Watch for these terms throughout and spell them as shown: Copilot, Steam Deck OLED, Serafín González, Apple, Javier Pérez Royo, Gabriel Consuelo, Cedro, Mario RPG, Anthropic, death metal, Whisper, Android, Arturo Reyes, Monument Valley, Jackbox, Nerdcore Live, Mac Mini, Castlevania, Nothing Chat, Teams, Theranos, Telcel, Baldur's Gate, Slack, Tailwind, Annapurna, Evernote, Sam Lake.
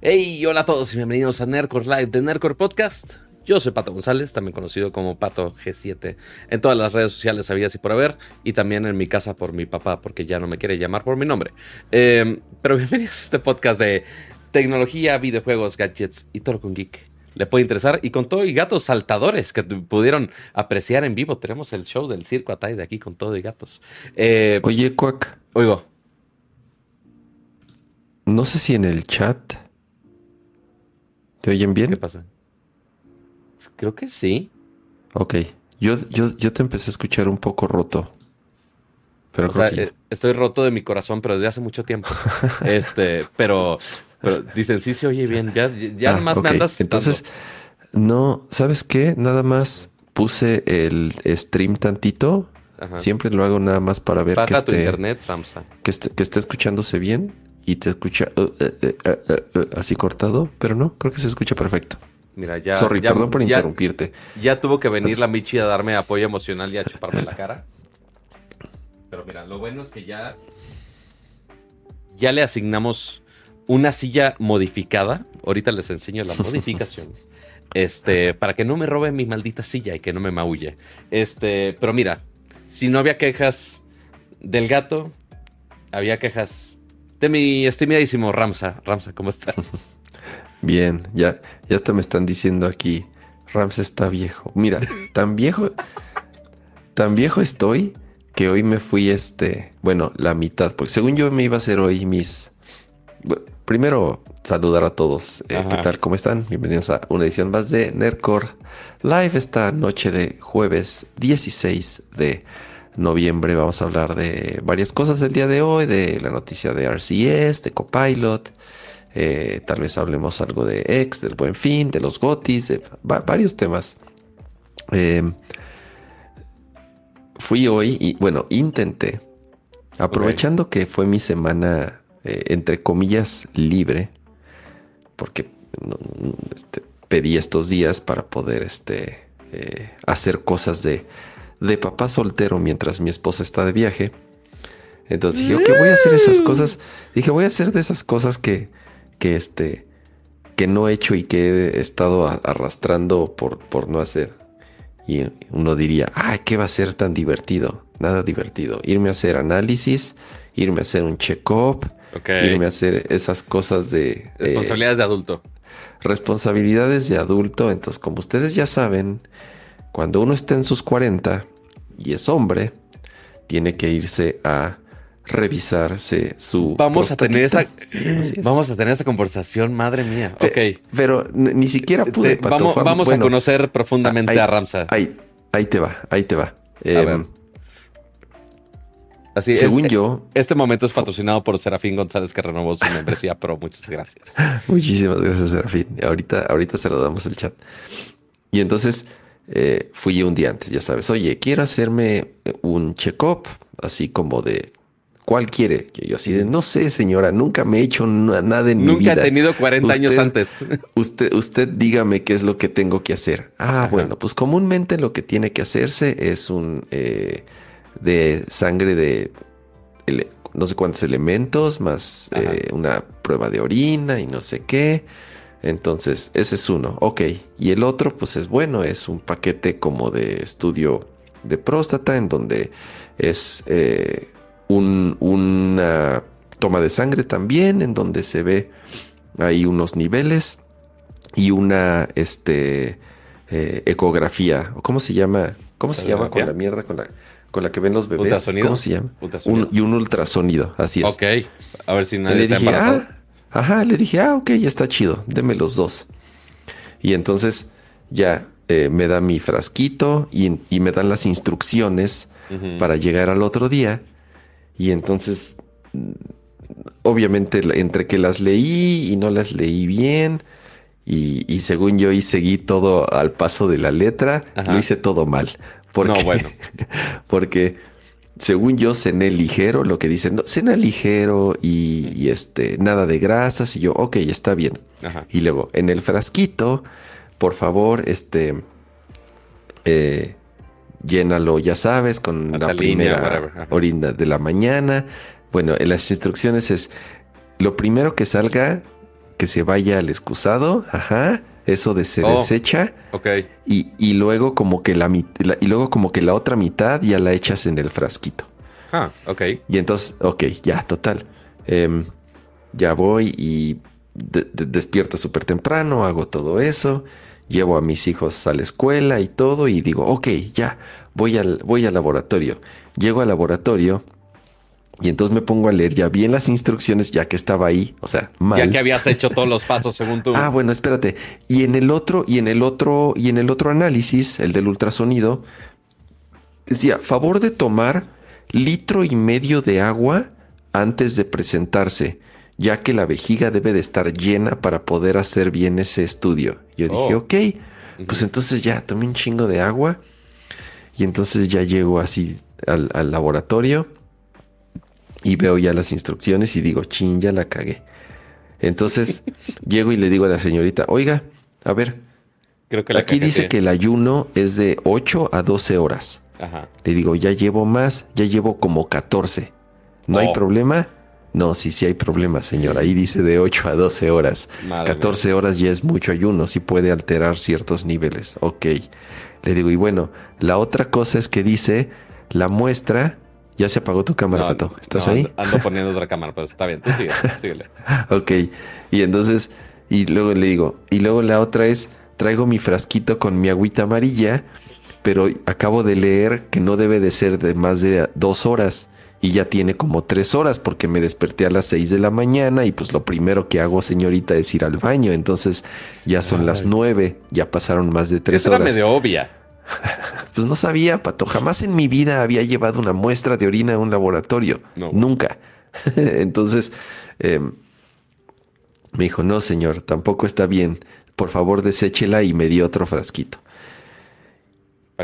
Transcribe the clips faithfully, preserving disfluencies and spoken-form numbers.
Hey, hola a todos y bienvenidos a Nerdcore Live de Nerdcore Podcast. Yo soy Pato González, también conocido como Pato G siete, en todas las redes sociales sabidas y por haber, y también en mi casa por mi papá, porque ya no me quiere llamar por mi nombre. Eh, pero bienvenidos a este podcast de tecnología, videojuegos, gadgets y todo lo con geek le puede interesar, y con todo y gatos saltadores que pudieron apreciar en vivo. Tenemos el show del circo Atay de aquí con todo y gatos. Eh, Oye, Cuac. Oigo. No sé si en el chat... ¿Te oyen bien? ¿Qué pasa? Creo que sí. Ok. Yo, yo, yo te empecé a escuchar un poco roto. Pero o creo sea, que... eh, estoy roto de mi corazón, pero desde hace mucho tiempo. este, pero, pero dicen, sí se oye bien. Ya, ya ah, nomás okay. Me andas asustando. Entonces, no, ¿sabes qué? Nada más puse el stream tantito. Ajá. Siempre lo hago nada más para ver Baja que esté... tu internet, Ramsa. Que esté, que esté escuchándose bien. Y te escucha uh, uh, uh, uh, uh, así cortado, pero no, creo que se escucha perfecto. Mira, ya... Sorry, ya, perdón por ya, interrumpirte. Ya tuvo que venir la Michi a darme apoyo emocional y a chuparme la cara. Pero mira, lo bueno es que ya... Ya le asignamos una silla modificada. Ahorita les enseño la modificación. este, para que no me robe mi maldita silla y que no me maulle. Este, pero mira, si no había quejas del gato, había quejas... de mi estimadísimo Ramsa. Ramsa, ¿cómo estás? Bien, ya, ya hasta me están diciendo aquí, Ramsa está viejo. Mira, tan viejo, tan viejo estoy que hoy me fui este, bueno, la mitad, porque según yo me iba a hacer hoy mis... Bueno, primero, saludar a todos. Eh, ¿Qué tal? ¿Cómo están? Bienvenidos a una edición más de Nerdcore Live esta noche de jueves dieciséis de noviembre. Vamos a hablar de varias cosas el día de hoy, de la noticia de R C S, de Copilot, eh, tal vez hablemos algo de X, del Buen Fin, de los Gotis, de va- varios temas. Eh, fui hoy y bueno, intenté, aprovechando okay. que fue mi semana eh, entre comillas libre, porque este, pedí estos días para poder este, eh, hacer cosas de de papá soltero mientras mi esposa está de viaje. Entonces dije, ok, voy a hacer esas cosas. Dije, voy a hacer de esas cosas que, que, este, que no he hecho y que he estado arrastrando por, por no hacer. Y uno diría, ay, ¿qué va a ser tan divertido? Nada divertido. Irme a hacer análisis, irme a hacer un check-up, okay. irme a hacer esas cosas de... Responsabilidades eh, de adulto. Responsabilidades de adulto. Entonces, como ustedes ya saben... Cuando uno está en sus cuarenta y es hombre, tiene que irse a revisarse su... Vamos, a tener, esa, vamos a tener esa conversación, madre mía. Te, okay. Pero n- ni siquiera pude... Te, vamos vamos bueno, a conocer profundamente ahí, a Ramsa. Ahí, ahí te va, ahí te va. Eh, Así según es, yo... Este momento es patrocinado por Serafín González, que renovó su membresía, pero muchas gracias. Muchísimas gracias, Serafín. Ahorita, ahorita se lo damos el chat. Y entonces... Eh, fui un día antes, ya sabes, oye, quiero hacerme un check-up, así como de, ¿cuál quiere? Yo así de, no sé, señora, nunca me he hecho na- nada en nunca mi vida. Nunca he tenido cuarenta usted, años antes. Usted, usted dígame qué es lo que tengo que hacer. Ah, Ajá. bueno, pues comúnmente lo que tiene que hacerse es un eh, de sangre de ele- no sé cuántos elementos, más eh, una prueba de orina y no sé qué. Entonces, ese es uno. Ok. Y el otro, pues es bueno, es un paquete como de estudio de próstata, en donde es eh, un, una toma de sangre también, en donde se ve ahí unos niveles y una este, eh, ecografía. ¿Cómo se llama? ¿Cómo se llama con la mierda? Con la, con la que ven los bebés. ¿Ultrasonido? ¿Cómo se llama? Un, y un ultrasonido. Así es. Ok. A ver si nadie está embarazado. Ah, Ajá, le dije, ah, ok, ya está chido, deme los dos. Y entonces ya eh, me da mi frasquito y, y me dan las instrucciones uh-huh. para llegar al otro día. Y entonces, obviamente, entre que las leí y no las leí bien, y, y según yo y seguí todo al paso de la letra, Ajá. lo hice todo mal. Porque, no, bueno. porque... Según yo, cené ligero, lo que dicen, no, cena ligero y, y este nada de grasas. Y yo, ok, está bien. Ajá. Y luego, en el frasquito, por favor, este eh, llénalo, ya sabes, con Atalina, la primera orina de la mañana. Bueno, en las instrucciones es, lo primero que salga que se vaya al excusado, ajá, eso de se oh, desecha. Okay. Y, y luego como que la, la y luego como que la otra mitad ya la echas en el frasquito. Ah, ok. Y entonces, ok, ya, total. Eh, ya voy y de, de, despierto súper temprano, hago todo eso, llevo a mis hijos a la escuela y todo, y digo, ok, ya, voy al, voy al laboratorio. Llego al laboratorio y entonces me pongo a leer ya bien las instrucciones, ya que estaba ahí, o sea, mal. Ya que habías hecho todos los pasos según tú. Ah, bueno, espérate. Y en el otro, y en el otro, y en el otro análisis, el del ultrasonido, decía, favor de tomar litro y medio de agua antes de presentarse, ya que la vejiga debe de estar llena para poder hacer bien ese estudio. Yo oh. dije, ok, uh-huh. pues entonces ya tomé un chingo de agua y entonces ya llego así al, al laboratorio y veo ya las instrucciones y digo, chin, ya la cagué. Entonces llego y le digo a la señorita, oiga, a ver, creo que la aquí dice sí. que el ayuno es de ocho a doce horas. Ajá. Le digo, ya llevo más, ya llevo como catorce. ¿No oh. hay problema? No, sí, sí hay problema, señora. Ahí dice de ocho a doce horas. Madre catorce mía. Horas ya es mucho ayuno, sí puede alterar ciertos niveles. Ok. Le digo, y bueno, la otra cosa es que dice, la muestra... Ya se apagó tu cámara, no, Pato. ¿Estás no, ahí? Ando poniendo otra cámara, pero está bien. Tú síguele, síguele. Ok. Y entonces, y luego le digo, y luego la otra es, traigo mi frasquito con mi agüita amarilla... pero acabo de leer que no debe de ser de más de dos horas y ya tiene como tres horas porque me desperté a las seis de la mañana y pues lo primero que hago, señorita, es ir al baño. Entonces ya son Ay. las nueve, ya pasaron más de tres Eso horas. Era medio obvia. Pues no sabía, Pato. Jamás en mi vida había llevado una muestra de orina a un laboratorio. No. Nunca. Entonces eh, me dijo, no, señor, tampoco está bien. Por favor, deséchela y me dio otro frasquito.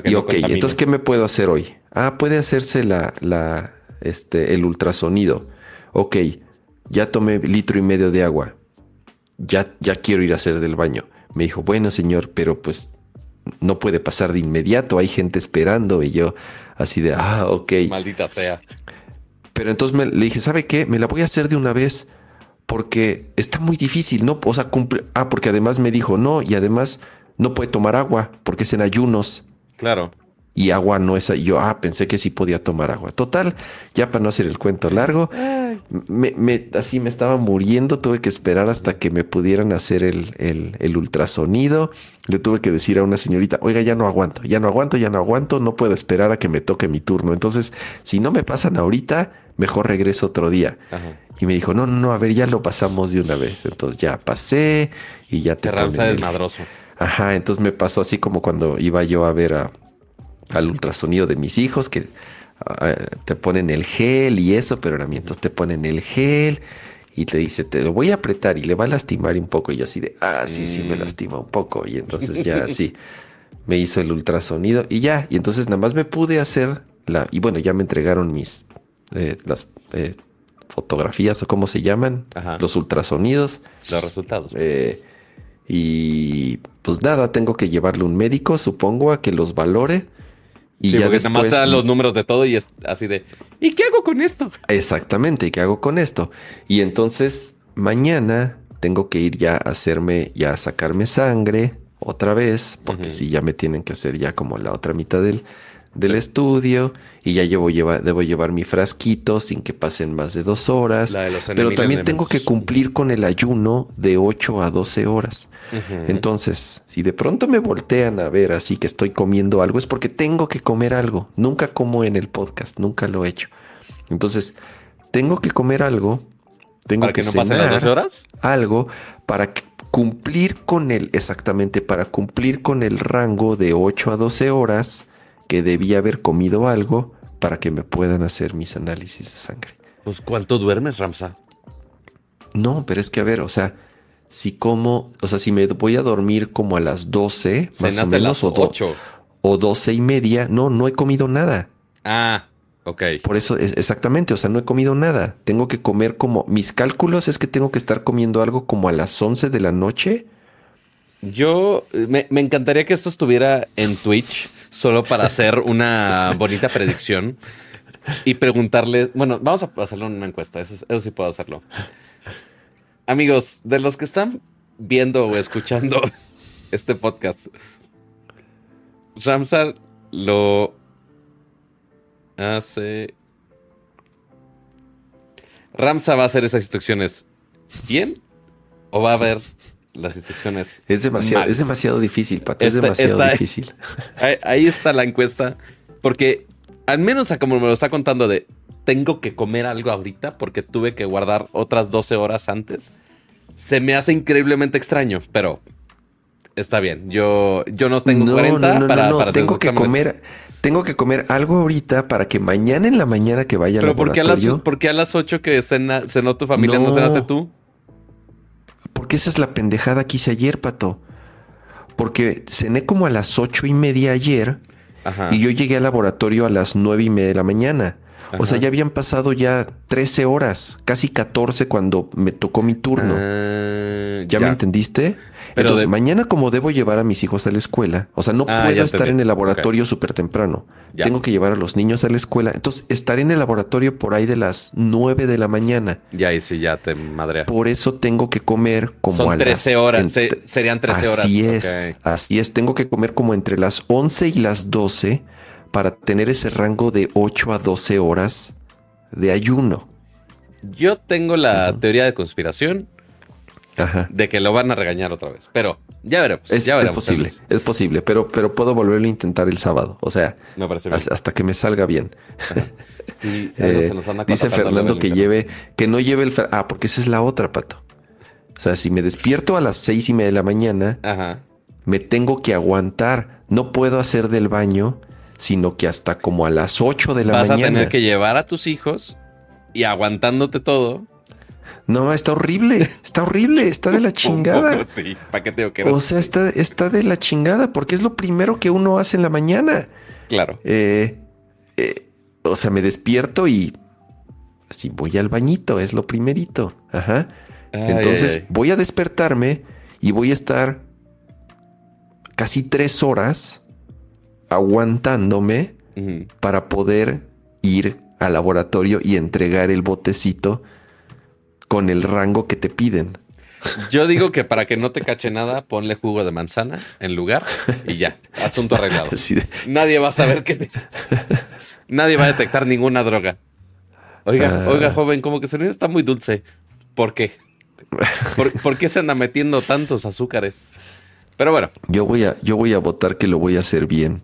Y no ok, contamine. Entonces, ¿qué me puedo hacer hoy? Ah, puede hacerse la, la, este, el ultrasonido. Ok, ya tomé litro y medio de agua. Ya, ya quiero ir a hacer del baño. Me dijo, bueno, señor, pero pues no puede pasar de inmediato. Hay gente esperando. Y yo así de, ah, ok. Maldita sea. Pero entonces me, le dije, ¿sabe qué? Me la voy a hacer de una vez porque está muy difícil, ¿no? O sea, cumple. Ah, porque además me dijo, no, y además no puede tomar agua porque es en ayunos. Claro. Y agua no es... Yo ah, pensé que sí podía tomar agua. Total, ya para no hacer el cuento largo, me, me, así me estaba muriendo. Tuve que esperar hasta que me pudieran hacer el, el, el ultrasonido. Le tuve que decir a una señorita, oiga, ya no aguanto, ya no aguanto, ya no aguanto. No puedo esperar a que me toque mi turno. Entonces, si no me pasan ahorita, mejor regreso otro día. Ajá. Y me dijo, no, no, no, a ver, ya lo pasamos de una vez. Entonces ya pasé y ya te... Ramsa es madroso. Ajá, entonces me pasó así como cuando iba yo a ver a, al ultrasonido de mis hijos, que a, te ponen el gel y eso, pero a mí entonces te ponen el gel y te dice, te lo voy a apretar y le va a lastimar un poco. Y yo así de, ah, sí, sí me lastima un poco. Y entonces ya así me hizo el ultrasonido y ya. Y entonces nada más me pude hacer la... Y bueno, ya me entregaron mis... Eh, las eh, fotografías o cómo se llaman, ajá, los ultrasonidos. Los resultados. Pues. Eh... Y pues nada, tengo que llevarle un médico, supongo, a que los valore. Y sí, ya porque después... nada más da los números de todo y es así de, ¿y qué hago con esto? Exactamente, ¿y qué hago con esto? Y entonces mañana tengo que ir ya a hacerme, ya a sacarme sangre otra vez, porque uh-huh. sí, ya me tienen que hacer ya como la otra mitad del, del sí. estudio. Y ya llevo, lleva, debo llevar mi frasquito sin que pasen más de dos horas. La de los enemigos, pero también tengo que cumplir con el ayuno de ocho a doce horas. Uh-huh. Entonces, si de pronto me voltean a ver así que estoy comiendo algo, es porque tengo que comer algo. Nunca como en el podcast, nunca lo he hecho. Entonces, tengo que comer algo. Tengo ¿Para que, que no pasen las doce horas? Algo para cumplir con el... Exactamente, para cumplir con el rango de ocho a doce horas... que debía haber comido algo para que me puedan hacer mis análisis de sangre. Pues, ¿cuánto duermes, Ramsa? No, pero es que, a ver, o sea, si como, o sea, si me voy a dormir como a las doce, más o menos, o ocho o doce y media, no, no he comido nada. Ah, ok. Por eso, exactamente, o sea, no he comido nada. Tengo que comer como, mis cálculos es que tengo que estar comiendo algo como a las once de la noche. Yo, me, me encantaría que esto estuviera en Twitch, solo para hacer una bonita predicción y preguntarle... Bueno, vamos a hacerle una encuesta. Eso, eso sí puedo hacerlo. Amigos, de los que están viendo o escuchando este podcast, Ramsa lo hace... Ramsa va a hacer esas instrucciones bien o va a ver las instrucciones es demasiado mal. Es demasiado difícil, Pato, es demasiado esta, difícil. Ahí, ahí está la encuesta, porque al menos a como me lo está contando de tengo que comer algo ahorita porque tuve que guardar otras doce horas antes, se me hace increíblemente extraño, pero está bien. Yo, yo no tengo cuarenta no, no, no, para, no, no. para hacer tengo que comer Tengo que comer algo ahorita para que mañana en la mañana que vaya al laboratorio... ¿Pero por qué a las ocho que cena, cenó tu familia no, no cenaste tú? Porque esa es la pendejada que hice ayer, Pato. Porque cené como a las ocho y media ayer. Ajá. Y yo llegué al laboratorio a las nueve y media de la mañana. Ajá. O sea, ya habían pasado ya trece horas, casi catorce cuando me tocó mi turno. Ah, ¿Ya, ¿Ya me entendiste? Pero Entonces, de... mañana como debo llevar a mis hijos a la escuela, o sea, no ah, puedo estar en el laboratorio okay. súper temprano. Ya. Tengo que llevar a los niños a la escuela. Entonces, estaré en el laboratorio por ahí de las nueve de la mañana. Ya, y si ya te madrea. Por eso tengo que comer como Son a trece las... horas. En... Se, serían trece horas. Así es. Okay. Así es. Tengo que comer como entre las once y las doce para tener ese rango de ocho a doce horas de ayuno. Yo tengo la uh-huh. teoría de conspiración... Ajá. De que lo van a regañar otra vez. Pero ya veremos. Es, ya veremos, es posible, ¿sabes? es posible, pero, pero puedo volverlo a intentar el sábado. O sea, me parece bien. Hasta que me salga bien. Y, eh, se nos anda dice Fernando que lleve, que no lleve el... Fra- ah, porque esa es la otra, Pato. O sea, si me despierto a las seis y media de la mañana, Ajá. me tengo que aguantar. No puedo hacer del baño, sino que hasta como a las ocho de la Vas mañana. Vas a tener que llevar a tus hijos y aguantándote todo. No, está horrible, está horrible, está de la chingada. Sí, ¿para qué tengo que ver? O sea, está, está de la chingada porque es lo primero que uno hace en la mañana. Claro. Eh, eh, o sea, me despierto y así voy al bañito, es lo primerito. Ajá. Ay, Entonces ay, ay. voy a despertarme y voy a estar casi tres horas aguantándome uh-huh. para poder ir al laboratorio y entregar el botecito con el rango que te piden. Yo digo que para que no te cache nada, ponle jugo de manzana en lugar y ya. Asunto arreglado. Nadie va a saber que te... Nadie va a detectar ninguna droga. Oiga, ah. oiga, joven, como que su niña está muy dulce. ¿Por qué? ¿Por, ¿Por qué se anda metiendo tantos azúcares? Pero bueno. Yo voy a, yo voy a votar que lo voy a hacer bien.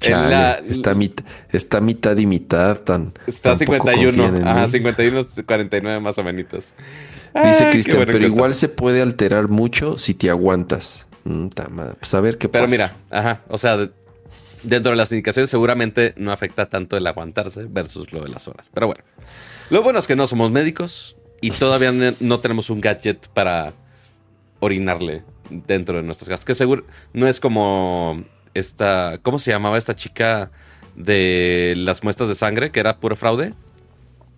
Chale, la, está, mit, está mitad y mitad. Tan, está cincuenta y uno. Ajá, cincuenta y uno, cuarenta y nueve más o menos. Dice Cristian, pero cuestión. Igual se puede alterar mucho si te aguantas. Mm, tama, pues a ver qué pero pasa. Pero mira, ajá, o sea, de, dentro de las indicaciones seguramente no afecta tanto el aguantarse versus lo de las horas. Pero bueno, lo bueno es que no somos médicos y todavía no tenemos un gadget para orinarle dentro de nuestras casas. Que seguro no es como... Esta, ¿cómo se llamaba esta chica de las muestras de sangre? Que era puro fraude.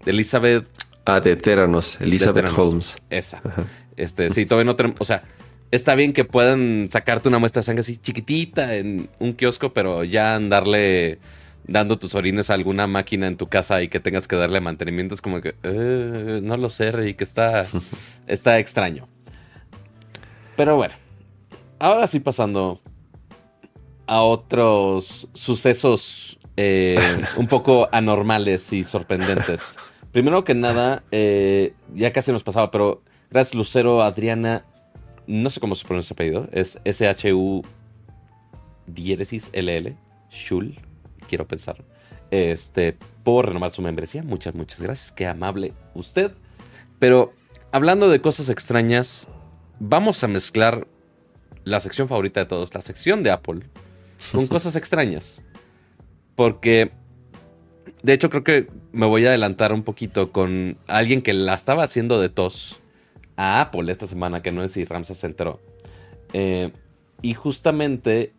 Elizabeth. Ah, de Theranos. Elizabeth de Theranos. Holmes. Esa. Ajá. Este, sí, todavía no tenemos. O sea, está bien que puedan sacarte una muestra de sangre así chiquitita en un kiosco, pero ya andarle dando tus orines a alguna máquina en tu casa y que tengas que darle mantenimiento es como que eh, no lo sé, Rick, que está, está extraño. Pero bueno, ahora sí pasando a otros sucesos eh, un poco anormales y sorprendentes. Primero que nada, eh, ya casi nos pasaba, pero gracias Lucero, Adriana, no sé cómo se pronuncia su apellido, es S H U diéresis L L, Shul, quiero pensar, este, por renovar su membresía. Muchas, muchas gracias, qué amable usted. Pero hablando de cosas extrañas, vamos a mezclar la sección favorita de todos, la sección de Apple, con cosas extrañas. Porque, de hecho, creo que me voy a adelantar un poquito con alguien que la estaba haciendo de tos a Apple esta semana, que no sé si Ramsa se enteró. Eh, y justamente,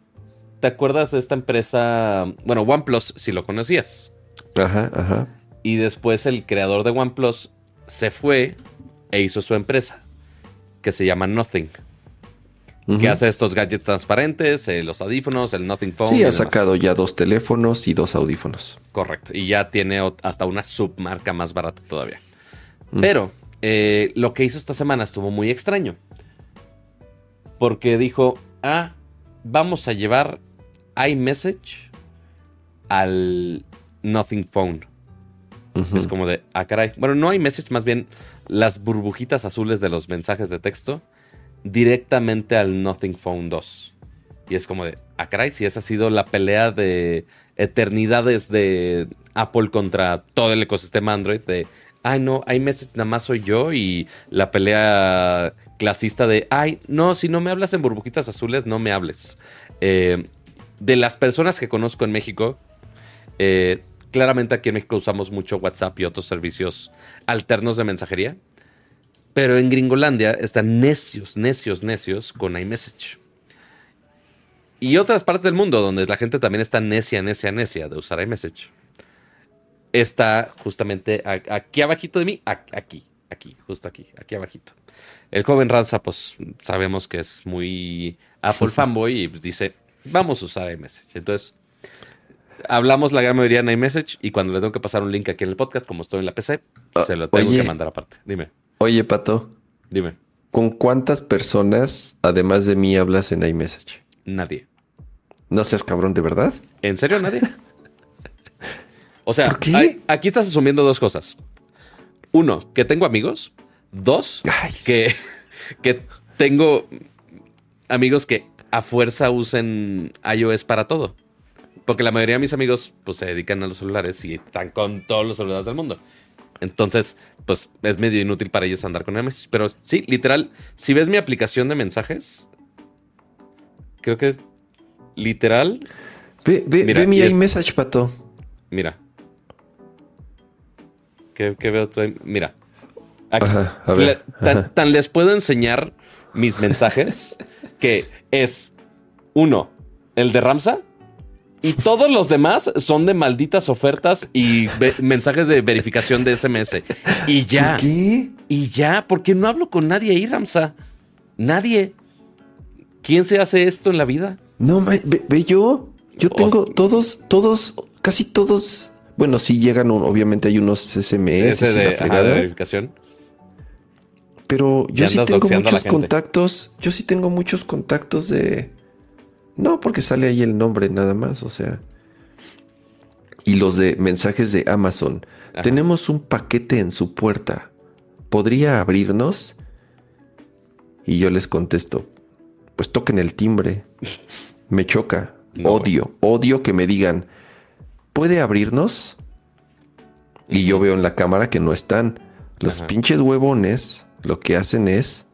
¿te acuerdas de esta empresa? Bueno, OnePlus, si lo conocías. Ajá, ajá. Y después el creador de OnePlus se fue e hizo su empresa, que se llama Nothing. Que uh-huh. hace estos gadgets transparentes, eh, los audífonos, el Nothing Phone. Sí, ha sacado ya dos teléfonos y dos audífonos. Correcto. Y ya tiene hasta una submarca más barata todavía. Uh-huh. Pero eh, lo que hizo esta semana estuvo muy extraño. Porque dijo, ah, vamos a llevar iMessage al Nothing Phone. Uh-huh. Es como de, ah, caray. Bueno, no iMessage, más bien las burbujitas azules de los mensajes de texto directamente al Nothing Phone dos. Y es como de, ah, caray, si esa ha sido la pelea de eternidades de Apple contra todo el ecosistema Android de, ay, no, iMessage nada más soy yo, y la pelea clasista de, ay, no, si no me hablas en burbujitas azules, no me hables. Eh, de las personas que conozco en México, eh, claramente aquí en México usamos mucho WhatsApp y otros servicios alternos de mensajería, pero en Gringolandia están necios, necios, necios con iMessage. Y otras partes del mundo donde la gente también está necia, necia, necia de usar iMessage. Está justamente aquí abajito de mí, aquí, aquí, justo aquí, aquí abajito. El joven Ramsa, pues sabemos que es muy Apple fanboy y pues, dice, vamos a usar iMessage. Entonces, hablamos la gran mayoría en iMessage y cuando le tengo que pasar un link aquí en el podcast, como estoy en la P C, ah, se lo tengo oye, que mandar aparte. Dime. Oye, Pato. Dime. ¿Con cuántas personas, además de mí, hablas en iMessage? Nadie. No seas cabrón, ¿de verdad? ¿En serio nadie? O sea, hay, aquí estás asumiendo dos cosas. Uno, que tengo amigos. Dos, que, que tengo amigos que a fuerza usen iOS para todo. Porque la mayoría de mis amigos pues, se dedican a los celulares y están con todos los celulares del mundo. Entonces, pues es medio inútil para ellos andar con iMessage. Pero sí, literal, si ves mi aplicación de mensajes, creo que es literal. Ve, ve, mira, ve mi iMessage, Pato. Mira. ¿Qué, qué veo? Mira. Aquí, ajá, a ver, le, tan, tan les puedo enseñar mis mensajes que es uno, el de Ramsa, y todos los demás son de malditas ofertas y ve, mensajes de verificación de S M S. Y ya. ¿Qué? Y ya, porque no hablo con nadie ahí, Ramsa. Nadie. ¿Quién se hace esto en la vida? No, ve, ve yo. Yo tengo Ost- todos, todos, casi todos. Bueno, sí llegan, un, obviamente hay unos S M S de, la fregada, de verificación. Pero yo sí tengo muchos contactos. Yo sí tengo muchos contactos de... No, porque sale ahí el nombre nada más, o sea. Y los de mensajes de Amazon. Ajá. Tenemos un paquete en su puerta. ¿Podría abrirnos? Y yo les contesto. Pues toquen el timbre. Me choca. No, odio, bueno. odio que me digan... ¿Puede abrirnos? Y yo veo en la cámara que no están. Los Ajá. pinches huevones lo que hacen es...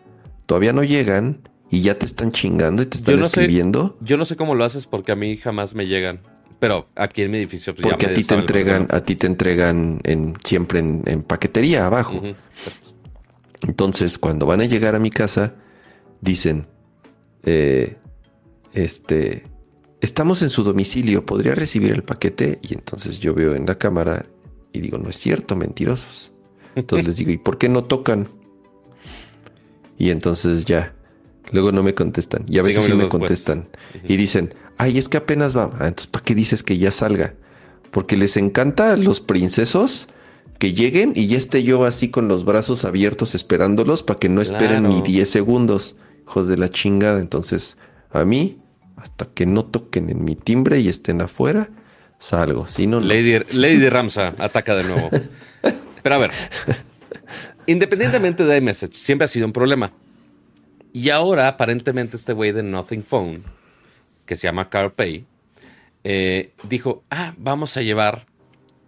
Todavía no llegan y ya te están chingando y te están yo no escribiendo. Sé, yo no sé cómo lo haces porque a mí jamás me llegan. Pero aquí en mi edificio... Pues porque ya a ti te entregan a ti te entregan en, siempre en, en paquetería abajo. Uh-huh. Entonces, cuando van a llegar a mi casa, dicen... Eh, este... Estamos en su domicilio, ¿podría recibir el paquete? Y entonces yo veo en la cámara y digo, no es cierto, mentirosos. Entonces les digo, ¿y por qué no tocan? Y entonces ya, luego no me contestan. Y a veces sí, sí me contestan. Pues. Y dicen, ay, es que apenas va. Ah, entonces, ¿para qué dices que ya salga? Porque les encanta a los princesos que lleguen y ya esté yo así con los brazos abiertos esperándolos para que no esperen claro. ni diez segundos. Hijos de la chingada. Entonces, a mí... Hasta que no toquen en mi timbre y estén afuera, salgo. Si no, no. Lady, Lady Ramsa ataca de nuevo. Pero a ver, independientemente de iMessage, siempre ha sido un problema. Y ahora, aparentemente, este güey de Nothing Phone, que se llama CarPay, eh, dijo, ah, vamos a llevar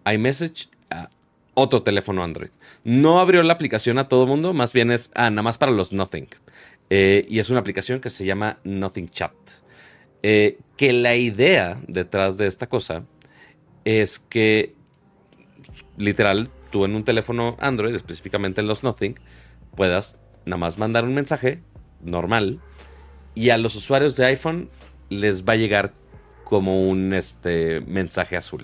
iMessage a otro teléfono Android. No abrió la aplicación a todo mundo, más bien es, ah, nada más para los Nothing. Eh, y es una aplicación que se llama Nothing Chat. Eh, que la idea detrás de esta cosa es que, literal, tú en un teléfono Android, específicamente en los Nothing, puedas nada más mandar un mensaje normal y a los usuarios de iPhone les va a llegar como un este, mensaje azul.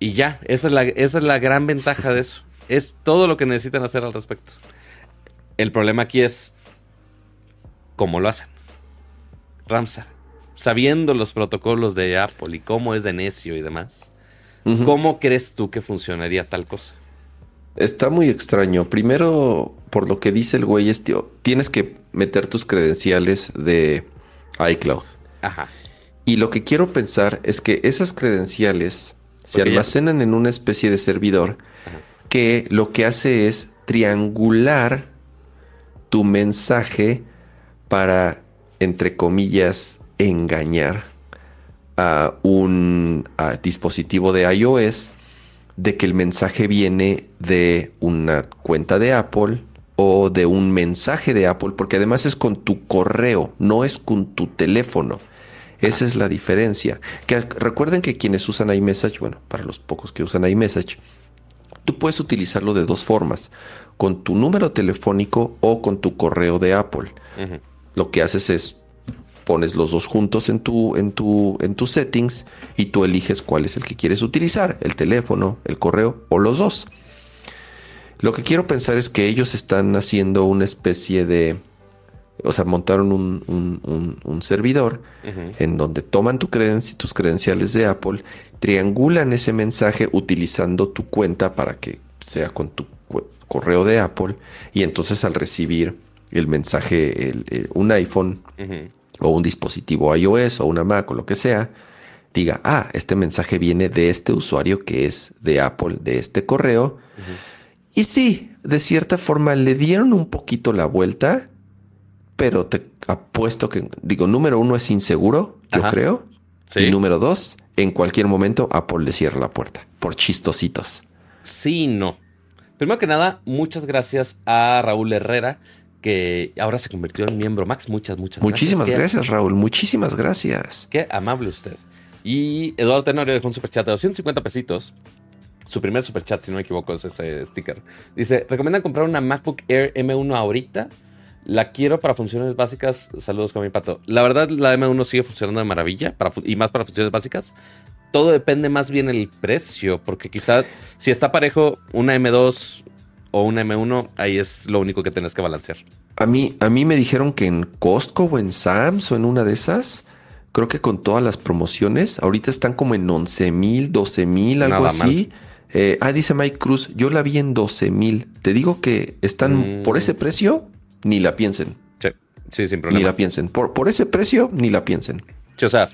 Y ya, esa es la, esa es la gran ventaja de eso. Es todo lo que necesitan hacer al respecto. El problema aquí es cómo lo hacen. Ramsa, sabiendo los protocolos de Apple y cómo es de necio y demás, uh-huh. ¿cómo crees tú que funcionaría tal cosa? Está muy extraño. Primero, por lo que dice el güey, es, tío, tienes que meter tus credenciales de iCloud. Ajá. Y lo que quiero pensar es que esas credenciales se Porque almacenan ya... en una especie de servidor. Ajá. Que lo que hace es triangular tu mensaje para, entre comillas, engañar a un a dispositivo de iOS de que el mensaje viene de una cuenta de Apple o de un mensaje de Apple, porque además es con tu correo, no es con tu teléfono. Esa es la diferencia. Que recuerden que quienes usan iMessage, bueno, para los pocos que usan iMessage, tú puedes utilizarlo de dos formas, con tu número telefónico o con tu correo de Apple. Uh-huh. Lo que haces es pones los dos juntos en tu, en tu, en tus settings y tú eliges cuál es el que quieres utilizar, el teléfono, el correo o los dos. Lo que quiero pensar es que ellos están haciendo una especie de... O sea, montaron un, un, un, un servidor, uh-huh, en donde toman tu creden- tus credenciales de Apple, triangulan ese mensaje utilizando tu cuenta para que sea con tu cu- correo de Apple, y entonces al recibir el mensaje, el, el, un iPhone, uh-huh, o un dispositivo iOS o una Mac o lo que sea, diga, ah, este mensaje viene de este usuario que es de Apple, de este correo. Uh-huh. Y sí, de cierta forma le dieron un poquito la vuelta, pero te apuesto que, digo, número uno es inseguro, yo Ajá. creo. ¿Sí? Y número dos, en cualquier momento Apple le cierra la puerta por chistositos. Sí, no. Primero que nada, muchas gracias a Raúl Herrera, que ahora se convirtió en miembro Max. Muchas, muchas gracias. Muchísimas gracias, gracias Raúl. Muchísimas gracias. Qué amable usted. Y Eduardo Tenorio dejó un superchat de doscientos cincuenta pesitos. Su primer superchat, si no me equivoco, es ese sticker. Dice, ¿recomiendan comprar una MacBook Air M uno ahorita? La quiero para funciones básicas. Saludos con mi pato. La verdad, la M uno sigue funcionando de maravilla para, y más para funciones básicas. Todo depende más bien del precio, porque quizás si está parejo una M dos o una M uno, ahí es lo único que tenés que balancear. A mí, a mí me dijeron que en Costco o en Sam's o en una de esas, creo que con todas las promociones, ahorita están como en once mil, doce mil, algo Nada así. Mal. Eh, ah, dice Mike Cruz, yo la vi en doce mil. Te digo que están mm. por ese precio... Ni la piensen. Sí, sí, sin problema. Ni la piensen. Por, por ese precio, ni la piensen. Sí, o sea,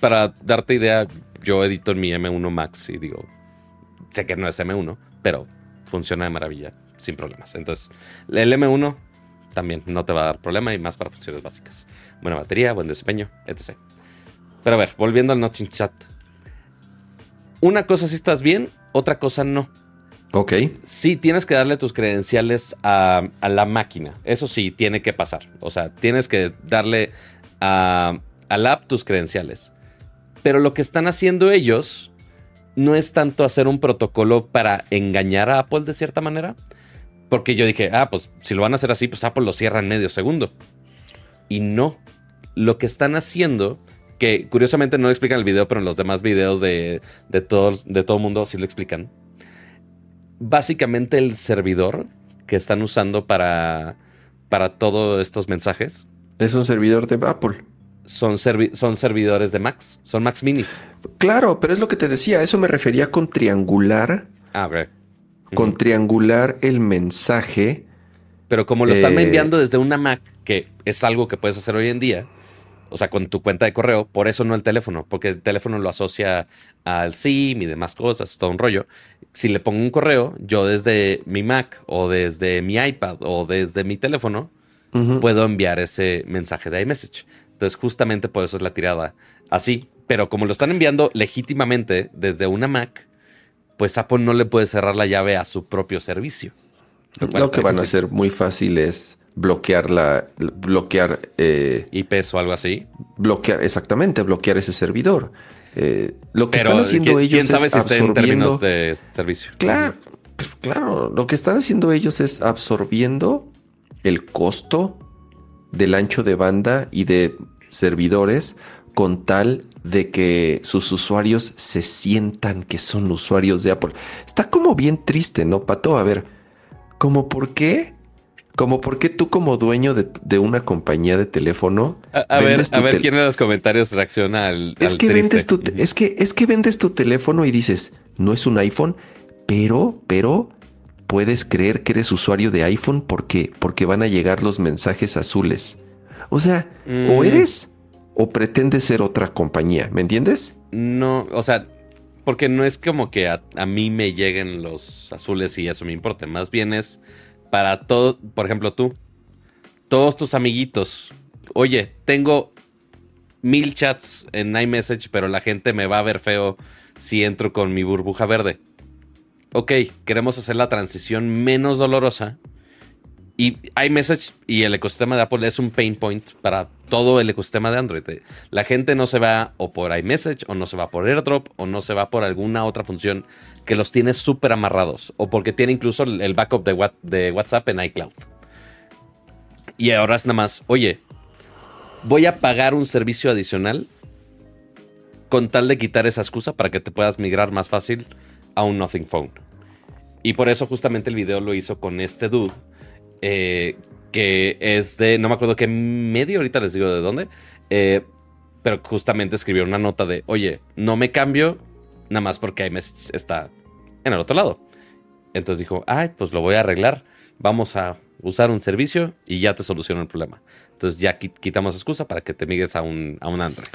para darte idea, yo edito en mi M uno Max y digo, sé que no es M uno, pero funciona de maravilla, sin problemas. Entonces, el M uno también no te va a dar problema y más para funciones básicas. Buena batería, buen desempeño, etcétera. Pero a ver, volviendo al Notching Chat. Una cosa sí estás bien, otra cosa no. Ok. Sí, tienes que darle tus credenciales a, a la máquina. Eso sí, tiene que pasar. O sea, tienes que darle a, a la app tus credenciales. Pero lo que están haciendo ellos no es tanto hacer un protocolo para engañar a Apple de cierta manera. Porque yo dije, ah, pues si lo van a hacer así, pues Apple lo cierra en medio segundo. Y no. Lo que están haciendo... Que curiosamente no lo explican en el video, pero en los demás videos de, de todo de todo mundo sí lo explican. Básicamente el servidor que están usando para, para todos estos mensajes. Es un servidor de Apple. Son, servi- son servidores de Macs, son Macs Minis. Claro, pero es lo que te decía, eso me refería con triangular. Ah, ok. Uh-huh. Con triangular el mensaje. Pero como lo están eh... enviando desde una Mac, que es algo que puedes hacer hoy en día, o sea, con tu cuenta de correo, por eso no el teléfono, porque el teléfono lo asocia al SIM y demás cosas, todo un rollo. Si le pongo un correo, yo desde mi Mac o desde mi iPad o desde mi teléfono, uh-huh, puedo enviar ese mensaje de iMessage. Entonces, justamente por eso es la tirada así. Pero como lo están enviando legítimamente desde una Mac, pues Apple no le puede cerrar la llave a su propio servicio. Lo, lo que van a hacer muy fácil es... bloquear la bloquear eh, I Ps o algo así, bloquear exactamente bloquear ese servidor. Eh, lo que Pero están haciendo ¿quién, ellos ¿quién sabe es si absorbiendo está en términos de servicio? Claro, claro, lo que están haciendo ellos es absorbiendo el costo del ancho de banda y de servidores con tal de que sus usuarios se sientan que son usuarios de Apple. Está como bien triste, ¿no, Pato? A ver, ¿cómo por qué? Como porque tú como dueño de, de una compañía de teléfono... A, a ver, a ver tel- quién en los comentarios reacciona al, es al que vendes tu te- es, que, es que vendes tu teléfono y dices, no es un iPhone, pero, pero puedes creer que eres usuario de iPhone porque, porque van a llegar los mensajes azules. O sea, mm. o eres o pretendes ser otra compañía, ¿me entiendes? No, o sea, porque no es como que a, a mí me lleguen los azules y eso me importa. Más bien es para todo, por ejemplo, tú, todos tus amiguitos. Oye, tengo mil chats en iMessage, pero la gente me va a ver feo si entro con mi burbuja verde. Ok, queremos hacer la transición menos dolorosa. Y iMessage y el ecosistema de Apple es un pain point para todo el ecosistema de Android. La gente no se va o por iMessage, o no se va por AirDrop, o no se va por alguna otra función que los tiene súper amarrados, o porque tiene incluso el backup de, What, de WhatsApp en iCloud. Y ahora es nada más, oye, voy a pagar un servicio adicional con tal de quitar esa excusa para que te puedas migrar más fácil a un Nothing Phone. Y por eso justamente el video lo hizo con este dude, Eh, que es de, no me acuerdo qué medio, ahorita les digo de dónde, eh, pero justamente escribió una nota de, oye, no me cambio nada más porque iMessage está en el otro lado. Entonces dijo, ay, pues lo voy a arreglar, vamos a usar un servicio y ya te soluciono el problema. Entonces ya quitamos excusa para que te migres a un, a un Android.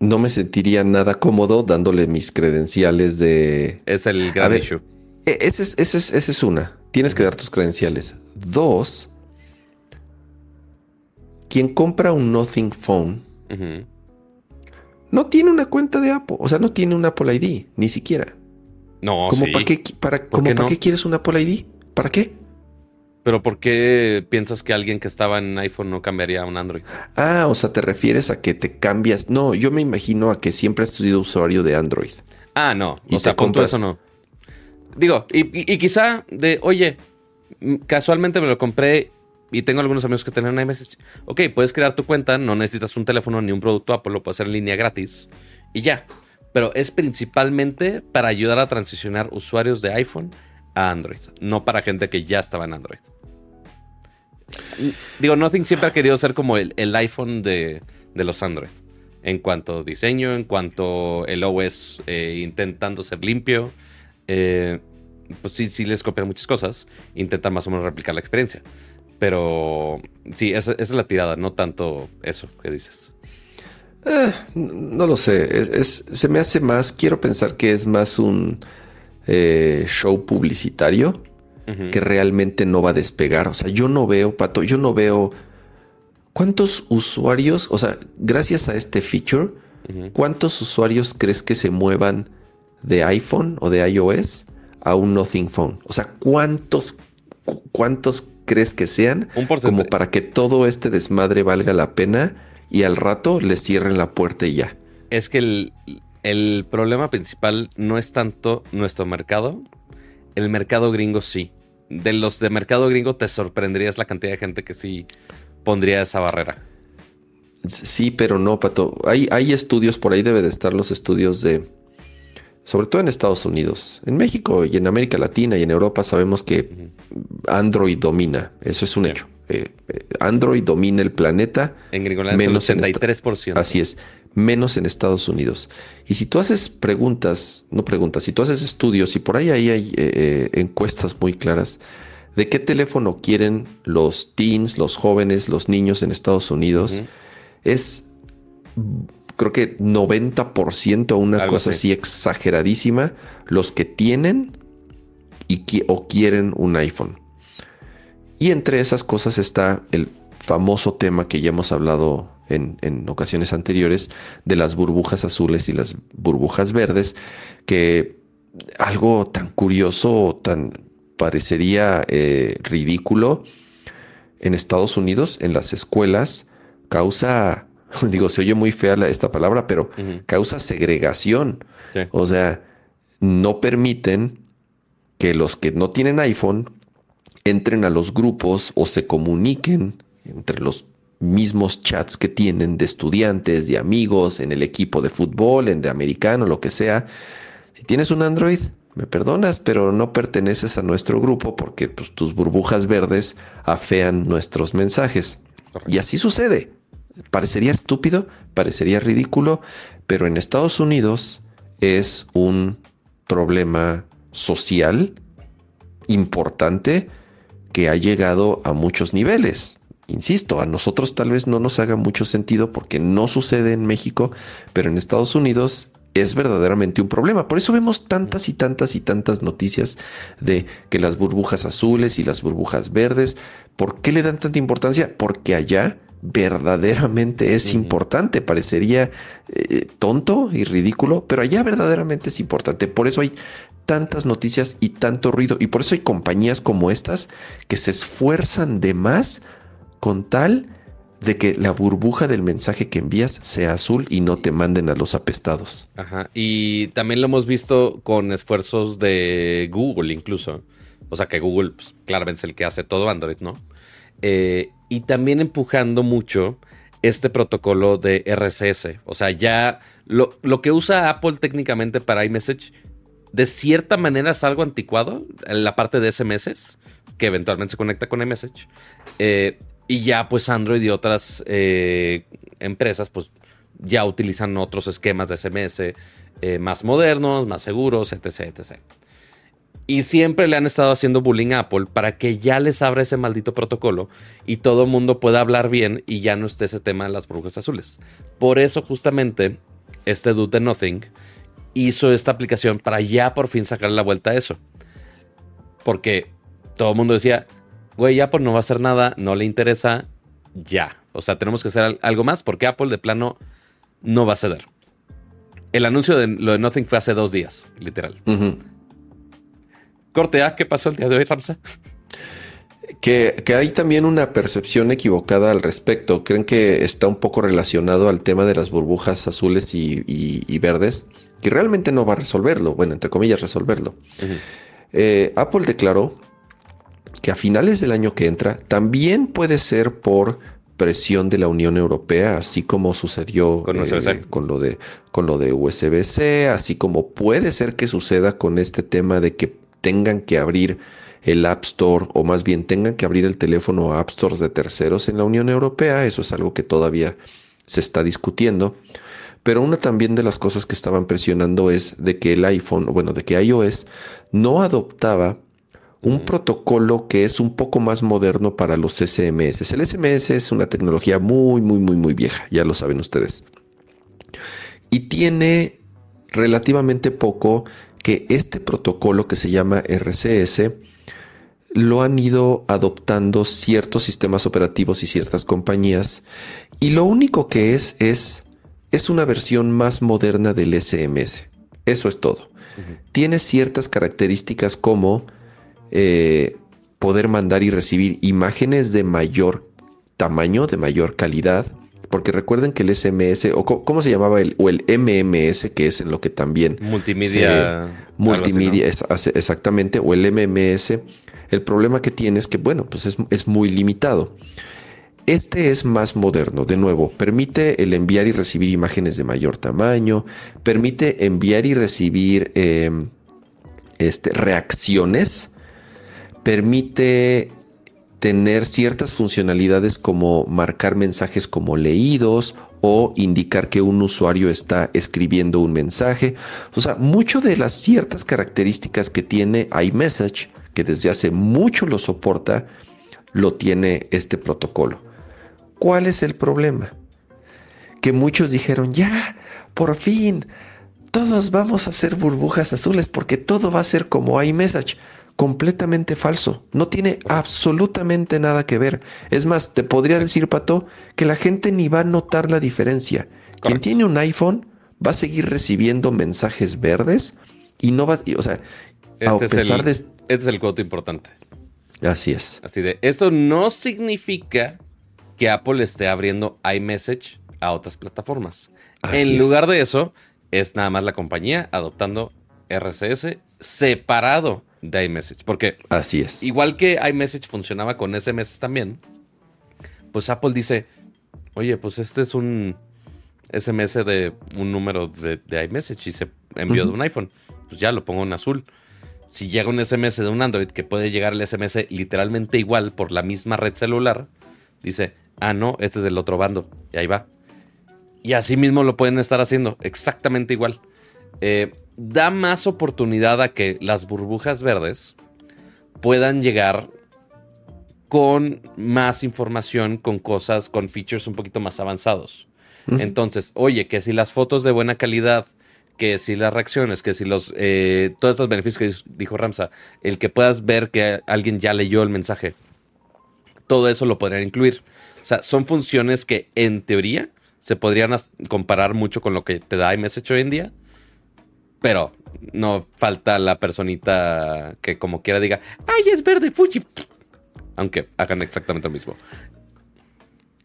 No me sentiría nada cómodo dándole mis credenciales de... Es el gran ver, issue. Esa es, ese es, ese es una. Tienes que dar tus credenciales. Dos, quien compra un Nothing Phone uh-huh. no tiene una cuenta de Apple. O sea, no tiene un Apple I D, ni siquiera. No, ¿Cómo sí. ¿Para qué, para, ¿cómo qué, para no? qué quieres un Apple I D? ¿Para qué? ¿Pero por qué piensas que alguien que estaba en iPhone no cambiaría a un Android? Ah, o sea, te refieres a que te cambias. No, yo me imagino a que siempre has sido usuario de Android. Ah, no. Y o sea, compras... eso no. Digo, y, y, y quizá de, oye, casualmente me lo compré y tengo algunos amigos que tienen iMessage. Ok, puedes crear tu cuenta, no necesitas un teléfono ni un producto Apple, lo puedes hacer en línea gratis y ya. Pero es principalmente para ayudar a transicionar usuarios de iPhone a Android, no para gente que ya estaba en Android. Digo, Nothing siempre ha querido ser como el, el iPhone de, de los Android. En cuanto a diseño, en cuanto el O S eh, intentando ser limpio. Eh, pues sí, sí les copian muchas cosas, intentan más o menos replicar la experiencia, pero sí, esa, esa es la tirada, no tanto eso que dices. Eh, no lo sé, es, es, se me hace más, quiero pensar que es más un eh, show publicitario uh-huh. que realmente no va a despegar. O sea, yo no veo, Pato, yo no veo cuántos usuarios, o sea, gracias a este feature, uh-huh. ¿cuántos usuarios crees que se muevan de iPhone o de iOS a un Nothing Phone? O sea, ¿cuántos, cu- cuántos crees que sean un como para que todo este desmadre valga la pena y al rato le cierren la puerta y ya? Es que el, el problema principal no es tanto nuestro mercado. El mercado gringo sí. De los de mercado gringo te sorprenderías la cantidad de gente que sí pondría esa barrera. Sí, pero no, Pato. Hay, hay estudios, por ahí debe de estar los estudios de... Sobre todo en Estados Unidos, en México y en América Latina y en Europa sabemos que Android domina. Eso es un hecho. Eh, Android domina el planeta. En Gringolandia el ochenta y tres por ciento. En est- así es, menos en Estados Unidos. Y si tú haces preguntas, no preguntas, si tú haces estudios y por ahí, ahí hay eh, encuestas muy claras de qué teléfono quieren los teens, los jóvenes, los niños en Estados Unidos, uh-huh. es... Creo que noventa por ciento, una Algo cosa así exageradísima, los que tienen y qui- o quieren un iPhone. Y entre esas cosas está el famoso tema que ya hemos hablado en, en ocasiones anteriores de las burbujas azules y las burbujas verdes, que algo tan curioso, tan parecería eh, ridículo, en Estados Unidos, en las escuelas, causa... Digo, se oye muy fea la, esta palabra, pero uh-huh. causa segregación. Sí. O sea, no permiten que los que no tienen iPhone entren a los grupos o se comuniquen entre los mismos chats que tienen de estudiantes, de amigos, en el equipo de fútbol, en de americano, lo que sea. Si tienes un Android, me perdonas, pero no perteneces a nuestro grupo porque pues, tus burbujas verdes afean nuestros mensajes. Correcto. Y así sucede. Parecería estúpido, parecería ridículo, pero en Estados Unidos es un problema social importante que ha llegado a muchos niveles. Insisto, a nosotros tal vez no nos haga mucho sentido porque no sucede en México, pero en Estados Unidos es verdaderamente un problema. Por eso vemos tantas y tantas y tantas noticias de que las burbujas azules y las burbujas verdes. ¿Por qué le dan tanta importancia? Porque allá verdaderamente es importante. Parecería eh, tonto y ridículo, pero allá verdaderamente es importante. Por eso hay tantas noticias y tanto ruido. Y por eso hay compañías como estas que se esfuerzan de más con tal de que la burbuja del mensaje que envías sea azul y no te manden a los apestados. Ajá. Y también lo hemos visto con esfuerzos de Google incluso. O sea que Google pues, claramente es el que hace todo Android, ¿no? Eh, y también empujando mucho este protocolo de R C S. O sea, ya lo, lo que usa Apple técnicamente para iMessage, de cierta manera es algo anticuado en la parte de S M S, que eventualmente se conecta con iMessage. Eh, y ya pues Android y otras eh, empresas pues ya utilizan otros esquemas de S M S eh, más modernos, más seguros, etc, etcétera. Y siempre le han estado haciendo bullying a Apple para que ya les abra ese maldito protocolo y todo el mundo pueda hablar bien y ya no esté ese tema de las burbujas azules. Por eso justamente este dude de Nothing hizo esta aplicación para ya por fin sacarle la vuelta a eso. Porque todo el mundo decía, güey, Apple no va a hacer nada, no le interesa, ya. O sea, tenemos que hacer algo más porque Apple de plano no va a ceder. El anuncio de lo de Nothing fue hace dos días, literal. Uh-huh. Corte A, ¿qué pasó el día de hoy, Ramsa? Que, que hay también una percepción equivocada al respecto. ¿Creen que está un poco relacionado al tema de las burbujas azules y, y, y verdes? Que realmente no va a resolverlo. Bueno, entre comillas, resolverlo. Uh-huh. Eh, Apple declaró que a finales del año que entra, también puede ser por presión de la Unión Europea, así como sucedió con, eh, con lo de, con lo de U S B C, así como puede ser que suceda con este tema de que tengan que abrir el App Store, o más bien tengan que abrir el teléfono a App Stores de terceros en la Unión Europea. Eso es algo que todavía se está discutiendo. Pero una también de las cosas que estaban presionando es de que el iPhone, bueno, de que iOS no adoptaba un uh-huh. protocolo que es un poco más moderno para los S M S. El S M S es una tecnología muy, muy, muy, muy vieja. Ya lo saben ustedes. Y tiene relativamente poco que este protocolo que se llama R C S lo han ido adoptando ciertos sistemas operativos y ciertas compañías. Y lo único que es, es, es una versión más moderna del S M S. Eso es todo. Uh-huh. Tiene ciertas características como... Eh, poder mandar y recibir imágenes de mayor tamaño, de mayor calidad, porque recuerden que el S M S o co- cómo se llamaba el o el M M S, que es en lo que también multimedia, se, multimedia así, ¿no? es, exactamente, o el M M S, el problema que tiene es que bueno, pues es, es muy limitado. Este es más moderno, de nuevo, permite el enviar y recibir imágenes de mayor tamaño, permite enviar y recibir eh, este, reacciones. Permite tener ciertas funcionalidades como marcar mensajes como leídos o indicar que un usuario está escribiendo un mensaje. O sea, mucho de las ciertas características que tiene iMessage, que desde hace mucho lo soporta, lo tiene este protocolo. ¿Cuál es el problema? Que muchos dijeron, ya, por fin, todos vamos a hacer burbujas azules porque todo va a ser como iMessage. Completamente falso. No tiene absolutamente nada que ver. Es más, te podría decir, Pato, que la gente ni va a notar la diferencia. Correcto. Quien tiene un iPhone va a seguir recibiendo mensajes verdes y no va... O sea, este a pesar el, de... Este es el cuento importante. Así es. Así de... Eso no significa que Apple esté abriendo iMessage a otras plataformas. Así en es. Lugar de eso, es nada más la compañía adoptando R C S separado de iMessage, porque así es. Igual que iMessage funcionaba con S M S también, pues Apple dice, oye, pues este es un S M S de un número de, de iMessage y se envió uh-huh. de un iPhone, pues ya lo pongo en azul. Si llega un S M S de un Android, que puede llegar el S M S literalmente igual por la misma red celular, dice, ah no, este es del otro bando, y ahí va. Y así mismo lo pueden estar haciendo, exactamente igual. Eh, da más oportunidad a que las burbujas verdes puedan llegar con más información, con cosas, con features un poquito más avanzados. Uh-huh. Entonces, oye, que si las fotos de buena calidad, que si las reacciones, que si los eh, todos estos beneficios que dijo Ramsa, el que puedas ver que alguien ya leyó el mensaje, todo eso lo podrían incluir. O sea, son funciones que en teoría se podrían comparar mucho con lo que te da iMessage hoy en día, pero no falta la personita que como quiera diga, ¡ay, es verde, Fuji! Aunque hagan exactamente lo mismo.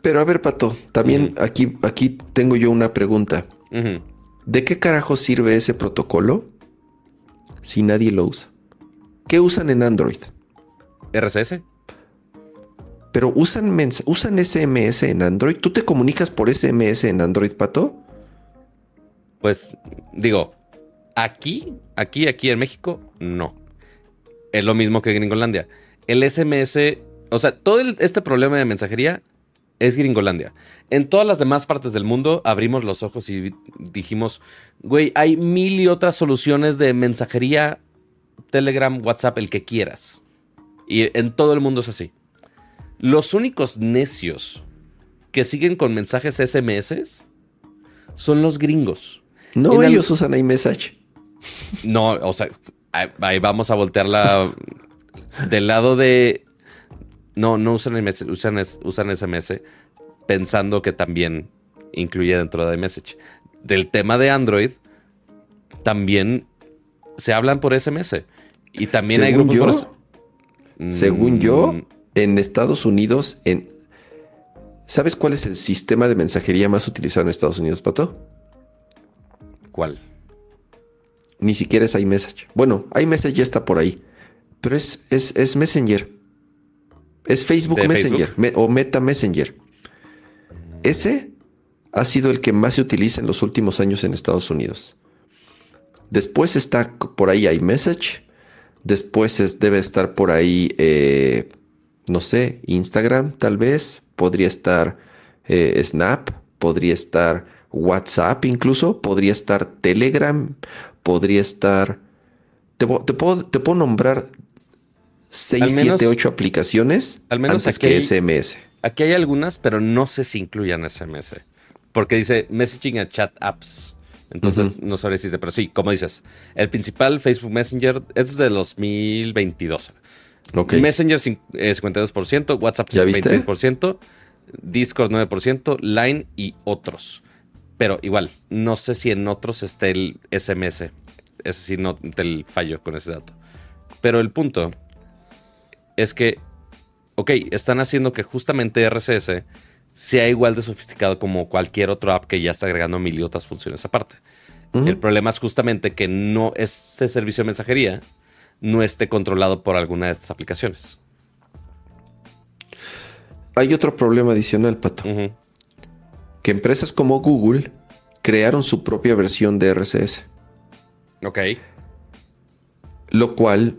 Pero a ver, Pato, también uh-huh. aquí, aquí tengo yo una pregunta. Uh-huh. ¿De qué carajo sirve ese protocolo si nadie lo usa? ¿Qué usan en Android? ¿R C S? Pero usan, mens- usan S M S en Android. ¿Tú te comunicas por S M S en Android, Pato? Pues, digo, aquí, aquí, aquí en México, no. Es lo mismo que Gringolandia. El S M S, o sea, todo el, este problema de mensajería es Gringolandia. En todas las demás partes del mundo abrimos los ojos y dijimos, güey, hay mil y otras soluciones de mensajería, Telegram, WhatsApp, el que quieras. Y en todo el mundo es así. Los únicos necios que siguen con mensajes S M S son los gringos. No, en ellos al... usan iMessage. No, o sea, ahí, ahí vamos a voltear la del lado de... No, no usan iMessage, usan, usan S M S pensando que también incluye dentro de iMessage. Del tema de Android, también se hablan por S M S. Y también según hay grupos... Yo, por... Según mm, yo... En Estados Unidos, en... ¿sabes cuál es el sistema de mensajería más utilizado en Estados Unidos, Pato? ¿Cuál? Ni siquiera es iMessage. Bueno, iMessage ya está por ahí, pero es, es, es Messenger. Es Facebook Messenger Facebook? Me, o Meta Messenger. Ese ha sido el que más se utiliza en los últimos años en Estados Unidos. Después está por ahí iMessage. Después es, debe estar por ahí... Eh, no sé, Instagram tal vez, podría estar eh, Snap, podría estar WhatsApp incluso, podría estar Telegram, podría estar... Te, te, puedo, te puedo nombrar seis, siete, ocho aplicaciones al menos antes que S M S. Aquí hay algunas, pero no sé si incluyan S M S, porque dice Messaging and Chat Apps. Entonces, uh-huh. no sabré si es, pero sí, como dices, el principal Facebook Messenger es de dos mil veintidós. Okay. Messenger cincuenta y dos por ciento, WhatsApp veintiséis por ciento, Discord nueve por ciento, Line y otros. Pero igual, no sé si en otros esté el S M S. Es decir, no te fallo con ese dato. Pero el punto es que, ok, están haciendo que justamente R C S sea igual de sofisticado como cualquier otra app que ya está agregando mil y otras funciones aparte. Uh-huh. El problema es justamente que no ese servicio de mensajería no esté controlado por alguna de estas aplicaciones. Hay otro problema adicional, Pato. Uh-huh. Que empresas como Google crearon su propia versión de R C S. Ok. Lo cual,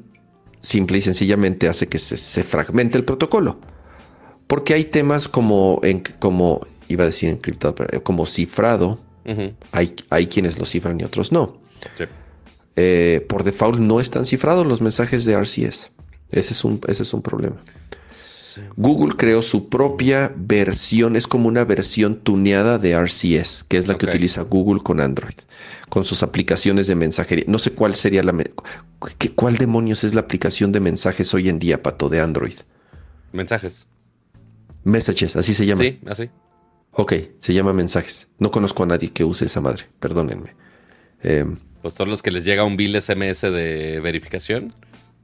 simple y sencillamente, hace que se, se fragmente el protocolo. Porque hay temas como, en, como iba a decir encriptado, pero como cifrado. Uh-huh. Hay, hay quienes lo cifran y otros no. Sí. Eh, por default no están cifrados los mensajes de R C S. Ese es un, ese es un problema. Sí. Google creó su propia versión. Es como una versión tuneada de R C S, que es la okay. que utiliza Google con Android, con sus aplicaciones de mensajería. No sé cuál sería la... Me- ¿Qué, ¿Cuál demonios es la aplicación de mensajes hoy en día, Pato, de Android? Mensajes. Messages, así se llama. Sí, así. Ok, se llama mensajes. No conozco a nadie que use esa madre, perdónenme. Eh... Pues todos los que les llega un bill S M S de verificación.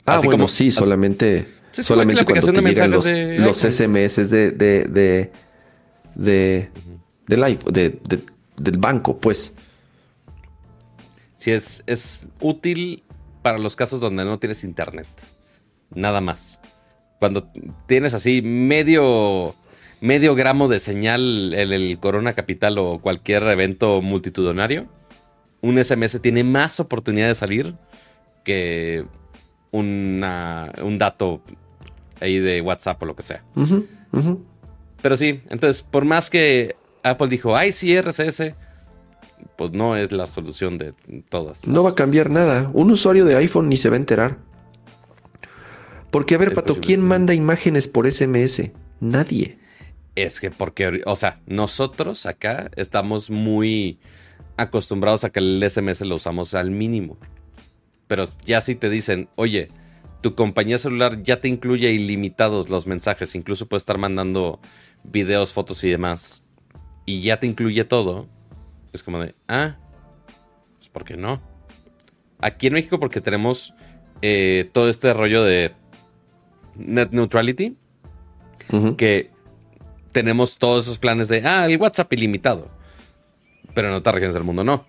Ah, así bueno, como, sí, así, solamente, sí, solamente cuando te llegan los, de... los S M S de, de, de, de, uh-huh. de live, de, de, del banco, pues. Sí, es, es útil para los casos donde no tienes internet. Nada más. Cuando tienes así medio, medio gramo de señal en el Corona Capital o cualquier evento multitudinario, un S M S tiene más oportunidad de salir que una, un dato ahí de WhatsApp o lo que sea. Uh-huh, uh-huh. Pero sí, entonces, por más que Apple dijo, ay, sí, R C S, pues no es la solución de todas. No va a cambiar nada. Un usuario de iPhone ni se va a enterar. Porque, a ver, Pato, ¿quién manda imágenes por ese eme ese? Nadie. Es que porque, o sea, nosotros acá estamos muy acostumbrados a que el ese eme ese lo usamos al mínimo. Pero ya si te dicen, oye, tu compañía celular ya te incluye ilimitados los mensajes, incluso puedes estar mandando videos, fotos y demás, y ya te incluye todo, es como de, ah, pues ¿por qué no? Aquí en México porque tenemos eh, todo este rollo de net neutrality, uh-huh. que tenemos todos esos planes de, ah, el WhatsApp ilimitado, pero en otras regiones del mundo no.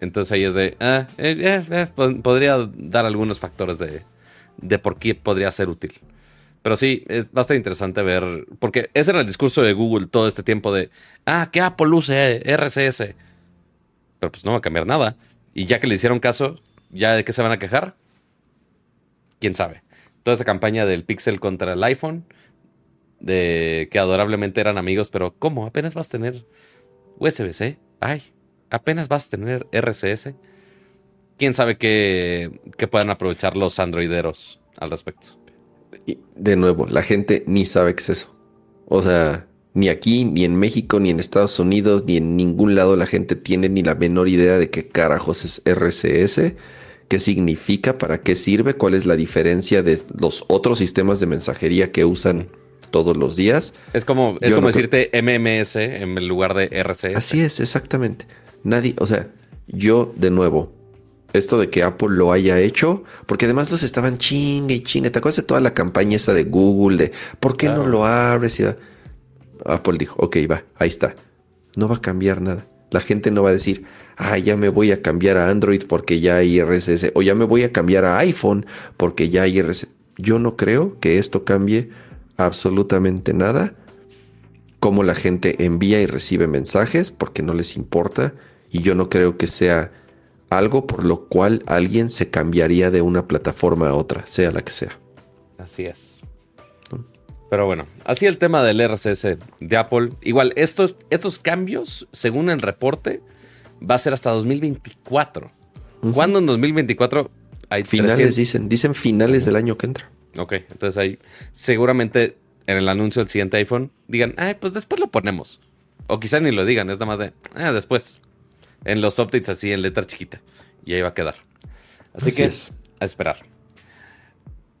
Entonces ahí es de, ah, eh, eh, eh, podría dar algunos factores de, de por qué podría ser útil. Pero sí, es bastante interesante ver, porque ese era el discurso de Google todo este tiempo de, ah, que Apple use erre ce ese. Pero pues no va a cambiar nada. Y ya que le hicieron caso, ¿ya de qué se van a quejar? ¿Quién sabe? Toda esa campaña del Pixel contra el iPhone, de que adorablemente eran amigos, pero ¿cómo? Apenas vas a tener u ese be ce. Ay, apenas vas a tener erre ce ese. ¿Quién sabe qué, qué puedan aprovechar los androideros al respecto? Y de nuevo, la gente ni sabe qué es eso. O sea, ni aquí, ni en México, ni en Estados Unidos, ni en ningún lado la gente tiene ni la menor idea de qué carajos es erre ce ese, qué significa, para qué sirve, cuál es la diferencia de los otros sistemas de mensajería que usan todos los días. Es como, es como no decirte creo... eme eme ese en lugar de erre ce ese. Así es, exactamente. Nadie, o sea, yo de nuevo, esto de que Apple lo haya hecho, porque además los estaban chingue y chingue. ¿Te acuerdas de toda la campaña esa de Google de por qué claro. no lo abres? Y va. Apple dijo, ok, va, ahí está. No va a cambiar nada. La gente no va a decir, ah, ya me voy a cambiar a Android porque ya hay erre ce ese, o ya me voy a cambiar a iPhone porque ya hay erre ce ese. Yo no creo que esto cambie absolutamente nada. Como la gente envía y recibe mensajes, porque no les importa, y yo no creo que sea algo por lo cual alguien se cambiaría de una plataforma a otra, sea la que sea. Así es. ¿No? Pero bueno, así el tema del erre ce ese de Apple. Igual, estos, estos cambios, según el reporte, va a ser hasta dos mil veinticuatro. Uh-huh. ¿Cuándo en dos mil veinticuatro hay finales? trescientos dicen, dicen finales uh-huh. del año que entra. Ok, entonces ahí seguramente en el anuncio del siguiente iPhone digan, ay, pues después lo ponemos. O quizá ni lo digan, es nada más de, ah, después. En los updates así, en letra chiquita. Y ahí va a quedar. Así, así que, es. A esperar.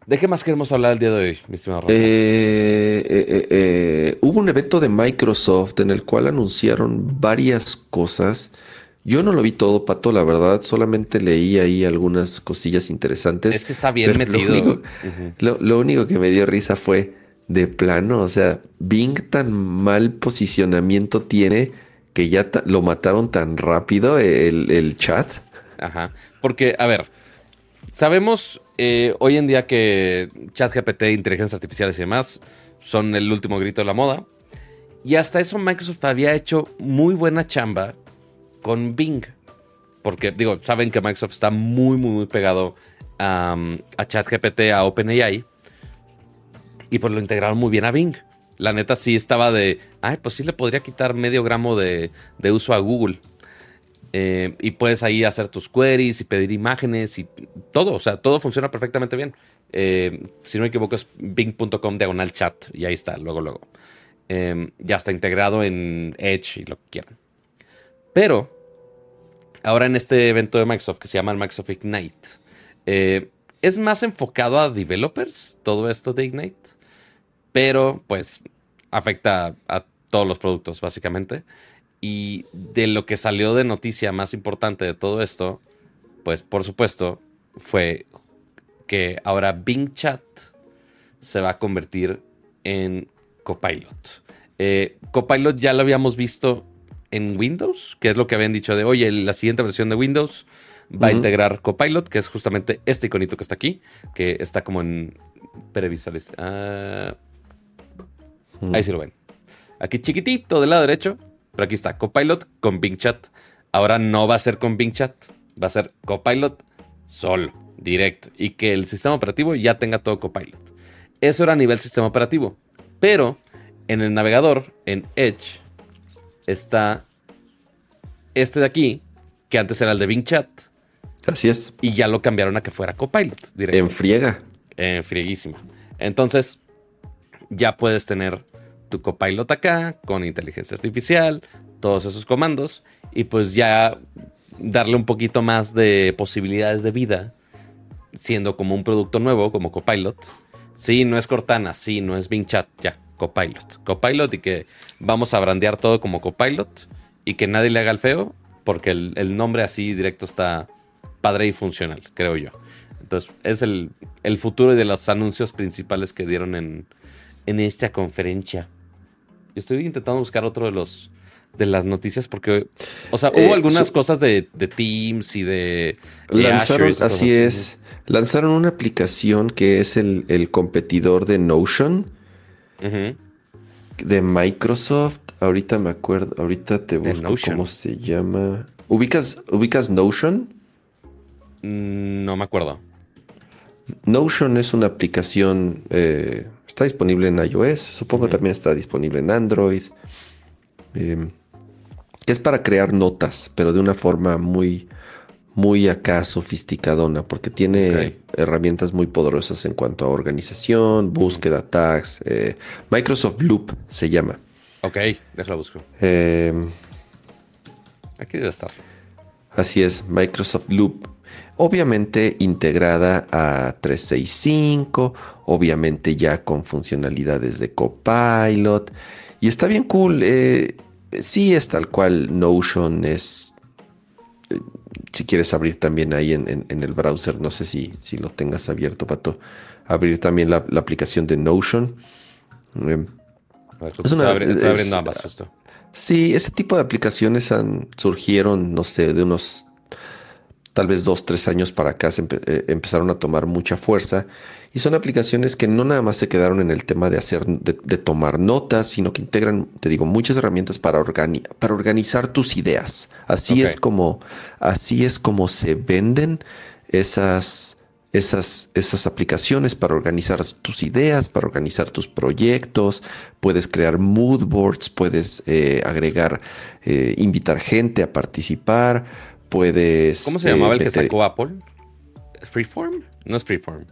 ¿De qué más queremos hablar el día de hoy, mi estimado Ramsa? Eh, eh, eh, hubo un evento de Microsoft en el cual anunciaron varias cosas. Yo no lo vi todo, Pato, la verdad. Solamente leí ahí algunas cosillas interesantes. Es que está bien metido. Lo único, uh-huh. lo, lo único que me dio risa fue de plano. O sea, Bing tan mal posicionamiento tiene que ya ta- lo mataron tan rápido el, el chat. Ajá. Porque, a ver, sabemos eh, hoy en día que ChatGPT, inteligencias artificiales y demás son el último grito de la moda. Y hasta eso Microsoft había hecho muy buena chamba con Bing, porque digo, saben que Microsoft está muy muy muy pegado a, a ChatGPT, a OpenAI, y pues lo integraron muy bien a Bing. La neta sí estaba de, ay, pues sí le podría quitar medio gramo de, de uso a Google, eh, y puedes ahí hacer tus queries y pedir imágenes y todo, o sea, todo funciona perfectamente bien. Eh, si no me equivoco es bing.com diagonal chat y ahí está, luego luego eh, ya está integrado en Edge y lo que quieran. Pero ahora en este evento de Microsoft que se llama el Microsoft Ignite, eh, es más enfocado a developers, todo esto de Ignite, pero pues afecta a, a todos los productos básicamente. Y de lo que salió de noticia más importante de todo esto, pues por supuesto fue que ahora Bing Chat se va a convertir en Copilot. Eh, Copilot ya lo habíamos visto en Windows, que es lo que habían dicho de, oye, la siguiente versión de Windows va uh-huh. a integrar Copilot, que es justamente este iconito que está aquí, que está como en previsualización. Ah, uh-huh. Ahí sí lo ven. Aquí chiquitito del lado derecho, pero aquí está Copilot con Bing Chat. Ahora no va a ser con Bing Chat, va a ser Copilot solo, directo, y que el sistema operativo ya tenga todo Copilot. Eso era a nivel sistema operativo, pero en el navegador, en Edge, está este de aquí, que antes era el de Bing Chat. Así es. Y ya lo cambiaron a que fuera Copilot directo. En friega. eh, frieguísima. Entonces ya puedes tener tu Copilot acá con inteligencia artificial, todos esos comandos, y pues ya darle un poquito más de posibilidades de vida, siendo como un producto nuevo, como Copilot. Sí, no es Cortana, sí, no es Bing Chat, ya, Copilot. Copilot, y que vamos a brandear todo como Copilot y que nadie le haga el feo, porque el, el nombre así directo está padre y funcional, creo yo. Entonces, es el, el futuro de los anuncios principales que dieron en, en esta conferencia. Estoy intentando buscar otro de los de las noticias porque, o sea, hubo eh, algunas so, cosas de, de Teams y de... de lanzaron, Azure, así es. Lanzaron una aplicación que es el, el competidor de Notion, uh-huh, de Microsoft. Ahorita me acuerdo, ahorita te busco Notion. Cómo se llama. ¿Ubicas, ubicas Notion? No me acuerdo. Notion es una aplicación, eh, está disponible en iOS, supongo, uh-huh, también está disponible en Android, eh, que es para crear notas, pero de una forma muy, muy acá sofisticadona, porque tiene, okay, herramientas muy poderosas en cuanto a organización, búsqueda, uh-huh, tags, eh, Microsoft Loop se llama. Ok, déjala busco. Eh, Aquí debe estar. Así es, Microsoft Loop. Obviamente integrada a trescientos sesenta y cinco, obviamente ya con funcionalidades de Copilot. Y está bien cool. Eh, sí, es tal cual Notion es... Eh, si quieres abrir también ahí en, en, en el browser, no sé si, si lo tengas abierto, Pato. Abrir también la, la aplicación de Notion. Eh, a ver, es una, abre, es, abriendo ambas, justo. Sí, ese tipo de aplicaciones han, surgieron, no sé, de unos... tal vez dos, tres años para acá se empe- eh, empezaron a tomar mucha fuerza, y son aplicaciones que no nada más se quedaron en el tema de hacer, de, de tomar notas, sino que integran, te digo, muchas herramientas para, organi- para organizar tus ideas. Así, okay, es como, así es como se venden esas, esas, esas aplicaciones para organizar tus ideas, para organizar tus proyectos. Puedes crear mood boards, puedes eh, agregar, eh, invitar gente a participar. Puedes. ¿Cómo se llamaba eh, el meter... que sacó Apple? ¿Freeform? No es Freeform.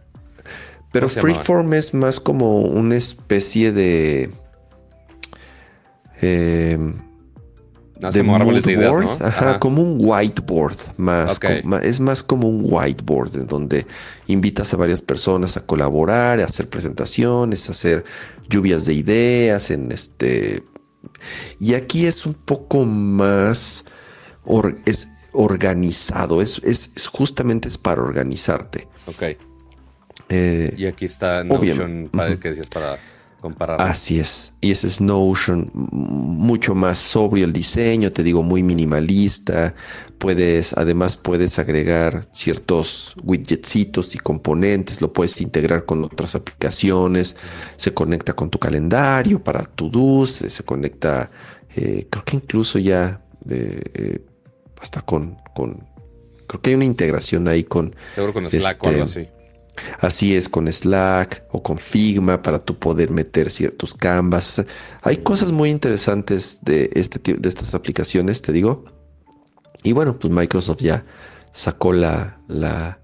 Pero Freeform es más como una especie de... Eh, no, de como árboles de ideas, ¿no? Ajá, Ajá, como un whiteboard. Más, okay, como, es más como un whiteboard en donde invitas a varias personas a colaborar, a hacer presentaciones, a hacer lluvias de ideas. En este... Y aquí es un poco más... Or, es, organizado, es, es, es justamente es para organizarte. Ok. Eh, y aquí está Notion, para, que decías, para comparar. Así es. Y ese es Notion, mucho más sobrio el diseño, te digo, muy minimalista. Puedes, además puedes agregar ciertos widgetsitos y componentes, lo puedes integrar con otras aplicaciones, se conecta con tu calendario para to-dos, se conecta, eh, creo que incluso ya... Eh, eh, hasta con, con creo que hay una integración ahí con, seguro con Slack, este, o algo así. Así es, con Slack o con Figma para tú poder meter ciertos canvas. Hay cosas muy interesantes de este de estas aplicaciones, te digo. Y bueno, pues Microsoft ya sacó la la,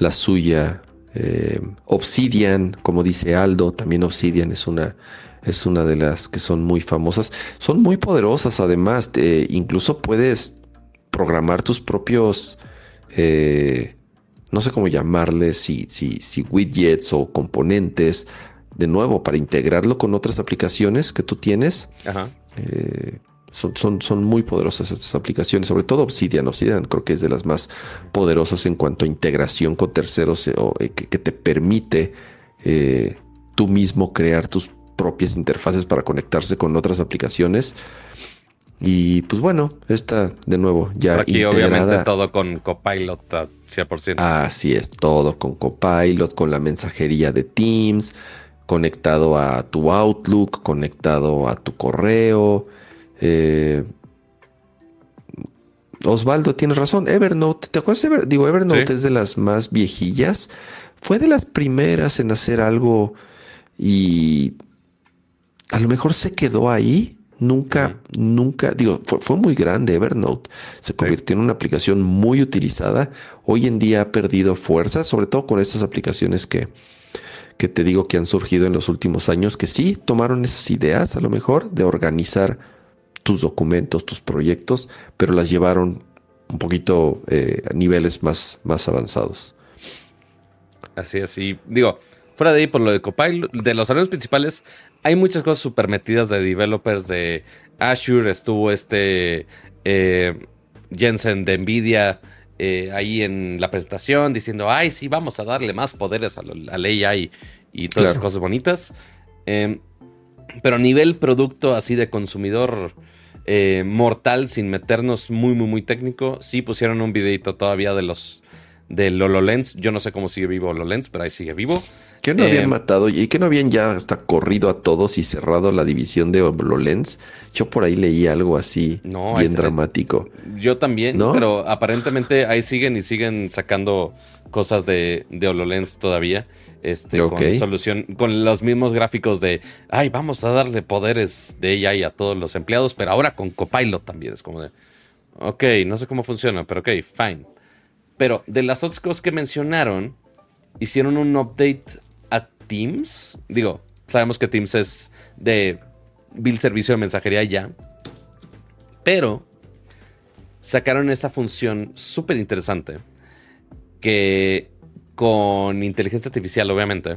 la suya, eh, Obsidian, como dice Aldo, también Obsidian es una Es una de las que son muy famosas. Son muy poderosas, además. Eh, incluso puedes programar tus propios... Eh, no sé cómo llamarles, si, si, si widgets o componentes. De nuevo, para integrarlo con otras aplicaciones que tú tienes. Ajá. Eh, son, son, son muy poderosas estas aplicaciones. Sobre todo Obsidian. Obsidian creo que es de las más poderosas en cuanto a integración con terceros. Eh, o, eh, que, que te permite eh, tú mismo crear tus propias interfaces para conectarse con otras aplicaciones. Y pues bueno, esta de nuevo ya aquí integrada. Obviamente todo con Copilot a cien por ciento. Así es, todo con Copilot, con la mensajería de Teams, conectado a tu Outlook, conectado a tu correo. Eh, Osvaldo, tienes razón. Evernote, ¿te acuerdas? Ever- digo, Evernote, ¿sí?, es de las más viejillas. Fue de las primeras en hacer algo y... a lo mejor se quedó ahí, nunca, uh-huh. nunca, digo, fue, fue muy grande Evernote, se convirtió sí. en una aplicación muy utilizada, hoy en día ha perdido fuerza, sobre todo con estas aplicaciones que, que te digo que han surgido en los últimos años, que sí tomaron esas ideas a lo mejor de organizar tus documentos, tus proyectos, pero las llevaron un poquito eh, a niveles más, más avanzados. Así es, y digo, fuera de ahí por lo de Copilot, de los anuncios principales, hay muchas cosas súper metidas de developers de Azure, estuvo este eh, Jensen de NVIDIA eh, ahí en la presentación diciendo, ay sí, vamos a darle más poderes al, al A I y todas esas cosas bonitas. Eh, pero a nivel producto así de consumidor eh, mortal, sin meternos muy, muy, muy técnico, sí pusieron un videito todavía de los... del HoloLens. Yo no sé cómo sigue vivo HoloLens, pero ahí sigue vivo. Que no eh, habían matado y que no habían ya hasta corrido a todos y cerrado la división de HoloLens. Yo por ahí leí algo así, no, bien dramático. Será. Yo también, ¿no? Pero aparentemente ahí siguen y siguen sacando cosas de, de HoloLens todavía. Este, okay. Con solución, con los mismos gráficos de, ay, vamos a darle poderes de A I a todos los empleados, pero ahora con Copilot también. Es como de, ok, no sé cómo funciona, pero ok, fine. Pero de las otras cosas que mencionaron, hicieron un update a Teams. Digo, sabemos que Teams es de vil servicio de mensajería ya. Pero sacaron esta función súper interesante que con inteligencia artificial, obviamente,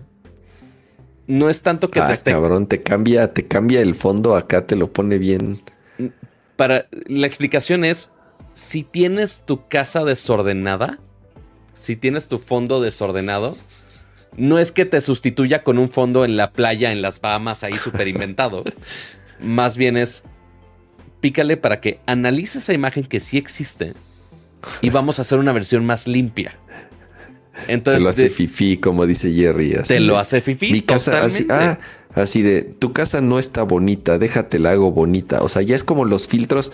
no es tanto que ah, te esté... cabrón, te cambia, te cambia el fondo acá, te lo pone bien. Para la explicación es... Si tienes tu casa desordenada, si tienes tu fondo desordenado, no es que te sustituya con un fondo en la playa, en las Bahamas, ahí súper inventado. Más bien es, pícale para que analice esa imagen que sí existe y vamos a hacer una versión más limpia. Entonces, te lo hace de, fifí, como dice Jerry. Así te de, lo hace fifí, mi casa, así, ah, así de, tu casa no está bonita, déjate la hago bonita. O sea, ya es como los filtros...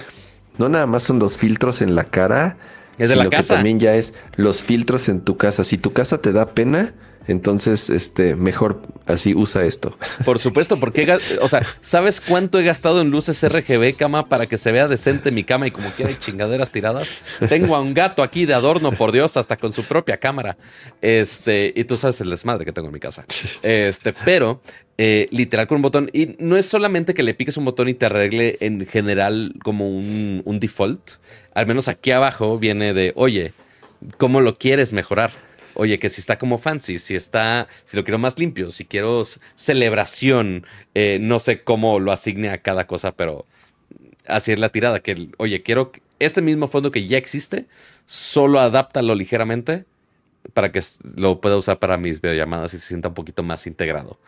No nada más son los filtros en la cara, es de sino la casa. Que también ya es los filtros en tu casa. Si tu casa te da pena, entonces este mejor así usa esto. Por supuesto, porque o sea, ¿sabes cuánto he gastado en luces R G B, cama, para que se vea decente mi cama y como quiera hay chingaderas tiradas? Tengo a un gato aquí de adorno, por Dios, hasta con su propia cámara. Este, y tú sabes el desmadre que tengo en mi casa. Este, pero Eh, literal con un botón, y no es solamente que le piques un botón y te arregle en general como un, un default. Al menos aquí abajo viene de, oye, ¿cómo lo quieres mejorar? Oye, que si está como fancy, si está, si lo quiero más limpio, si quiero celebración, eh, no sé cómo lo asigne a cada cosa, pero así es la tirada, que oye, quiero este mismo fondo que ya existe, solo adáptalo ligeramente para que lo pueda usar para mis videollamadas y se sienta un poquito más integrado.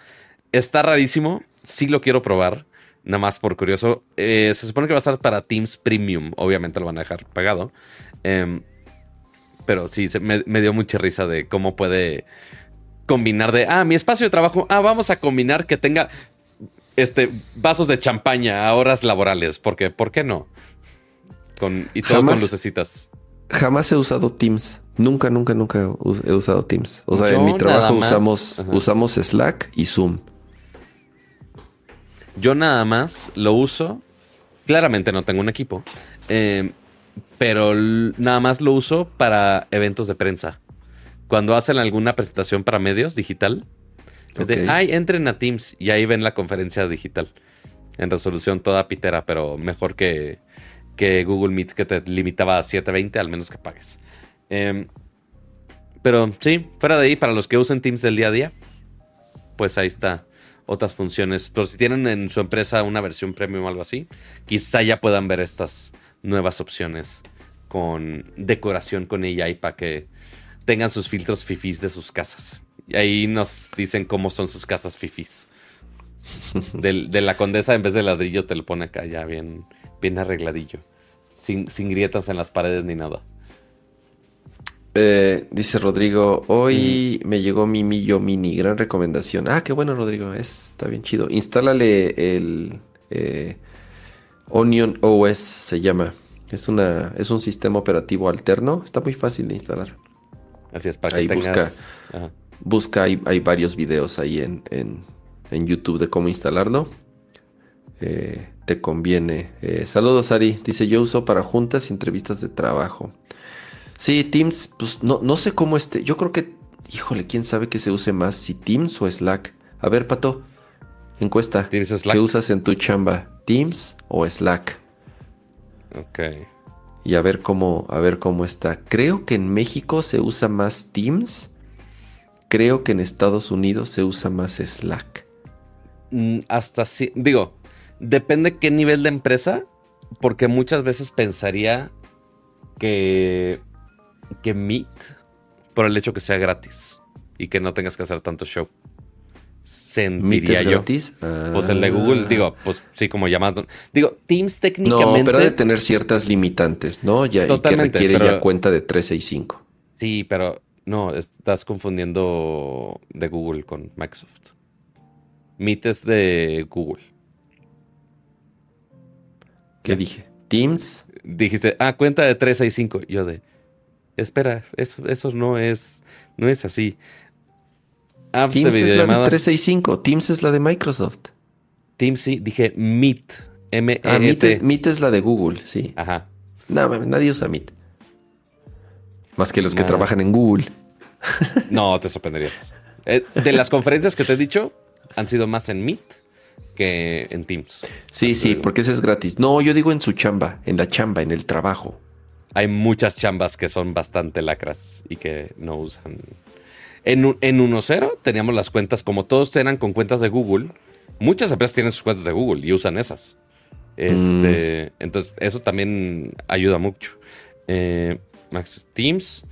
Está rarísimo, sí lo quiero probar, nada más por curioso. Eh, se supone que va a estar para Teams Premium, obviamente lo van a dejar pagado. Eh, pero sí, se, me, me dio mucha risa de cómo puede combinar de... Ah, mi espacio de trabajo, ah, vamos a combinar que tenga este vasos de champaña a horas laborales, porque ¿por qué no? Con, y todo jamás, con lucecitas. Jamás he usado Teams. Nunca, nunca, nunca he usado Teams. O sea, yo en mi trabajo usamos, usamos Slack y Zoom. Yo nada más lo uso. Claramente no tengo un equipo. Eh, pero nada más lo uso para eventos de prensa. Cuando hacen alguna presentación para medios digital, es okay. de, ay, entren a Teams. Y ahí ven la conferencia digital. En resolución toda pitera, pero mejor que, que Google Meet, que te limitaba a siete veinte, al menos que pagues. Eh, pero sí, fuera de ahí, para los que usen Teams del día a día, pues ahí está. Otras funciones, pero si tienen en su empresa una versión premium o algo así, quizá ya puedan ver estas nuevas opciones con decoración con A I para que tengan sus filtros fifís de sus casas. Y ahí nos dicen cómo son sus casas fifís. De, de la Condesa, en vez de ladrillo te lo pone acá ya bien, bien arregladillo, sin, sin grietas en las paredes ni nada. Eh, dice Rodrigo, hoy mm. me llegó mi Millo Mini, gran recomendación. Ah, qué bueno, Rodrigo, es, está bien chido. Instálale el eh, Onion O S, se llama. Es una es un sistema operativo alterno, está muy fácil de instalar. Así es, para que ahí tengas... Busca, Ajá. busca hay, hay varios videos ahí en, en, en YouTube de cómo instalarlo. Eh, te conviene. Eh, saludos, Ari. Dice, yo uso para juntas y entrevistas de trabajo. Sí, Teams, pues no, no sé cómo esté. Yo creo que híjole, quién sabe qué se use más, si Teams o Slack. A ver, Pato, encuesta. ¿Teams o Slack? ¿Qué usas en tu chamba? ¿Teams o Slack? Ok. Y a ver cómo, a ver cómo está. Creo que en México se usa más Teams. Creo que en Estados Unidos se usa más Slack. Mm, hasta sí. Digo, depende qué nivel de empresa. Porque muchas veces pensaría que, que Meet, por el hecho que sea gratis y que no tengas que hacer tanto show. Sentiría yo. ¿Gratis? Ah. Pues el de Google, digo, pues sí, como llamado. Digo, Teams técnicamente... No, pero ha de tener ciertas limitantes, ¿no? Ya, totalmente. Y que requiere pero, ya cuenta de tres, seis, cinco. Sí, pero no, estás confundiendo de Google con Microsoft. Meet es de Google. ¿Qué dije? ¿Teams? Dijiste, ah, cuenta de tres, seis, cinco. Yo de, espera, eso, eso no es no es así. Apps Teams de es la de tres sesenta y cinco. Teams es la de Microsoft. Teams sí, dije Meet. M E E T. Ah, Meet, es, Meet es la de Google, sí. Ajá. No, nadie usa Meet. Más que los nah. que trabajan en Google. No, te sorprenderías. Eh, de las conferencias que te he dicho, han sido más en Meet que en Teams. Sí, sí, porque ese es gratis. No, yo digo en su chamba, en la chamba, en el trabajo. Hay muchas chambas que son bastante lacras y que no usan. En, en uno cero teníamos las cuentas, como todos eran con cuentas de Google. Muchas empresas tienen sus cuentas de Google y usan esas. Este, mm. Entonces, eso también ayuda mucho. Eh, Teams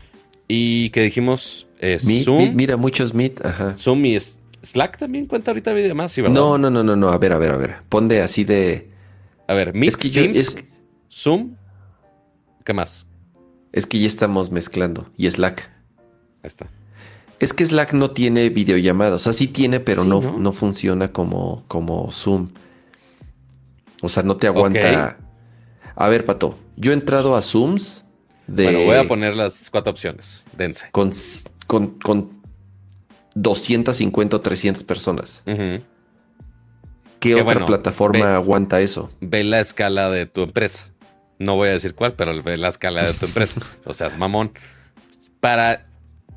y que dijimos eh, Meet, Zoom. Meet, mira, muchos Meet. Ajá. Zoom y es, Slack también cuenta ahorita video más, sí, ¿verdad? No, no, no, no, no. A ver, a ver, a ver. Pon de así de... A ver, Meet, es que Teams, yo, es que... Zoom. ¿Qué más? Es que ya estamos mezclando. Y Slack. Ahí está. Es que Slack no tiene videollamadas. O sea, sí tiene, pero sí, no, ¿no? no funciona como, como Zoom. O sea, no te aguanta... Okay. A ver, Pato. Yo he entrado a Zooms de... Bueno, voy a poner las cuatro opciones. Dense. Con... con, con doscientas cincuenta o trescientas personas. Uh-huh. ¿Qué que otra bueno, plataforma ve, aguanta eso? Ve la escala de tu empresa. No voy a decir cuál, pero ve la escala de tu empresa. O sea, es mamón. Para...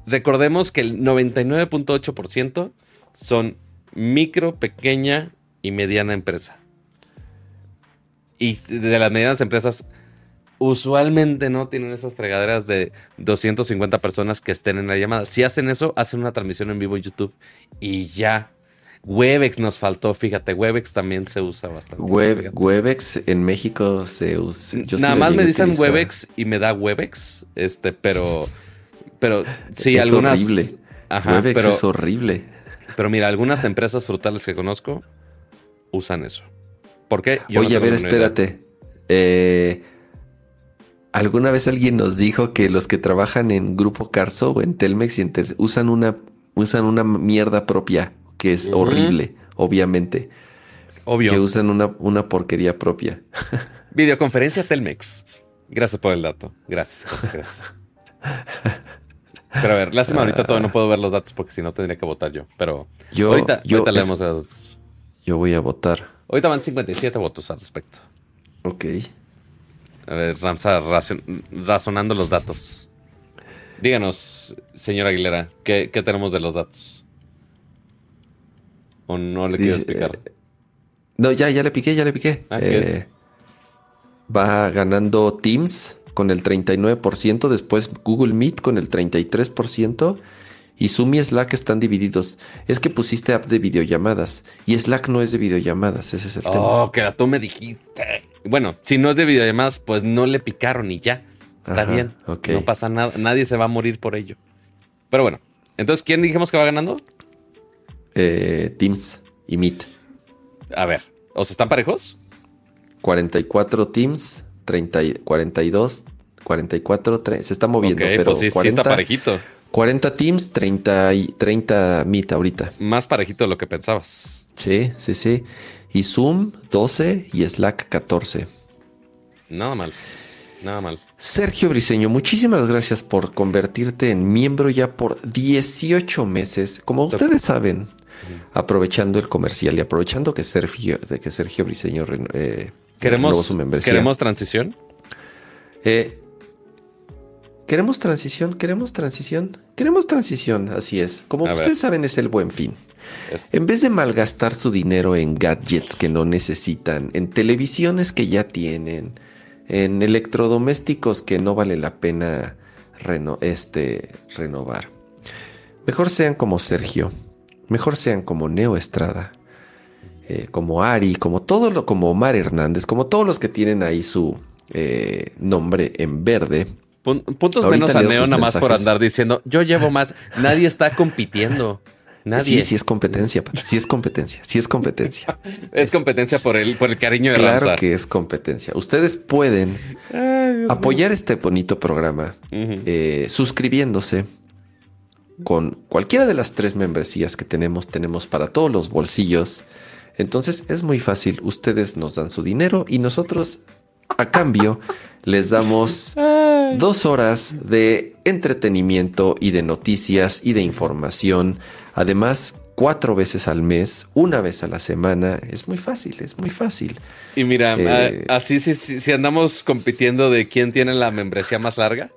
Recordemos que el noventa y nueve punto ocho por ciento son micro, pequeña y mediana empresa. Y de las medianas empresas, usualmente no tienen esas fregaderas de doscientas cincuenta personas que estén en la llamada. Si hacen eso, hacen una transmisión en vivo en YouTube y ya. Webex nos faltó, fíjate. Webex también se usa bastante. Web, Webex en México se usa. Yo Nada sí más me dicen utilizar. Webex y me da Webex, este, pero... Pero sí, es algunas... horrible. Ajá, Webex pero, es horrible. Pero mira, algunas empresas frutales que conozco usan eso. ¿Por qué? Yo Oye, no a ver, espérate. Eh, ¿Alguna vez alguien nos dijo que los que trabajan en Grupo Carso o en Telmex y en Tel- usan, una, usan una mierda propia? Que es uh-huh. horrible, obviamente. Obvio. Que usan una, una porquería propia. Videoconferencia Telmex. Gracias por el dato. Gracias, gracias, gracias. Pero a ver, lástima, ahorita uh, todavía no puedo ver los datos porque si no tendría que votar yo. Pero yo, ahorita, yo, ahorita leemos los datos. Yo voy a votar. Ahorita van cincuenta y siete votos al respecto. Ok. A ver, Ramsa, razon, razonando los datos. Díganos, señora Aguilera, ¿qué, qué tenemos de los datos? ¿O no le quiero explicar? Eh, no, ya, ya le piqué, ya le piqué. Ah, eh, va ganando Teams con el treinta y nueve por ciento, después Google Meet con el treinta y tres por ciento y Zoom y Slack están divididos. Es que pusiste app de videollamadas y Slack no es de videollamadas, ese es el oh, tema. Oh, que tú me dijiste. Bueno, si no es de videollamadas, pues no le picaron y ya. Está Ajá, bien, okay. No pasa nada, nadie se va a morir por ello. Pero bueno, entonces, ¿quién dijimos que va ganando? Eh, Teams y Meet. A ver, ¿os están parejos? cuarenta y cuatro Teams... treinta, cuarenta y dos, cuarenta y cuatro, tres. Se está moviendo, okay, pero pues sí, cuarenta, sí está parejito. cuarenta Teams, treinta, treinta Meet ahorita. Más parejito de lo que pensabas. Sí, sí, sí. Y Zoom, doce y Slack, catorce. Nada mal, nada mal. Sergio Briceño, muchísimas gracias por convertirte en miembro ya por dieciocho meses. Como ustedes saben, aprovechando el comercial y aprovechando que Sergio, de que Sergio Briceño... Eh, ¿Queremos, ¿Queremos transición? Eh, Queremos transición, queremos transición, queremos transición, así es. Como a ustedes ver. saben, es el Buen Fin. Es... En vez de malgastar su dinero en gadgets que no necesitan, en televisiones que ya tienen, en electrodomésticos que no vale la pena reno- este, renovar. Mejor sean como Sergio, mejor sean como Neo Estrada, eh, como Ari, como todo lo, como Omar Hernández, como todos los que tienen ahí su eh, nombre en verde. Puntos ahorita menos a Neo nada más por andar diciendo, yo llevo más, nadie está compitiendo. Nadie. Sí, sí es competencia, Pat. sí es competencia, sí es competencia. es competencia por el, por el cariño de Ramsa. Claro que es competencia. Ustedes pueden Ay, apoyar Dios. este bonito programa uh-huh. eh, suscribiéndose con cualquiera de las tres membresías que tenemos, tenemos para todos los bolsillos. Entonces es muy fácil, ustedes nos dan su dinero y nosotros a cambio les damos dos horas de entretenimiento y de noticias y de información. Además, cuatro veces al mes, una vez a la semana. Es muy fácil, es muy fácil. Y mira, eh, así si sí, sí, sí andamos compitiendo de quién tiene la membresía más larga,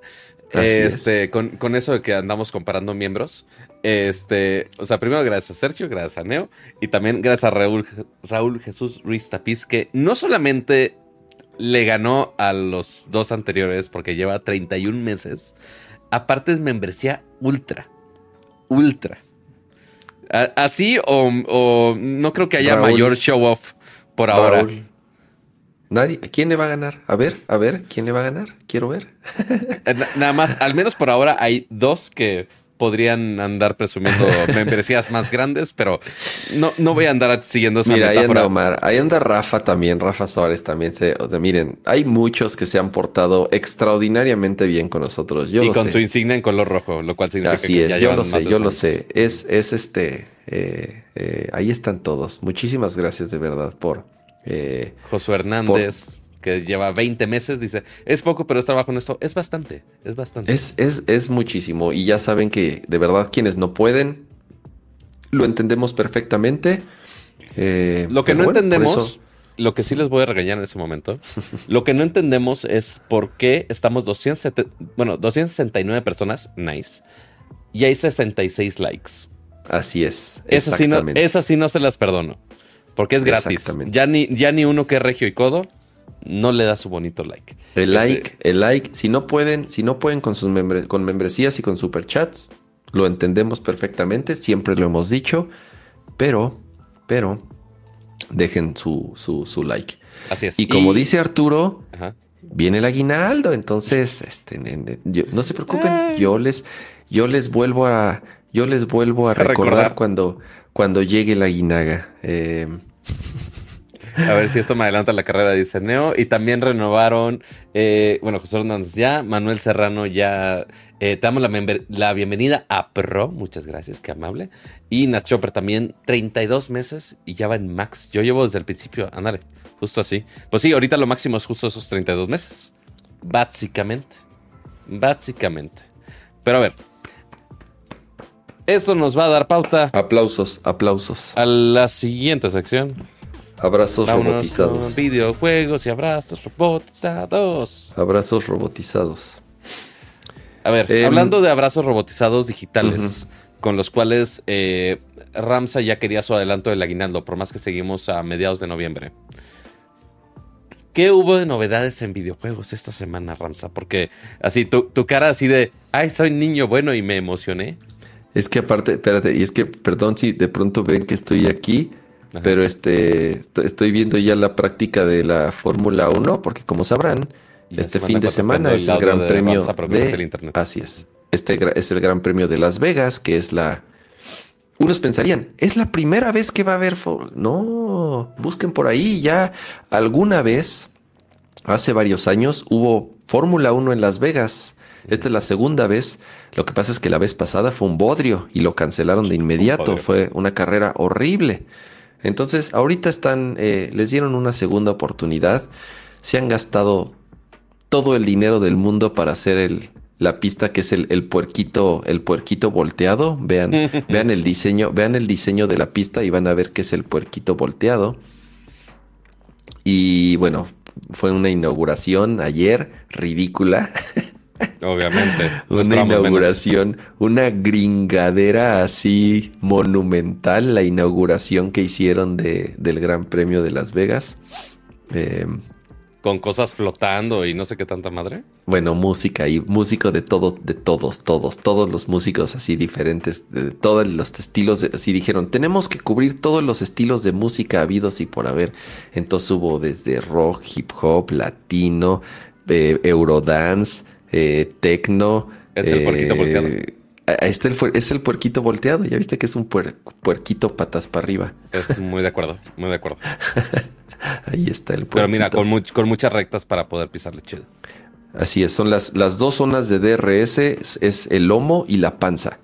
este, es. con, con eso de que andamos comparando miembros. Este, o sea, primero gracias a Sergio, gracias a Neo y también gracias a Raúl, Raúl Jesús Ruiz Tapiz, que no solamente... le ganó a los dos anteriores porque lleva treinta y un meses. Aparte es membresía ultra. Ultra. A- así o, o no creo que haya Raúl. mayor show off por Raúl. ahora. Nadie. ¿Quién le va a ganar? A ver, a ver, ¿quién le va a ganar? Quiero ver. N- nada más, al menos por ahora hay dos que podrían andar presumiendo membresías más grandes, pero no, no voy a andar siguiendo esa Mira, metáfora. Mira, ahí anda Omar, ahí anda Rafa también, Rafa Suárez también. Se, o sea, miren, hay muchos que se han portado extraordinariamente bien con nosotros. Yo y lo con sé. su insignia en color rojo, lo cual significa Así que es, ya yo lo sé, yo lo sé. Es, es este, eh, eh, ahí están todos. Muchísimas gracias de verdad por... Eh, Josué Hernández... Por, que lleva veinte meses, dice, es poco, pero es trabajo nuestro. Es bastante, es bastante. Es, es, es muchísimo. Y ya saben que, de verdad, quienes no pueden, lo entendemos perfectamente. Eh, lo que no bueno, entendemos, eso... lo que sí les voy a regañar en ese momento, lo que no entendemos es por qué estamos doscientos setenta, bueno, doscientas sesenta y nueve personas, nice, y hay sesenta y seis likes. Así es, exactamente. Esas sí no, esas sí no se las perdono, porque es gratis. Ya ni, ya ni uno que es regio y codo, no le da su bonito like. El like, este, el like. Si no pueden, si no pueden con sus membre- con membresías y con superchats, lo entendemos perfectamente. Siempre lo hemos dicho. Pero, pero, dejen su, su, su like. Así es. Y como y... dice Arturo, ajá, viene el aguinaldo. Entonces, este, yo, no se preocupen. Ay. Yo les, yo les vuelvo a, yo les vuelvo a, a recordar, recordar cuando, cuando llegue la aguinaga. Eh... A ver si esto me adelanta la carrera, dice Neo. Y también renovaron, eh, bueno, José Hernández ya, Manuel Serrano ya. Eh, te damos la, member- la bienvenida a Pro. Muchas gracias, qué amable. Y Nat Chopper también, treinta y dos meses y ya va en Max. Yo llevo desde el principio, ándale, justo así. Pues sí, ahorita lo máximo es justo esos treinta y dos meses. Básicamente. Básicamente. Pero a ver. Esto nos va a dar pauta. Aplausos, aplausos. A la siguiente sección. Abrazos Vámonos robotizados. Videojuegos y abrazos robotizados. Abrazos robotizados. A ver, eh, hablando de abrazos robotizados digitales, uh-huh, con los cuales eh, Ramsa ya quería su adelanto del aguinaldo, por más que seguimos a mediados de noviembre. ¿Qué hubo de novedades en videojuegos esta semana, Ramsa? Porque así, tu, tu cara así de, ay, soy niño bueno y me emocioné. Es que aparte, espérate, y es que, perdón si de pronto ven que estoy aquí... Ajá. Pero este estoy viendo ya la práctica de la Fórmula uno, porque como sabrán, y este fin de semana es el gran de premio de, el internet. Así es. Este es el gran premio de Las Vegas, que es la... Unos pensarían, es la primera vez que va a haber... For... No, busquen por ahí. Ya alguna vez, hace varios años, hubo Fórmula uno en Las Vegas. Esta es la segunda vez. Lo que pasa es que la vez pasada fue un bodrio y lo cancelaron de inmediato. Un fue una carrera horrible. Entonces, ahorita están, eh, les dieron una segunda oportunidad. Se han gastado todo el dinero del mundo para hacer el, la pista, que es el, el puerquito, el puerquito volteado. Vean, vean el diseño, vean el diseño de la pista y van a ver que es el puerquito volteado. Y bueno, fue una inauguración ayer ridícula. Obviamente. Una inauguración, menos. Una gringadera así monumental, la inauguración que hicieron de, del Gran Premio de Las Vegas. Eh, Con cosas flotando y no sé qué tanta madre. Bueno, música y músico de todos, de todos, todos, todos los músicos así diferentes, de todos los estilos. Así dijeron, tenemos que cubrir todos los estilos de música habidos y por haber. Entonces hubo desde rock, hip hop, latino, eh, eurodance, eh, techno. Es eh, el puerquito volteado. Este es el puerquito volteado. Ya viste que es un puer, puerquito patas para arriba. Es muy de acuerdo, muy de acuerdo. Ahí está el puerquito. Pero mira, con, much, con muchas rectas para poder pisarle chido. Así es, son las, las dos zonas de D R S, es, es el lomo y la panza.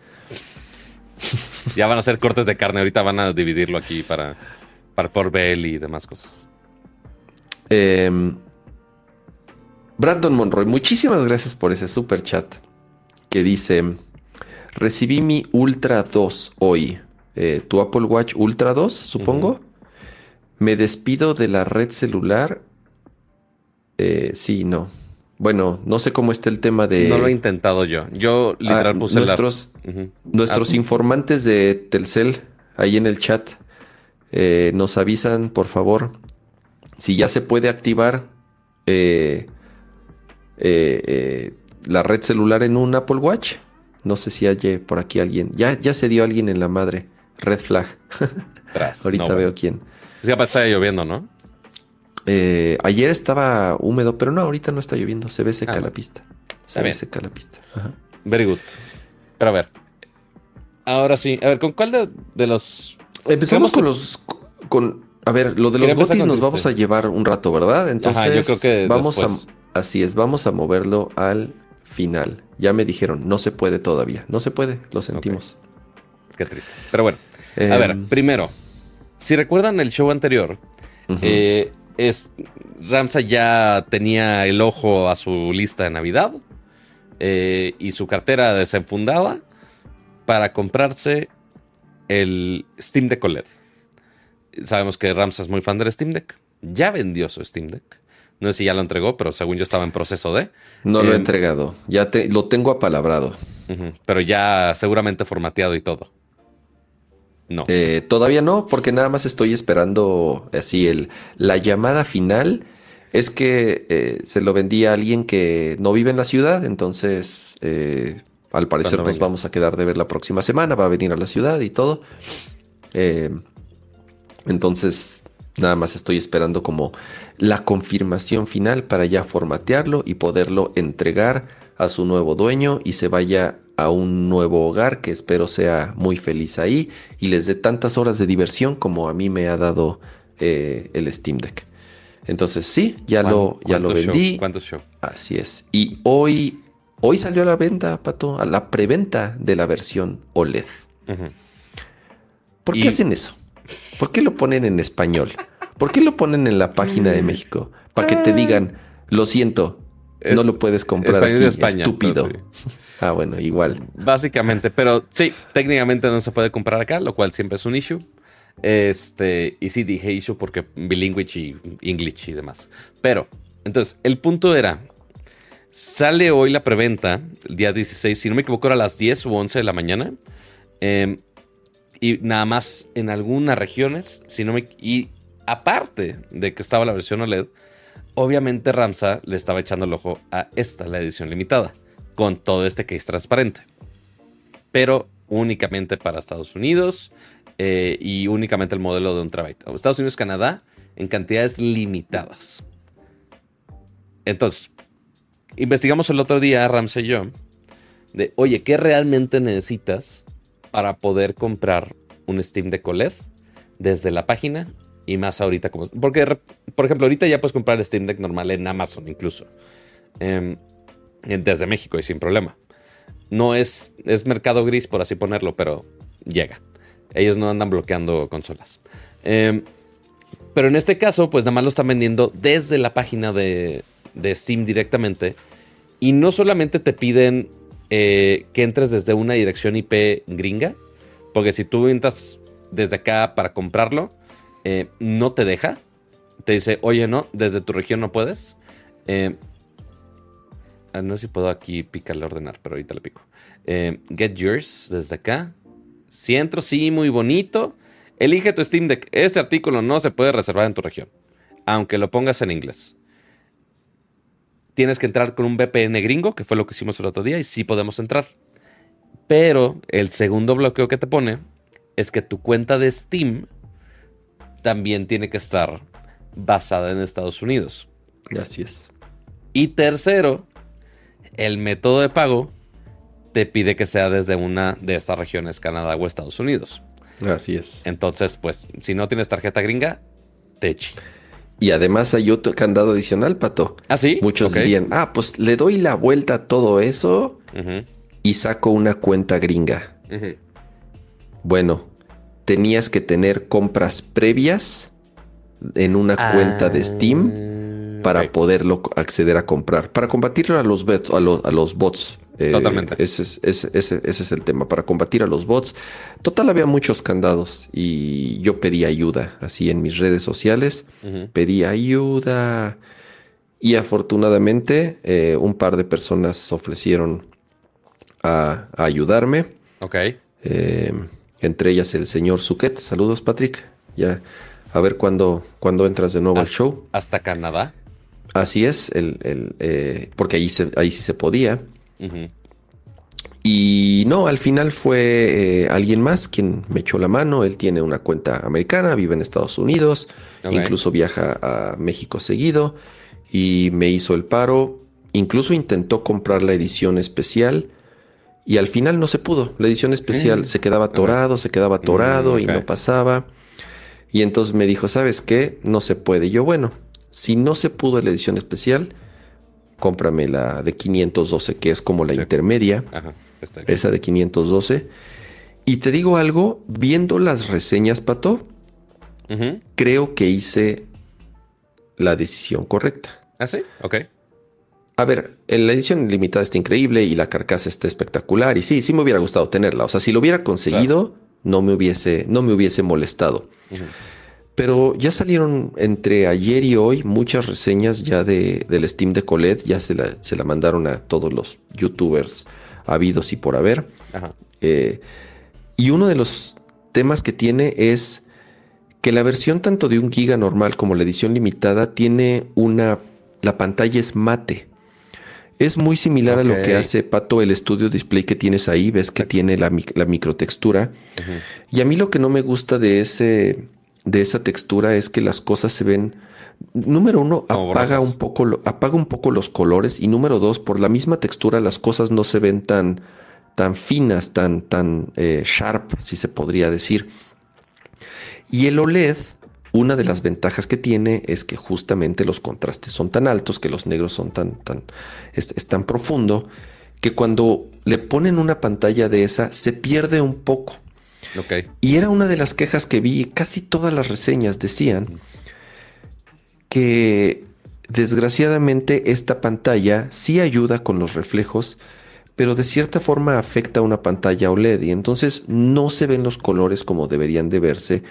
Ya van a hacer cortes de carne, ahorita van a dividirlo aquí para, para por belly y demás cosas. Eh, Brandon Monroy, muchísimas gracias por ese super chat que dice, recibí mi Ultra dos hoy, eh, tu Apple Watch Ultra dos, supongo. Uh-huh. Me despido de la red celular. Eh, sí, no. Bueno, no sé cómo está el tema de... No lo he intentado yo. Yo literal ah, puse nuestros, la... Uh-huh. Nuestros ah, informantes de Telcel, ahí en el chat, eh, nos avisan, por favor, si ya se puede activar eh, eh, eh, la red celular en un Apple Watch. No sé si hay por aquí alguien. Ya, ya se dio alguien en la madre. Red flag. Tras, ahorita no veo quién. Sí, aparte está lloviendo, ¿no? Eh, ayer estaba húmedo, pero no, ahorita no está lloviendo. Se ve seca ah, la pista. Se ve seca la pista. Ajá. Very good. Pero a ver. Ahora sí. A ver, ¿con cuál de, de los...? Empezamos con que... los... Con, a ver, lo de los gotis nos vamos a llevar un rato, ¿verdad? Entonces, ajá, yo creo que vamos a, así es, vamos a moverlo al final. Ya me dijeron, no se puede todavía. No se puede, lo sentimos. Okay. Qué triste. Pero bueno. A eh, ver, primero... Si recuerdan el show anterior, uh-huh. eh, es, Ramsa ya tenía el ojo a su lista de Navidad eh, y su cartera desenfundada para comprarse el Steam Deck O L E D. Sabemos que Ramsa es muy fan del Steam Deck. Ya vendió su Steam Deck. No sé si ya lo entregó, pero según yo estaba en proceso de... No eh, lo he entregado. Ya te, lo tengo apalabrado. Uh-huh, pero ya seguramente formateado y todo. No. Eh, todavía no, porque nada más estoy esperando así el la llamada final. Es que eh, se lo vendí a alguien que no vive en la ciudad, entonces eh, al parecer nos vamos a quedar de ver la próxima semana. Va a venir a la ciudad y todo. Eh, entonces nada más estoy esperando como la confirmación final para ya formatearlo y poderlo entregar a su nuevo dueño y se vaya a un nuevo hogar que espero sea muy feliz ahí y les dé tantas horas de diversión como a mí me ha dado eh, el Steam Deck. Entonces sí, ya lo, ya lo vendí. Show, ¿Cuánto show? Así es. Y hoy, hoy salió a la venta, Pato, a la preventa de la versión O L E D. Uh-huh. ¿Por y... qué hacen eso? ¿Por qué lo ponen en español? ¿Por qué lo ponen en la página de México? Para que te digan, lo siento, es, no lo puedes comprar aquí, España, estúpido. Entonces, sí. Ah, bueno, igual. Básicamente, pero sí, técnicamente no se puede comprar acá, lo cual siempre es un issue. Este, y sí dije issue porque bilingüe y English y demás. Pero, entonces, el punto era, sale hoy la preventa, el día dieciséis, si no me equivoco, era a las diez u once de la mañana. Eh, y nada más en algunas regiones, si no me... Y aparte de que estaba la versión O L E D, obviamente Ramsa le estaba echando el ojo a esta, la edición limitada, con todo este case transparente. Pero únicamente para Estados Unidos eh, y únicamente el modelo de un terabyte. Estados Unidos, Canadá, en cantidades limitadas. Entonces, investigamos el otro día, Ramsa y yo, de, oye, ¿qué realmente necesitas para poder comprar un Steam Deck O L E D desde la página? Y más ahorita como... Porque, por ejemplo, ahorita ya puedes comprar el Steam Deck normal en Amazon incluso. Eh, desde México y sin problema. No es... Es mercado gris, por así ponerlo, pero llega. Ellos no andan bloqueando consolas. Eh, pero en este caso, pues nada más lo están vendiendo desde la página de, de Steam directamente. Y no solamente te piden eh, que entres desde una dirección I P gringa. Porque si tú entras desde acá para comprarlo... Eh, no te deja, te dice, oye, no, desde tu región no puedes. Eh, Ah, no sé si puedo aquí picarle a ordenar, pero ahorita le pico. Eh, Get Yours, desde acá. Si entro, sí, muy bonito. Elige tu Steam Deck. Este artículo no se puede reservar en tu región, aunque lo pongas en inglés. Tienes que entrar con un V P N gringo, que fue lo que hicimos el otro día, y sí podemos entrar. Pero el segundo bloqueo que te pone es que tu cuenta de Steam también tiene que estar basada en Estados Unidos. Así es. Y tercero, el método de pago te pide que sea desde una de estas regiones, Canadá o Estados Unidos. Así es. Entonces, pues, si no tienes tarjeta gringa, techi. Y además hay otro candado adicional, Pato. ¿Ah, sí? Muchos okay. dirían, ah, pues le doy la vuelta a todo eso uh-huh. y saco una cuenta gringa. Uh-huh. Bueno, tenías que tener compras previas en una ah, cuenta de Steam para okay. poderlo acceder a comprar. Para combatirlo a los, bet- a los, a los bots. Eh, Totalmente. Ese es, ese, ese, ese es el tema, para combatir a los bots. Total, había muchos candados y yo pedí ayuda, así en mis redes sociales, uh-huh. pedí ayuda y afortunadamente eh, un par de personas ofrecieron a, a ayudarme. Ok. Eh, entre ellas el señor Suquet. Saludos, Patrick. Ya, a ver cuándo cuando entras de nuevo al show. ¿Hasta Canadá? Así es, el, el, eh, porque ahí, se, ahí sí se podía. Uh-huh. Y no, al final fue eh, alguien más quien me echó la mano. Él tiene una cuenta americana, vive en Estados Unidos, okay. incluso viaja a México seguido y me hizo el paro. Incluso intentó comprar la edición especial y al final no se pudo. La edición especial okay. se quedaba atorado, okay. se quedaba atorado okay. y no pasaba. Y entonces me dijo, ¿sabes qué? No se puede. Y yo, bueno, si no se pudo la edición especial, cómprame la de quinientos doce, que es como la sí. intermedia. Ajá, está bien. Esa de quinientos doce. Y te digo algo, viendo las reseñas, Pato, uh-huh. creo que hice la decisión correcta. ¿Ah, sí? Ok. A ver, la edición limitada está increíble y la carcasa está espectacular. Y sí, sí me hubiera gustado tenerla. O sea, si lo hubiera conseguido, claro. no me hubiese, no me hubiese molestado. Uh-huh. Pero ya salieron entre ayer y hoy muchas reseñas ya de, del Steam Deck O L E D. Ya se la, se la mandaron a todos los youtubers habidos y por haber. Ajá. Eh, y uno de los temas que tiene es que la versión tanto de un giga normal como la edición limitada tiene una... La pantalla es mate. Es muy similar okay. a lo que hace, Pato, el Studio Display que tienes ahí. Ves que okay. tiene la, la microtextura. Uh-huh. Y a mí lo que no me gusta de ese... de esa textura es que las cosas se ven, número uno, oh, apaga un poco, lo, apaga un poco los colores, y número dos, por la misma textura las cosas no se ven tan, tan finas, tan, tan eh, sharp, si se podría decir. Y el O L E D, una de las ventajas que tiene es que justamente los contrastes son tan altos, que los negros son tan, tan, es, es tan profundo, que cuando le ponen una pantalla de esa se pierde un poco. Okay. Y era una de las quejas que vi. Casi todas las reseñas decían que desgraciadamente esta pantalla sí ayuda con los reflejos, pero de cierta forma afecta a una pantalla O L E D y entonces no se ven los colores como deberían de verse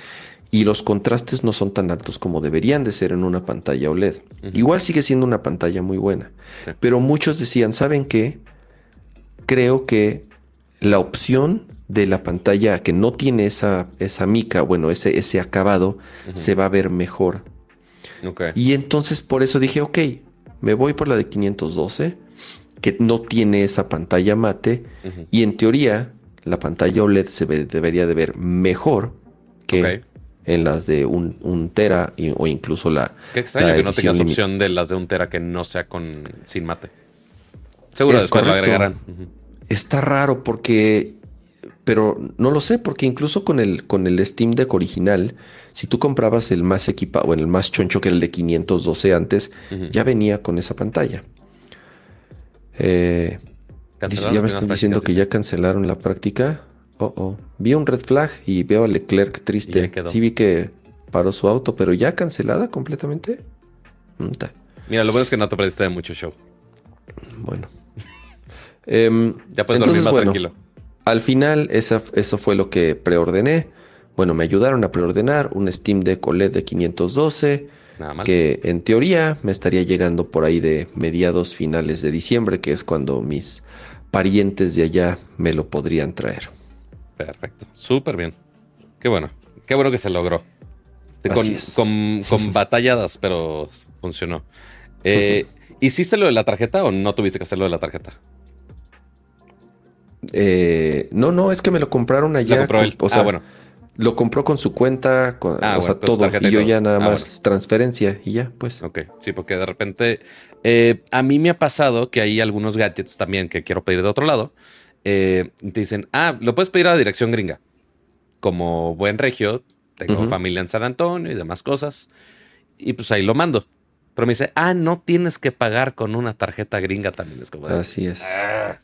y los contrastes no son tan altos como deberían de ser en una pantalla O L E D. Uh-huh. Igual sigue siendo una pantalla muy buena, sí. pero muchos decían, ¿saben qué? Creo que la opción de la pantalla que no tiene esa, esa mica, bueno, ese, ese acabado, uh-huh. se va a ver mejor. Okay. Y entonces por eso dije, ok, me voy por la de quinientos doce, que no tiene esa pantalla mate, uh-huh. y en teoría la pantalla O L E D se ve, debería de ver mejor que okay. en las de un, un tera y, o incluso la... Qué extraño la que no tengas lim... opción de las de un tera que no sea con sin mate. Seguro es después correcto. Lo agregarán. Uh-huh. Está raro porque... Pero no lo sé, porque incluso con el, con el Steam Deck original, si tú comprabas el más equipado, bueno, el más choncho que era el de quinientos doce antes, uh-huh. ya venía con esa pantalla. Eh, dice, ya me están diciendo que ya cancelaron la práctica. Oh, oh. Vi un red flag y veo a Leclerc triste. Sí vi que paró su auto, pero ya cancelada completamente. Mm-ta. Mira, lo bueno es que no te perdiste de mucho show. Bueno. eh, ya puedes entonces, dormir más bueno, tranquilo. Al final, esa, eso fue lo que preordené. Bueno, me ayudaron a preordenar un Steam Deck O L E D de quinientos doce, Nada mal. Que en teoría me estaría llegando por ahí de mediados, finales de diciembre, que es cuando mis parientes de allá me lo podrían traer. Perfecto, súper bien. Qué bueno, qué bueno que se logró. Con, con, con batalladas, pero funcionó. Eh, ¿Hiciste lo de la tarjeta o no tuviste que hacer lo de la tarjeta? Eh, no, no, es que me lo compraron allá. Lo compró él. O sea, ah, bueno. Lo compró con su cuenta, con, ah, o bueno, sea, todo. Y yo todo. ya nada ah, más bueno. transferencia y ya, pues. Ok, sí, porque de repente eh, a mí me ha pasado que hay algunos gadgets también que quiero pedir de otro lado. Eh, te dicen, ah, lo puedes pedir a la dirección gringa. Como buen regio, tengo uh-huh. familia en San Antonio y demás cosas. Y pues ahí lo mando. Pero me dice, ah, no tienes que pagar con una tarjeta gringa también. Es como de, Así es. Ah.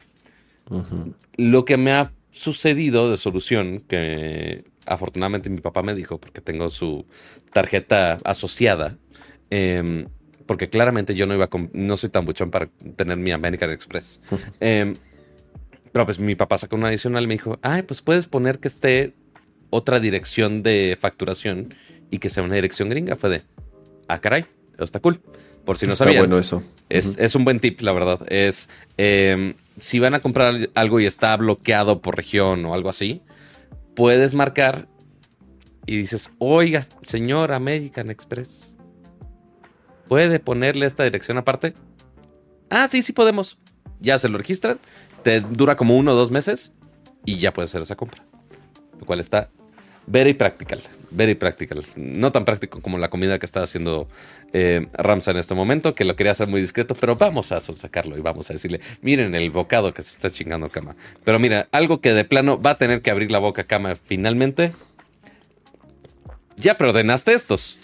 Uh-huh. Lo que me ha sucedido de solución, que afortunadamente mi papá me dijo, porque tengo su tarjeta asociada, eh, porque claramente yo no iba a comp- no soy tan buchón para tener mi American Express. Uh-huh. Eh, pero pues mi papá sacó una adicional y me dijo, ay, pues puedes poner que esté otra dirección de facturación y que sea una dirección gringa. Fue de, ah, caray, eso está cool. Por si no sabían. Está bueno eso. Es, uh-huh. es un buen tip, la verdad. Es, eh, si van a comprar algo y está bloqueado por región o algo así, puedes marcar y dices, oiga, señor American Express, ¿puede ponerle esta dirección aparte? Ah, sí, sí podemos. Ya se lo registran. Te dura como uno o dos meses y ya puedes hacer esa compra. Lo cual está... Very practical, very practical. No tan práctico como la comida que está haciendo eh, Ramsa en este momento, que lo quería hacer muy discreto, pero vamos a sonsacarlo y vamos a decirle, miren el bocado que se está chingando Kama. Pero mira, algo que de plano va a tener que abrir la boca Kama finalmente. Ya preordenaste estos.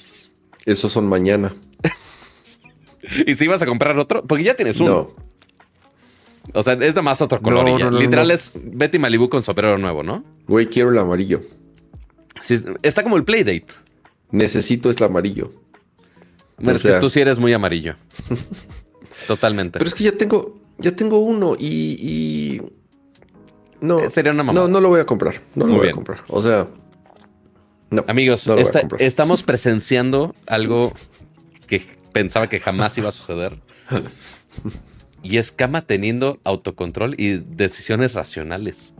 Esos son mañana. ¿Y si ibas a comprar otro? Porque ya tienes uno. No. O sea, es nada más otro color. No, no, no, Literal no. Es Betty Malibu con sombrero nuevo, ¿no? Güey, quiero el amarillo. Sí, está como el Playdate. Necesito es el amarillo. Bueno, es sea... que tú sí eres muy amarillo. Totalmente. Pero es que ya tengo, ya tengo uno y, y... no. Eh, sería una mamada. No, no lo voy a comprar. No muy lo voy bien. a comprar. O sea, no. Amigos, no esta, estamos presenciando algo que pensaba que jamás iba a suceder. Y es Kama teniendo autocontrol y decisiones racionales.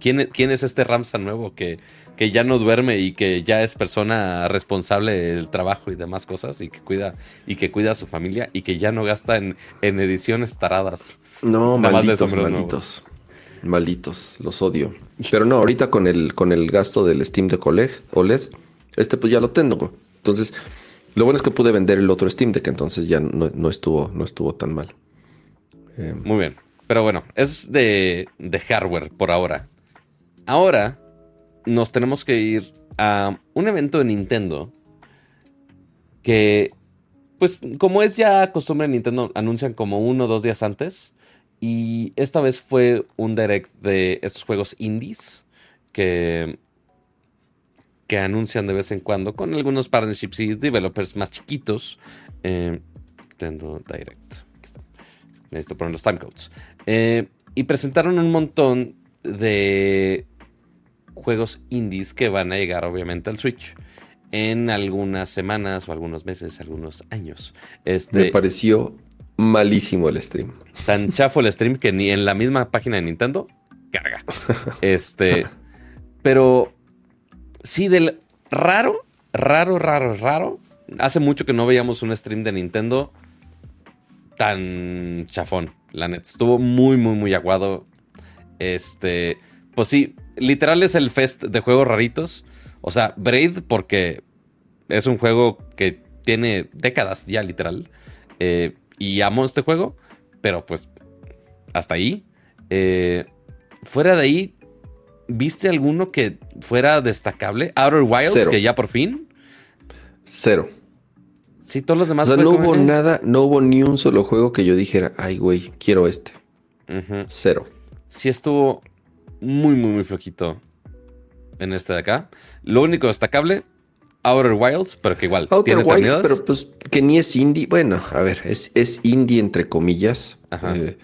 ¿Quién, quién es este Ramsa nuevo que, que ya no duerme y que ya es persona responsable del trabajo y demás cosas y que cuida y que cuida a su familia y que ya no gasta en, en ediciones taradas? No, malditos, malditos, malditos, los odio. Pero no, ahorita con el, con el gasto del Steam Deck O L E D, este pues ya lo tengo. Entonces, lo bueno es que pude vender el otro Steam Deck, entonces ya no, no, estuvo, no estuvo tan mal. Eh, Muy bien, pero bueno, es de, de hardware por ahora. Ahora nos tenemos que ir a un evento de Nintendo que, pues, como es ya costumbre en Nintendo, anuncian como uno o dos días antes. Y esta vez fue un direct de estos juegos indies que, que anuncian de vez en cuando con algunos partnerships y developers más chiquitos. Eh, Nintendo Direct. Aquí está. Necesito poner los timecodes. Eh, y presentaron un montón de juegos indies que van a llegar obviamente al Switch en algunas semanas o algunos meses, algunos años. Este, Me pareció malísimo el stream. Tan chafo el stream que ni en la misma página de Nintendo carga. Este, pero sí, del raro, raro, raro, raro. Hace mucho que no veíamos un stream de Nintendo tan chafón. La neta estuvo muy, muy, muy aguado. Este, pues sí, literal es el fest de juegos raritos. O sea, Braid, porque es un juego que tiene décadas ya, literal. Eh, y amo este juego, pero pues hasta ahí. Eh, fuera de ahí, ¿viste alguno que fuera destacable? Outer Wilds, Cero. que ya por fin. Cero. Sí, todos los demás. O sea, no hubo que... nada, no hubo ni un solo juego que yo dijera, ay, güey, quiero este. Uh-huh. Cero. Sí estuvo muy, muy, muy flojito en este de acá. Lo único destacable, Outer Wilds, pero que igual Outer tiene Wilds, terminadas. Pero pues que ni es indie. Bueno, a ver, es, es indie entre comillas. Ajá. Eh,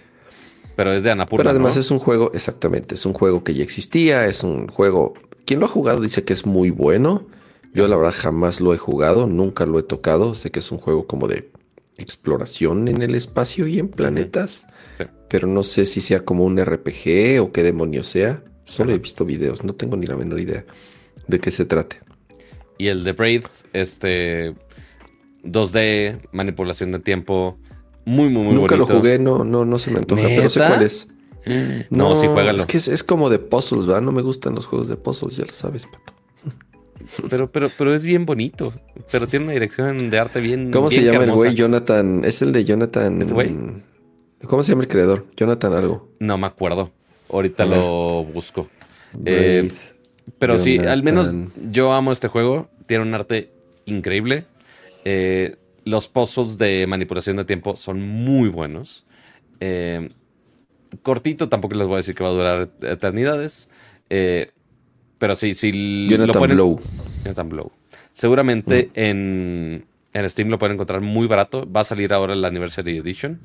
pero es de Anapurna, Pero además ¿no? es un juego, exactamente, es un juego que ya existía, es un juego... Quien lo ha jugado dice que es muy bueno, Yo la verdad jamás lo he jugado, nunca lo he tocado. Sé que es un juego como de exploración en el espacio y en planetas, sí. Pero no sé si sea como un R P G o qué demonios sea. Solo Ajá. he visto videos, no tengo ni la menor idea de qué se trate. Y el de Braid, este dos D, manipulación de tiempo, muy, muy, muy Nunca bonito. Nunca lo jugué, no, no, no se me antoja, ¿Neta? Pero sé cuál es. No, no sí, juégalo. Es que es, es como de puzzles, ¿verdad? No me gustan los juegos de puzzles, ya lo sabes, Pato. Pero, pero, pero es bien bonito. Pero tiene una dirección de arte bien ¿Cómo bien se llama hermosa. El güey? Jonathan. Es el de Jonathan. ¿Este güey? ¿Cómo se llama el creador? Jonathan algo. No me acuerdo. Ahorita lo busco. Eh, pero Jonathan. Sí, al menos yo amo este juego. Tiene un arte increíble. Eh, los puzzles de manipulación de tiempo son muy buenos. Eh, cortito, tampoco les voy a decir que va a durar eternidades. Eh, Pero sí, sí Jonathan lo ponen... Blow. Jonathan Blow. Seguramente mm. en, en Steam lo pueden encontrar muy barato. Va a salir ahora el Anniversary Edition.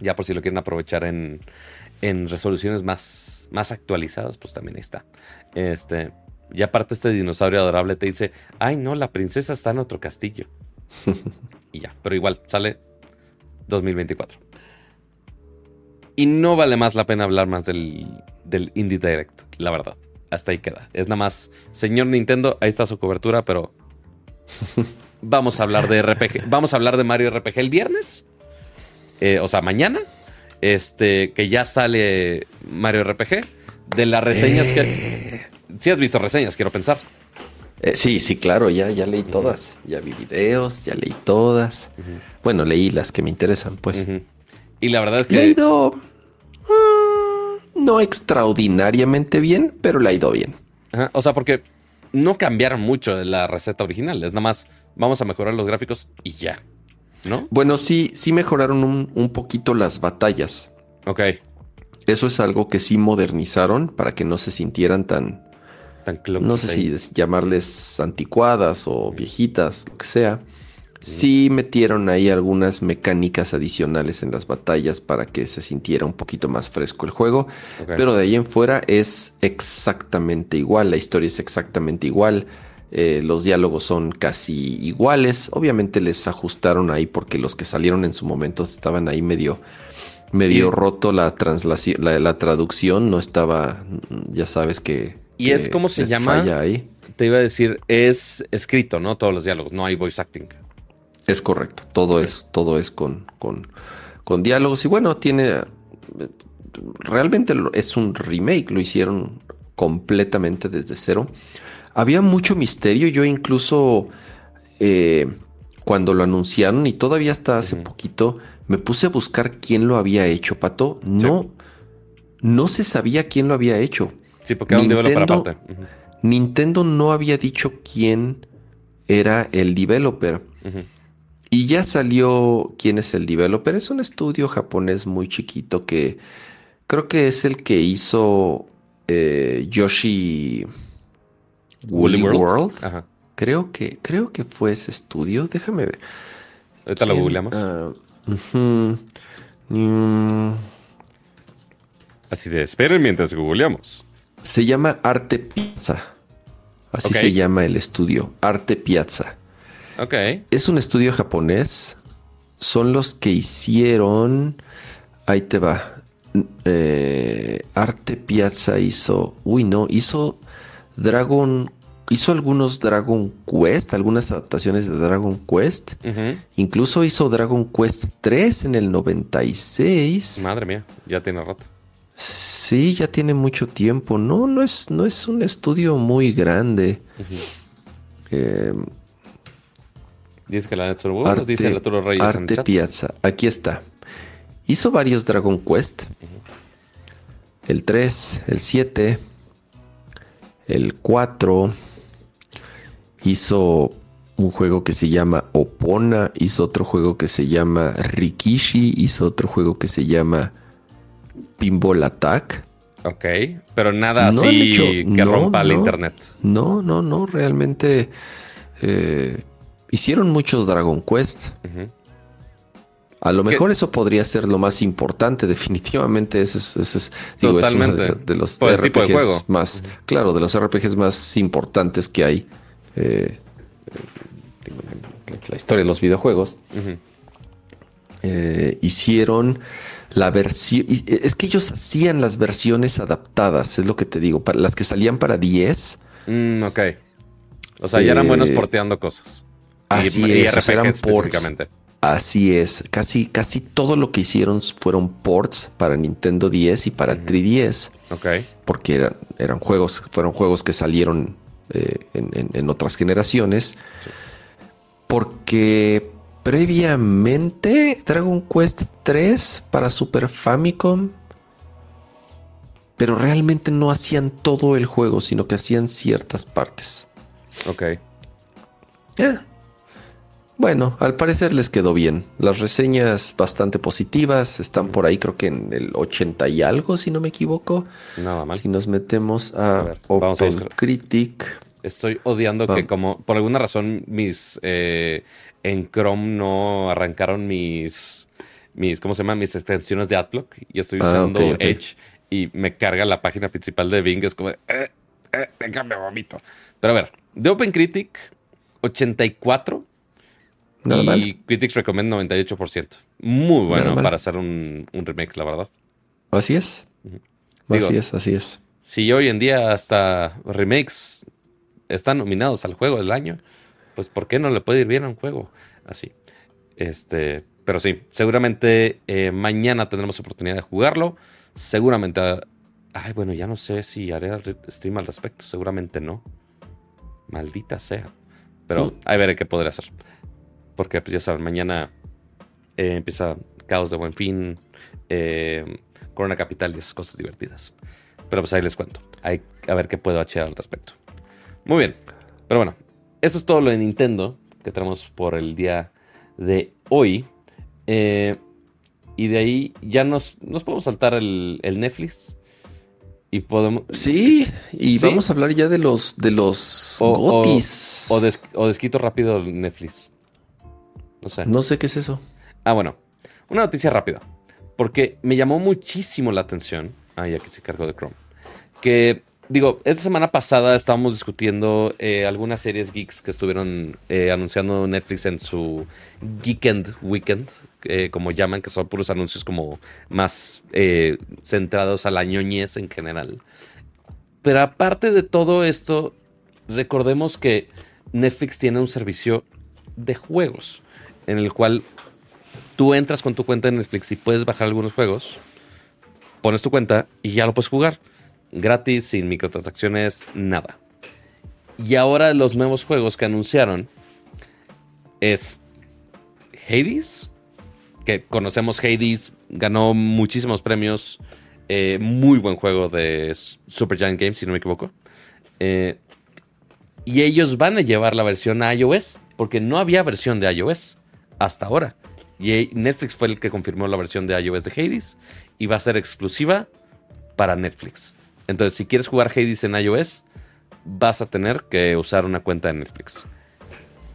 Ya por si lo quieren aprovechar en, en resoluciones más, más actualizadas, pues también ahí está. Este, y aparte este dinosaurio adorable te dice, ay no, la princesa está en otro castillo. Y ya, pero igual, sale dos mil veinticuatro. Y no vale más la pena hablar más del, del Indie Direct, la verdad. Hasta ahí queda. Es nada más, señor Nintendo, ahí está su cobertura, pero vamos a hablar de R P G. Vamos a hablar de Mario R P G el viernes. Eh, o sea, mañana. Este, que ya sale Mario R P G. De las reseñas eh. que... Sí has visto reseñas, quiero pensar. Eh, sí, sí, claro. Ya, ya leí todas. Uh-huh. Ya vi videos, ya leí todas. Uh-huh. Bueno, leí las que me interesan, pues. Uh-huh. Y la verdad es que... Leído... No extraordinariamente bien, pero le ha ido bien. Ajá, o sea, porque no cambiaron mucho de la receta original. Es nada más, vamos a mejorar los gráficos y ya, ¿no? Bueno, sí, sí mejoraron un, un poquito las batallas. Ok. Eso es algo que sí modernizaron para que no se sintieran tan... Tan clonquita. No sé si llamarles anticuadas o viejitas, lo que sea. Sí metieron ahí algunas mecánicas adicionales en las batallas para que se sintiera un poquito más fresco el juego, okay. Pero de ahí en fuera es exactamente igual, la historia es exactamente igual, eh, los diálogos son casi iguales, obviamente les ajustaron ahí porque los que salieron en su momento estaban ahí medio, medio roto la, translación, la, la traducción, no estaba, ya sabes que... ¿Y que es cómo se llama? Falla ahí. Te iba a decir, es escrito, ¿no? Todos los diálogos, no hay voice acting. Es correcto, todo okay. es, todo es con, con, con diálogos. Y bueno, tiene. Realmente es un remake, lo hicieron completamente desde cero. Había mucho misterio. Yo incluso eh, cuando lo anunciaron, y todavía hasta hace uh-huh. poquito, me puse a buscar quién lo había hecho, Pato. No, sí. no se sabía quién lo había hecho. Sí, porque era un developer aparte. Uh-huh. Nintendo no había dicho quién era el developer. Uh-huh. Y ya salió quién es el developer. Es un estudio japonés muy chiquito que creo que es el que hizo eh, Yoshi Woolly World. World. Ajá. Creo que creo que fue ese estudio. Déjame ver. Ahorita lo googleamos. Uh, uh-huh. mm. Así de esperen mientras googleamos. Se llama Arte Piazza. Así okay. se llama el estudio. Arte Piazza. Okay. Es un estudio japonés. Son los que hicieron... Ahí te va. Eh, Arte Piazza hizo... Uy, no. Hizo Dragon... Hizo algunos Dragon Quest. Algunas adaptaciones de Dragon Quest. Uh-huh. Incluso hizo Dragon Quest tres en el noventa y seis. Madre mía. Ya tiene rato. Sí, ya tiene mucho tiempo. No, no es, no es un estudio muy grande. Uh-huh. Eh... Dice que la Netflix nos dice el Arturo Reyes Arte en el chat. Piazza, aquí está. Hizo varios Dragon Quest. Uh-huh. El tres, el siete, el cuatro. Hizo un juego que se llama Opona. Hizo otro juego que se llama Rikishi. Hizo otro juego que se llama Pinball Attack. Ok, pero nada no así hecho, que no, rompa no, el internet. No, no, no, realmente... Eh, Hicieron muchos Dragon Quest. Uh-huh. A lo es mejor que... eso podría ser lo más importante. Definitivamente ese es, ese es, digo, es uno de, de los R P Gs de juego. más, uh-huh. claro, de los R P Gs más importantes que hay eh, la historia de los videojuegos, uh-huh. eh, hicieron la versión, es que ellos hacían las versiones adaptadas, es lo que te digo, para las que salían para diez. Mm, ok. O sea, ya eran eh, buenos porteando cosas. Así y, es, y R P Gs eran específicamente. Ports. Así es, casi, casi todo lo que hicieron fueron ports para Nintendo diez y para uh-huh. tres D S. Ok. Porque eran, eran juegos, fueron juegos que salieron eh, en, en, en otras generaciones. Sí. Porque previamente Dragon Quest tres para Super Famicom, pero realmente no hacían todo el juego, sino que hacían ciertas partes. Ok. Yeah. Bueno, al parecer les quedó bien. Las reseñas bastante positivas están por ahí, creo que en el ochenta y algo, si no me equivoco. Nada mal. Si nos metemos a, a ver, OpenCritic. Estoy odiando Va. que como por alguna razón mis eh, en Chrome no arrancaron mis mis ¿cómo se llaman? Mis extensiones de Adblock y estoy usando ah, okay, okay. Edge y me carga la página principal de Bing, es como de, eh, eh, déjame vomito. Pero a ver, de OpenCritic ochenta y cuatro. Nada y mal. Critics Recommend noventa y ocho por ciento. Muy bueno para hacer un, un remake, la verdad. Así es. Uh-huh. Digo, así es, así es. Si hoy en día hasta remakes están nominados al juego del año, pues ¿por qué no le puede ir bien a un juego así? Este, pero sí, seguramente eh, mañana tendremos oportunidad de jugarlo. Seguramente... Ay, bueno, ya no sé si haré stream al respecto. Seguramente no. Maldita sea. Pero uh-huh. ahí veré qué podré hacer. Porque pues ya saben, mañana eh, empieza Caos de Buen Fin, eh, Corona Capital y esas cosas divertidas. Pero pues ahí les cuento. Hay, a ver qué puedo hacer al respecto. Muy bien. Pero bueno, eso es todo lo de Nintendo que tenemos por el día de hoy. Eh, y de ahí ya nos, nos podemos saltar el, el Netflix. Y podemos... Sí, y ¿sí? vamos a hablar ya de los, de los o, gotis. O, o, des, o desquito rápido el Netflix. No sé. No sé qué es eso. Ah, bueno. Una noticia rápida. Porque me llamó muchísimo la atención. Ah, ya que se cargó de Chrome. Que, digo, esta semana pasada estábamos discutiendo eh, algunas series geeks que estuvieron eh, anunciando Netflix en su Geekend Weekend, eh, como llaman, que son puros anuncios como más eh, centrados a la ñoñez en general. Pero aparte de todo esto, recordemos que Netflix tiene un servicio de juegos, en el cual tú entras con tu cuenta en Netflix y puedes bajar algunos juegos, pones tu cuenta y ya lo puedes jugar. Gratis, sin microtransacciones, nada. Y ahora los nuevos juegos que anunciaron es Hades, que conocemos Hades, ganó muchísimos premios, eh, muy buen juego de Supergiant Games, si no me equivoco. Eh, y ellos van a llevar la versión a iOS, porque no había versión de iOS hasta ahora. Y Netflix fue el que confirmó la versión de iOS de Hades y va a ser exclusiva para Netflix. Entonces, si quieres jugar Hades en iOS, vas a tener que usar una cuenta de Netflix.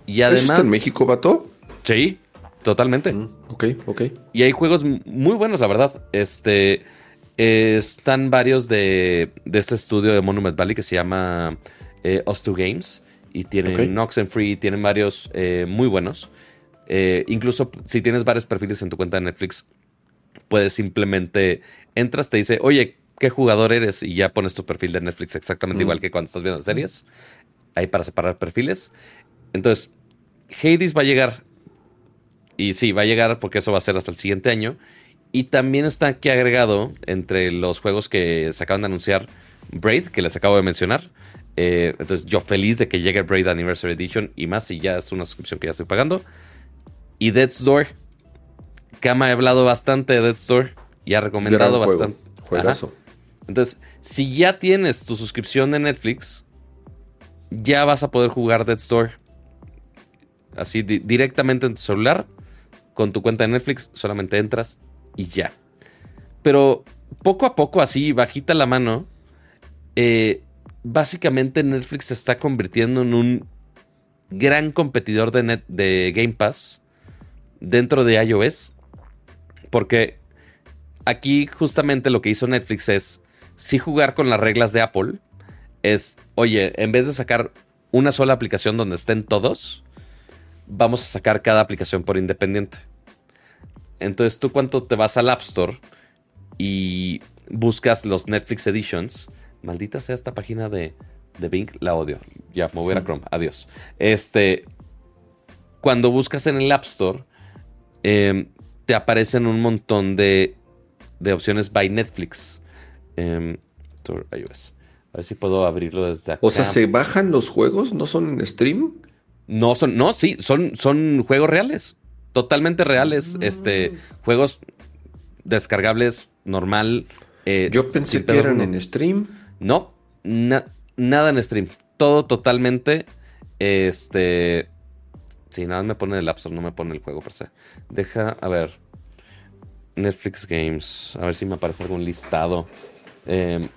Y además... ¿Eso está en México, vato? Sí, totalmente. Mm, ok, ok. Y hay juegos muy buenos, la verdad. Este, eh, están varios de, de este estudio de Monument Valley que se llama eh, Us two Games. Y tienen okay. Oxenfree, tienen varios eh, muy buenos. Eh, incluso si tienes varios perfiles en tu cuenta de Netflix, puedes simplemente entras, te dice, oye, ¿qué jugador eres? Y ya pones tu perfil de Netflix exactamente mm. igual que cuando estás viendo las series. Ahí para separar perfiles. Entonces, Hades va a llegar. Y sí, va a llegar porque eso va a ser hasta el siguiente año. Y también está aquí agregado entre los juegos que se acaban de anunciar Braid, que les acabo de mencionar. Eh, entonces, yo feliz de que llegue Braid Anniversary Edition y más si ya es una suscripción que ya estoy pagando. Y Death's Door, que me ha hablado bastante de Death's Door y ha recomendado gran bastante. Juego. Juegazo. Ajá. Entonces, si ya tienes tu suscripción de Netflix, ya vas a poder jugar Death's Door así di- directamente en tu celular, con tu cuenta de Netflix, solamente entras y ya. Pero poco a poco, así, bajita la mano, eh, básicamente Netflix se está convirtiendo en un gran competidor de, net- de Game Pass dentro de iOS, porque aquí justamente lo que hizo Netflix es sí jugar con las reglas de Apple. Es, oye, en vez de sacar una sola aplicación donde estén todos, vamos a sacar cada aplicación por independiente. Entonces tú cuando te vas al App Store y buscas los Netflix Editions, maldita sea esta página de, de Bing, la odio. Ya, me voy a Chrome, adiós. Este, cuando buscas en el App Store, eh, te aparecen un montón de, de opciones by Netflix. Eh, iOS. A ver si puedo abrirlo desde acá. O sea, ¿se bajan los juegos? ¿No son en stream? No, son, no, sí, son, son juegos reales. Totalmente reales. Mm. Este, juegos descargables, normal. Eh, Yo pensé que eran en stream. No, na, nada en stream. Todo totalmente. Este. Sí, nada me pone el App Store, no me pone el juego per se. Deja, a ver. Netflix Games. A ver si me aparece algún listado. Eh,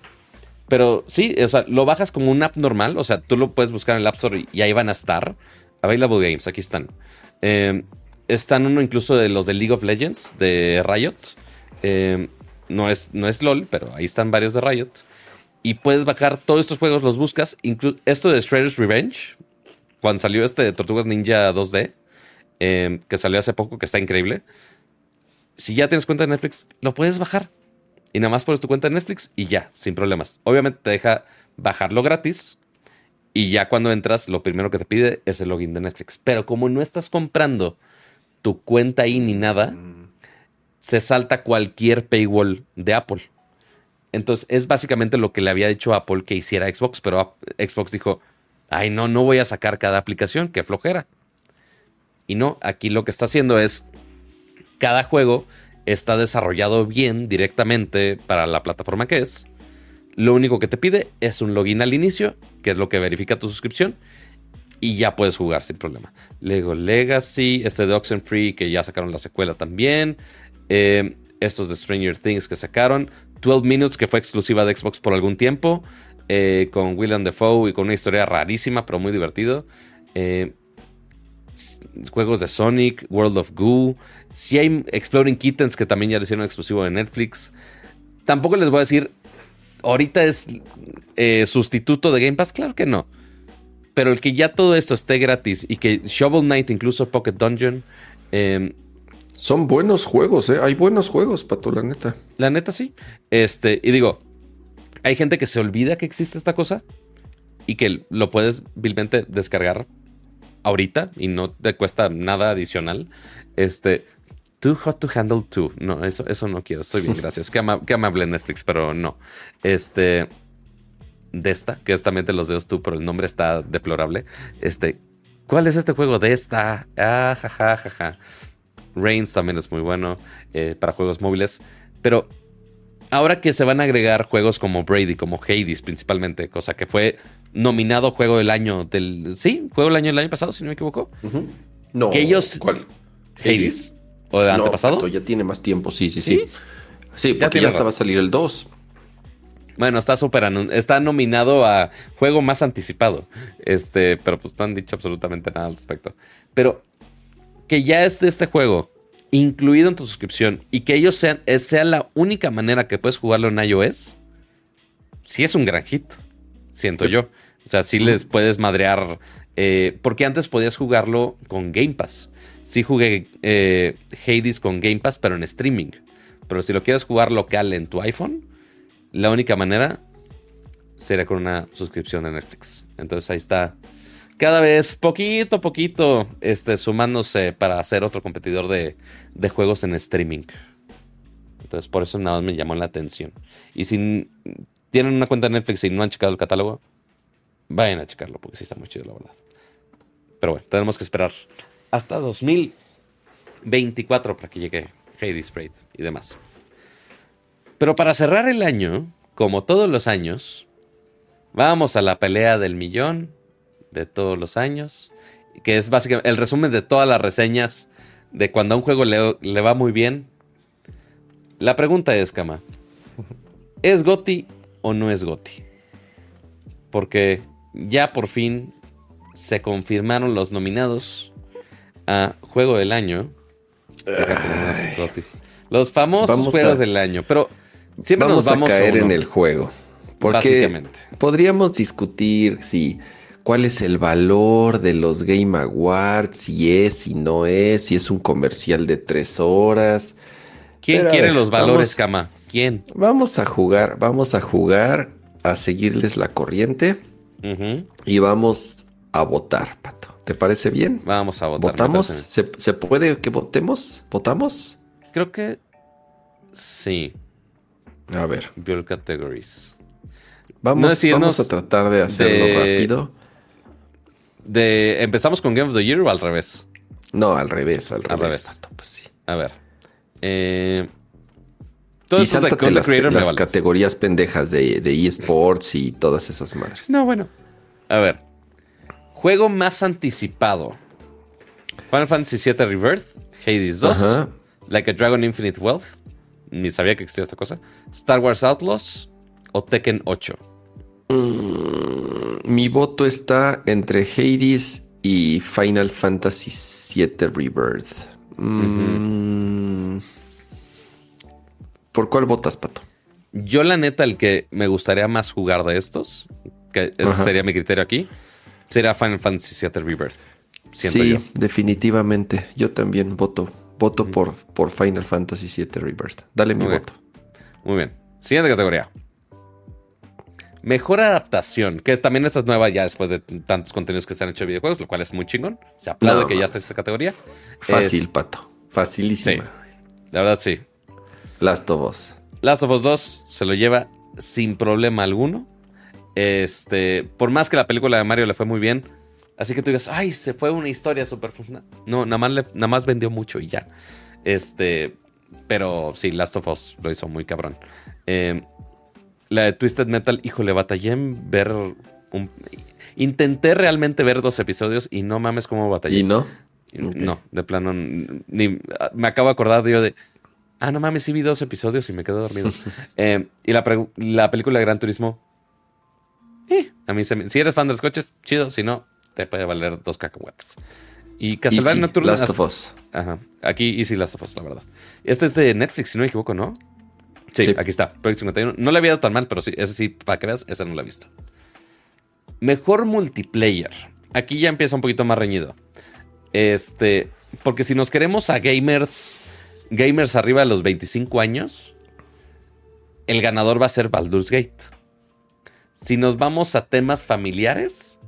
pero sí, o sea, lo bajas como un app normal. O sea, tú lo puedes buscar en el App Store y ahí van a estar. Available Games, aquí están. Eh, están uno incluso de los de League of Legends, de Riot. Eh, no es, no es LOL, pero ahí están varios de Riot. Y puedes bajar todos estos juegos, los buscas. Inclu- esto de Shredder's Revenge, cuando salió este de Tortugas Ninja dos D, eh, que salió hace poco, que está increíble. Si ya tienes cuenta de Netflix, lo puedes bajar. Y nada más pones tu cuenta de Netflix y ya, sin problemas. Obviamente te deja bajarlo gratis. Y ya cuando entras, lo primero que te pide es el login de Netflix. Pero como no estás comprando tu cuenta ahí ni nada, mm. se salta cualquier paywall de Apple. Entonces es básicamente lo que le había dicho Apple que hiciera Xbox. Pero Xbox dijo, ay no, no voy a sacar cada aplicación, qué flojera. Y no, aquí lo que está haciendo es, cada juego está desarrollado bien directamente para la plataforma que es. Lo único que te pide es un login al inicio, que es lo que verifica tu suscripción, y ya puedes jugar sin problema. Lego Legacy, este de Oxenfree, que ya sacaron la secuela también. Eh, estos de Stranger Things que sacaron. doce Minutes, que fue exclusiva de Xbox por algún tiempo, eh, con Willem Dafoe y con una historia rarísima, pero muy divertido. Eh, Juegos de Sonic, World of Goo. Si hay Exploding Kittens, que también ya le hicieron exclusivo de Netflix. Tampoco les voy a decir ahorita es eh, sustituto de Game Pass, claro que no. Pero el que ya todo esto esté gratis y que Shovel Knight, incluso Pocket Dungeon, eh, son buenos juegos, eh. Hay buenos juegos, Pato, la neta. La neta sí. Este, y digo, hay gente que se olvida que existe esta cosa y que lo puedes vilmente descargar ahorita y no te cuesta nada adicional. Este, Too Hot to Handle two. No, eso, eso no quiero. Estoy bien, gracias. Qué, ama- qué amable Netflix, pero no. Este, de esta, que es también de los dedos tú, pero el nombre está deplorable. Este, ¿cuál es este juego de esta? Ah, jajaja. Ja, ja. Reigns también es muy bueno eh, para juegos móviles. Pero ahora que se van a agregar juegos como Braid y como Hades principalmente, cosa que fue nominado Juego del Año del... Sí, Juego del Año del año pasado, si no me equivoco. Uh-huh. No, que ellos... ¿Cuál? ¿Hades? ¿O el no, antepasado? Pato, ya tiene más tiempo, sí, sí, sí. Sí, sí porque ya, ya hasta va a salir el dos. Bueno, está super anun- está nominado a Juego Más Anticipado. Este, pero pues no han dicho absolutamente nada al respecto. Pero que ya es de este juego incluido en tu suscripción y que ellos sean, sea la única manera que puedes jugarlo en iOS, sí es un gran hit, siento yo. O sea, sí les puedes madrear, eh, porque antes podías jugarlo con Game Pass. Sí jugué eh, Hades con Game Pass, pero en streaming. Pero si lo quieres jugar local en tu iPhone, la única manera sería con una suscripción de Netflix. Entonces ahí está. Cada vez poquito a poquito este, sumándose para ser otro competidor de, de juegos en streaming. Entonces, por eso nada más me llamó la atención. Y si tienen una cuenta de Netflix y no han checado el catálogo, vayan a checarlo porque sí está muy chido, la verdad. Pero bueno, tenemos que esperar hasta dos mil veinticuatro para que llegue Hades, Braid y demás. Pero para cerrar el año, como todos los años, vamos a la pelea del millón de todos los años, que es básicamente el resumen de todas las reseñas de cuando a un juego le, le va muy bien. La pregunta es, Kama, ¿es GOTY o no es GOTY? Porque ya por fin se confirmaron los nominados a Juego del Año. Los famosos vamos Juegos a, del Año, pero siempre vamos nos vamos a caer a en el juego. Porque podríamos discutir si cuál es el valor de los Game Awards, si es, si no es, si es un comercial de tres horas. ¿Quién Pero, quiere ver, los valores, vamos, Cama? ¿Quién? Vamos a jugar, vamos a jugar, a seguirles la corriente uh-huh. y vamos a votar, Pato. ¿Te parece bien? Vamos a votar. ¿Votamos? ¿Se, ¿Se puede que votemos? ¿Votamos? Creo que sí. A ver. Build Categories. Vamos, no, vamos a tratar de hacerlo de, rápido. De, ¿Empezamos con Game of the Year o al revés? No, al revés, al, al revés. Pato, pues sí. A ver. Eh, todo y sáltate las, las vales. categorías pendejas de, de eSports y todas esas madres. No, bueno. A ver. Juego más anticipado. Final Fantasy siete Rebirth, Hades dos, ajá. Like a Dragon Infinite Wealth. Ni sabía que existía esta cosa. Star Wars Outlaws o Tekken ocho. Mm, mi voto está entre Hades y Final Fantasy siete Rebirth. Mm. Uh-huh. ¿Por cuál votas, Pato? Yo, la neta, el que me gustaría más jugar de estos, que ese ajá. sería mi criterio aquí, sería Final Fantasy siete Rebirth. Siento sí, yo. definitivamente. Yo también voto. Voto uh-huh. por, por Final Fantasy siete Rebirth. Dale mi okay. voto. Muy bien. Siguiente categoría. Mejor adaptación, que también esta es nueva ya después de tantos contenidos que se han hecho de videojuegos, lo cual es muy chingón. Se aplaude no, que ya está esta categoría. Fácil, es... Pato. Facilísima. Sí, la verdad sí. Last of Us. Last of Us dos se lo lleva sin problema alguno. Este, por más que la película de Mario le fue muy bien, así que tú digas, ay, se fue una historia súper funcional. No, nada más, le, nada más vendió mucho y ya. Este, pero sí, Last of Us lo hizo muy cabrón. Eh... La de Twisted Metal, híjole, batallé en ver un... Intenté realmente ver dos episodios y no mames cómo batallé. ¿Y no? Okay. No, de plano... Ni, me acabo de acordar de yo de... Ah, no mames, sí vi dos episodios y me quedé dormido. eh, y la, pre- la película de Gran Turismo... Eh, a mí se me, si eres fan de los coches, chido. Si no, te puede valer dos cacahuates. Y Castlevania Nocturne... Last of Us. Ajá, aquí Easy Last of Us, la verdad. Este es de Netflix, si no me equivoco, ¿no? Sí, sí, aquí está, Project cincuenta y uno. No la había dado tan mal, pero sí, ese sí, para que veas, esa no la he visto. Mejor multiplayer. Aquí ya empieza un poquito más reñido. Este, porque si nos queremos a gamers, gamers arriba de los veinticinco años, el ganador va a ser Baldur's Gate. Si nos vamos a temas familiares,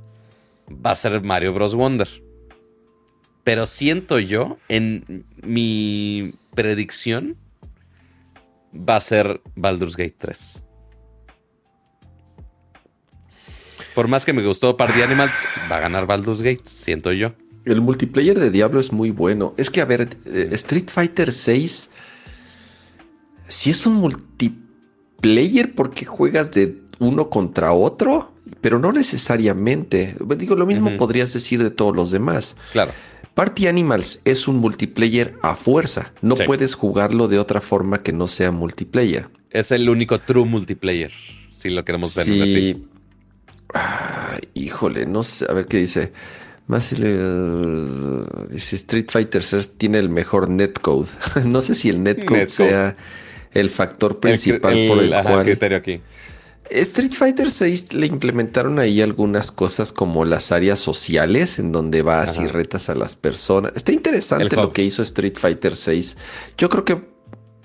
va a ser Mario Bros. Wonder. Pero siento yo, en mi predicción... va a ser Baldur's Gate tres. Por más que me gustó Party Animals, va a ganar Baldur's Gate, siento yo. El multiplayer de Diablo es muy bueno. Es que, a ver, Street Fighter seis, sí es un multiplayer porque juegas de uno contra otro, pero no necesariamente. Digo, lo mismo uh-huh. podrías decir de todos los demás. Claro. Party Animals es un multiplayer a fuerza. No sí. puedes jugarlo de otra forma que no sea multiplayer. Es el único true multiplayer, si lo queremos ver sí. así. Ah, híjole, no sé. A ver qué dice. Más el, uh, dice Street Fighter seis tiene el mejor netcode. No sé si el netcode, netcode sea el factor principal el, el, por el ajá, cual... criterio aquí. Street Fighter seis le implementaron ahí algunas cosas como las áreas sociales en donde vas ajá. y retas a las personas. Está interesante lo que hizo Street Fighter seis. Yo creo que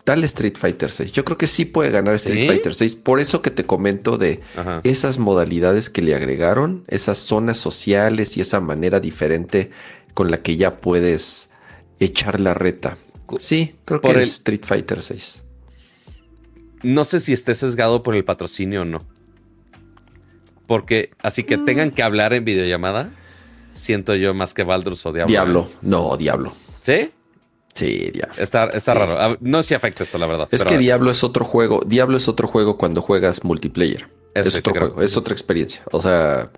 dale Street Fighter seis. Yo creo que sí puede ganar Street ¿Sí? Fighter seis. Por eso que te comento de ajá. esas modalidades que le agregaron, esas zonas sociales y esa manera diferente con la que ya puedes echar la reta. Sí, creo por que el... es Street Fighter seis. No sé si esté sesgado por el patrocinio o no. Porque, así que tengan que hablar en videollamada, siento yo más que Baldur's o Diablo. Diablo, no, Diablo. ¿Sí? Sí, Diablo. Está, está sí. raro. No sé si afecta esto, la verdad. Es pero que Diablo es otro juego. Diablo es otro juego cuando juegas multiplayer. Eso es otro juego, es otra experiencia. O sea,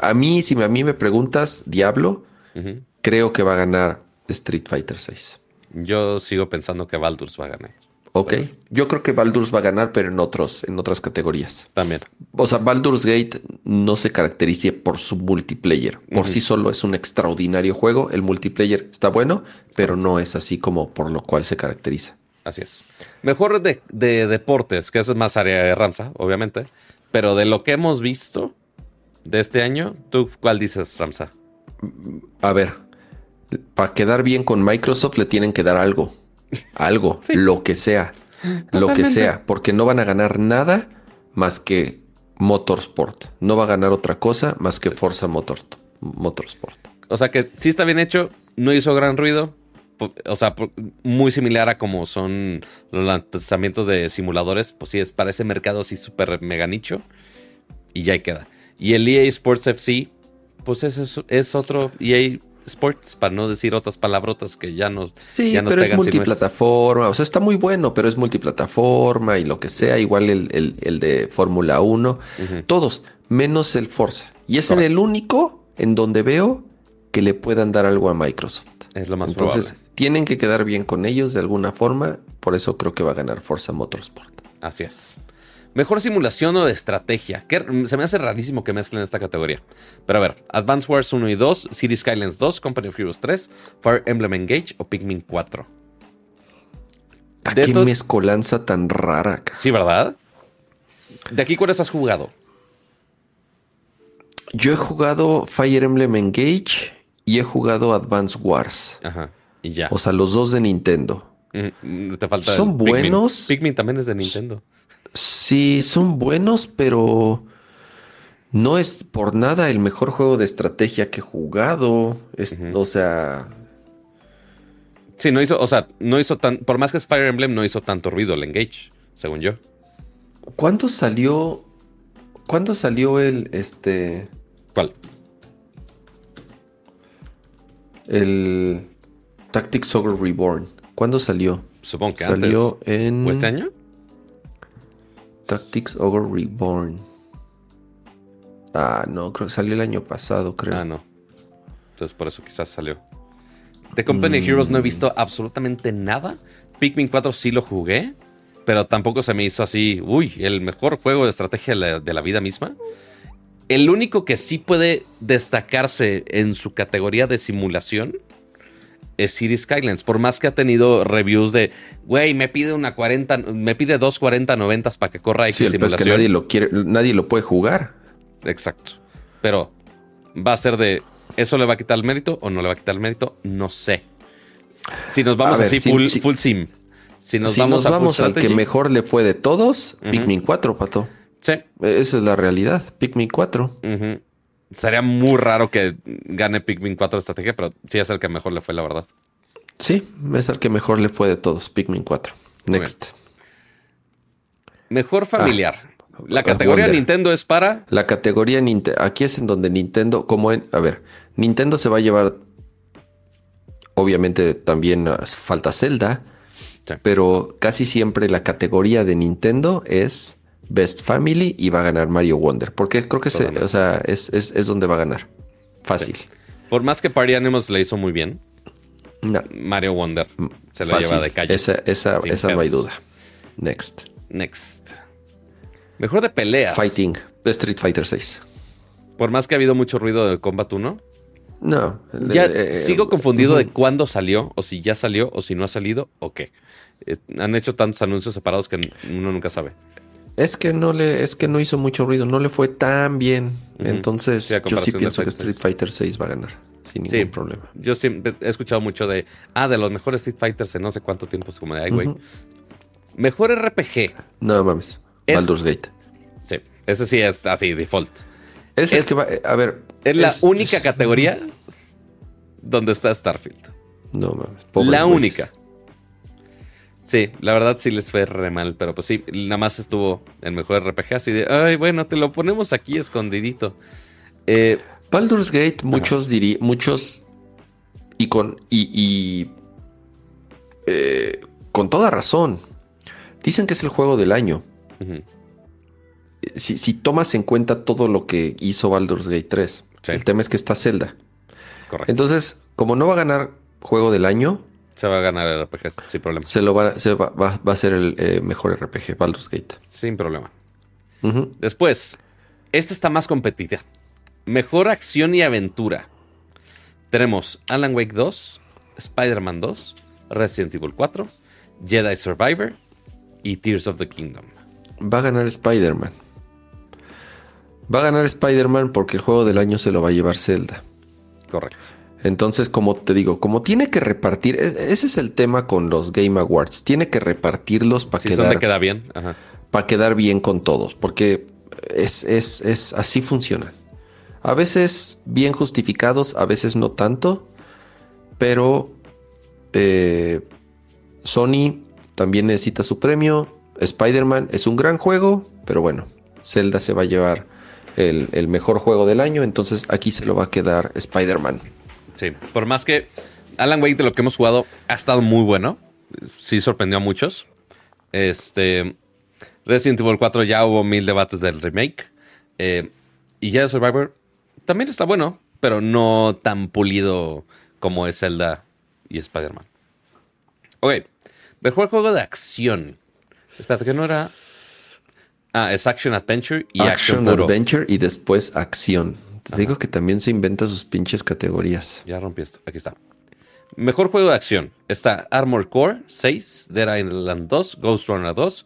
a mí, si a mí me preguntas Diablo, uh-huh. creo que va a ganar Street Fighter seis. Yo sigo pensando que Baldur's va a ganar. Ok, bueno. Yo creo que Baldur's va a ganar, pero en otros, en otras categorías. También. O sea, Baldur's Gate no se caracteriza por su multiplayer. Por uh-huh. sí solo es un extraordinario juego. El multiplayer está bueno, pero no es así como por lo cual se caracteriza. Así es. Mejor de, de deportes, que eso es más área de Ramsa, obviamente. Pero de lo que hemos visto, de este año. ¿Tú cuál dices, Ramsa? A ver, para quedar bien con Microsoft le tienen que dar algo. Algo, sí. Lo que sea. Totalmente. Lo que sea, porque no van a ganar nada más que Motorsport. No va a ganar otra cosa más que Forza Motor, Motorsport. O sea que sí está bien hecho, no hizo gran ruido. O sea, muy similar a como son los lanzamientos de simuladores. Pues sí, es para ese mercado sí súper mega nicho. Y ya ahí queda. Y el E A Sports F C, pues eso es, es otro E A Sports, para no decir otras palabrotas que ya nos sí, ya nos pero pegan, es multiplataforma. Si no es... O sea, está muy bueno, pero es multiplataforma y lo que sea. Igual el, el, el de Fórmula uno. Uh-huh. Todos, menos el Forza. Y es en el único en donde veo que le puedan dar algo a Microsoft. Es lo más Entonces, probable. Tienen que quedar bien con ellos de alguna forma. Por eso creo que va a ganar Forza Motorsport. Así es. Mejor simulación o de estrategia. Que se me hace rarísimo que mezclen esta categoría. Pero a ver. Advance Wars uno y dos. Cities Skylines dos. Company of Heroes tres. Fire Emblem Engage o Pikmin cuatro. ¿A qué estos... mezcolanza tan rara? Cara. Sí, ¿verdad? ¿De aquí cuáles has jugado? Yo he jugado Fire Emblem Engage y he jugado Advance Wars. Ajá. Y ya. O sea, los dos de Nintendo. Te falta. Son Pikmin. Buenos. Pikmin también es de Nintendo. Sí, son buenos, pero no es por nada el mejor juego de estrategia que he jugado. Es, uh-huh. O sea. Sí, no hizo. O sea, no hizo tan. Por más que es Fire Emblem, no hizo tanto ruido el Engage, según yo. ¿Cuándo salió? ¿Cuándo salió el este? ¿Cuál? El Tactics Ogre Reborn. ¿Cuándo salió? Supongo que salió antes. En... ¿O este año? Tactics Ogre Reborn. Ah, no, creo que salió el año pasado, creo. Ah, no. Entonces por eso quizás salió. De Company mm. Heroes no he visto absolutamente nada. Pikmin cuatro sí lo jugué, pero tampoco se me hizo así, uy, el mejor juego de estrategia de la, de la vida misma. El único que sí puede destacarse en su categoría de simulación es Cities Skylines. Por más que ha tenido reviews de, güey, me pide una cuarenta, me pide dos cuarenta noventa para que corra X sí, simulación. Es que nadie lo quiere, nadie lo puede jugar. Exacto. Pero va a ser de, ¿eso le va a quitar el mérito o no le va a quitar el mérito? No sé. Si nos vamos a así, ver, full, si, full sim. Si nos si vamos, nos vamos al que mejor le fue de todos, uh-huh. Pikmin cuatro, Pato. Sí. Esa es la realidad. Pikmin cuatro. Uh-huh. Sería muy raro que gane Pikmin cuatro de estrategia, pero sí es el que mejor le fue, la verdad. Sí, es el que mejor le fue de todos. Pikmin cuatro. Next. Mejor familiar. Ah, la categoría Wonder. Nintendo es para... La categoría Nintendo... Aquí es en donde Nintendo... como en, A ver, Nintendo se va a llevar... Obviamente también falta Zelda, sí. Pero casi siempre la categoría de Nintendo es... Best Family y va a ganar Mario Wonder. Porque creo que se, o sea, es, es, es donde va a ganar. Fácil. Sí. Por más que Party Animals le hizo muy bien, no. Mario Wonder se lo lleva de calle. Esa, esa, esa no hay duda. Next. Next. Mejor de peleas. Fighting. Street Fighter seis. Por más que ha habido mucho ruido de Combat uno. No. Ya eh, sigo eh, confundido uh-huh. de cuándo salió, o si ya salió, o si no ha salido, o qué. Eh, han hecho tantos anuncios separados que uno nunca sabe. Es que no le, es que no hizo mucho ruido, no le fue tan bien. Uh-huh. Entonces, sí, yo sí pienso que Street Fighter seis va a ganar, sin ningún sí, problema. Yo siempre he escuchado mucho de, ah, de los mejores Street Fighters en no sé cuánto tiempo, es como de, ay, güey. Uh-huh. Mejor R P G. No mames, es, Baldur's Gate. Sí, ese sí es así, default. Es, es el que va, a ver. Es la es, única es, categoría donde está Starfield. No mames, pobre La güeyes. única. Sí, la verdad sí les fue re mal, pero pues sí, nada más estuvo el mejor R P G así de, ay, bueno, te lo ponemos aquí escondidito. Eh, Baldur's Gate, muchos dirí, muchos y con y, y eh, con toda razón dicen que es el juego del año. Uh-huh. Si, si tomas en cuenta todo lo que hizo Baldur's Gate tres, sí. El tema es que está Zelda. Correcto. Entonces, como no va a ganar juego del año. Se va a ganar el R P G sin problema. Se lo va, se va, va, va a ser el eh, mejor R P G, Baldur's Gate. Sin problema. Uh-huh. Después, esta está más competitiva. Mejor acción y aventura. Tenemos Alan Wake dos, Spider-Man dos, Resident Evil cuatro, Jedi Survivor y Tears of the Kingdom. Va a ganar Spider-Man. Va a ganar Spider-Man porque el juego del año se lo va a llevar Zelda. Correcto. Entonces, como te digo, como tiene que repartir... Ese es el tema con los Game Awards. Tiene que repartirlos para sí, quedar, queda bien. Para quedar bien con todos. Porque es, es, es así funcionan. A veces bien justificados, a veces no tanto. Pero eh, Sony también necesita su premio. Spider-Man es un gran juego, pero bueno, Zelda se va a llevar el, el mejor juego del año. Entonces aquí se lo va a quedar Spider-Man. Sí, por más que Alan Wake, de lo que hemos jugado, ha estado muy bueno. Sí sorprendió a muchos. Este Resident Evil cuatro ya hubo mil debates del remake. Eh, y ya Survivor también está bueno, pero no tan pulido como es Zelda y Spider-Man. Ok, mejor juego de acción. Espérate, ¿qué no era? Ah, es Action Adventure y Action, action puro. Adventure y después Acción. Te Ajá. digo que también se inventa sus pinches categorías. Ya rompí esto. Aquí está. Mejor juego de acción. Está Armored Core seis, Dead Island dos, Ghost Runner dos,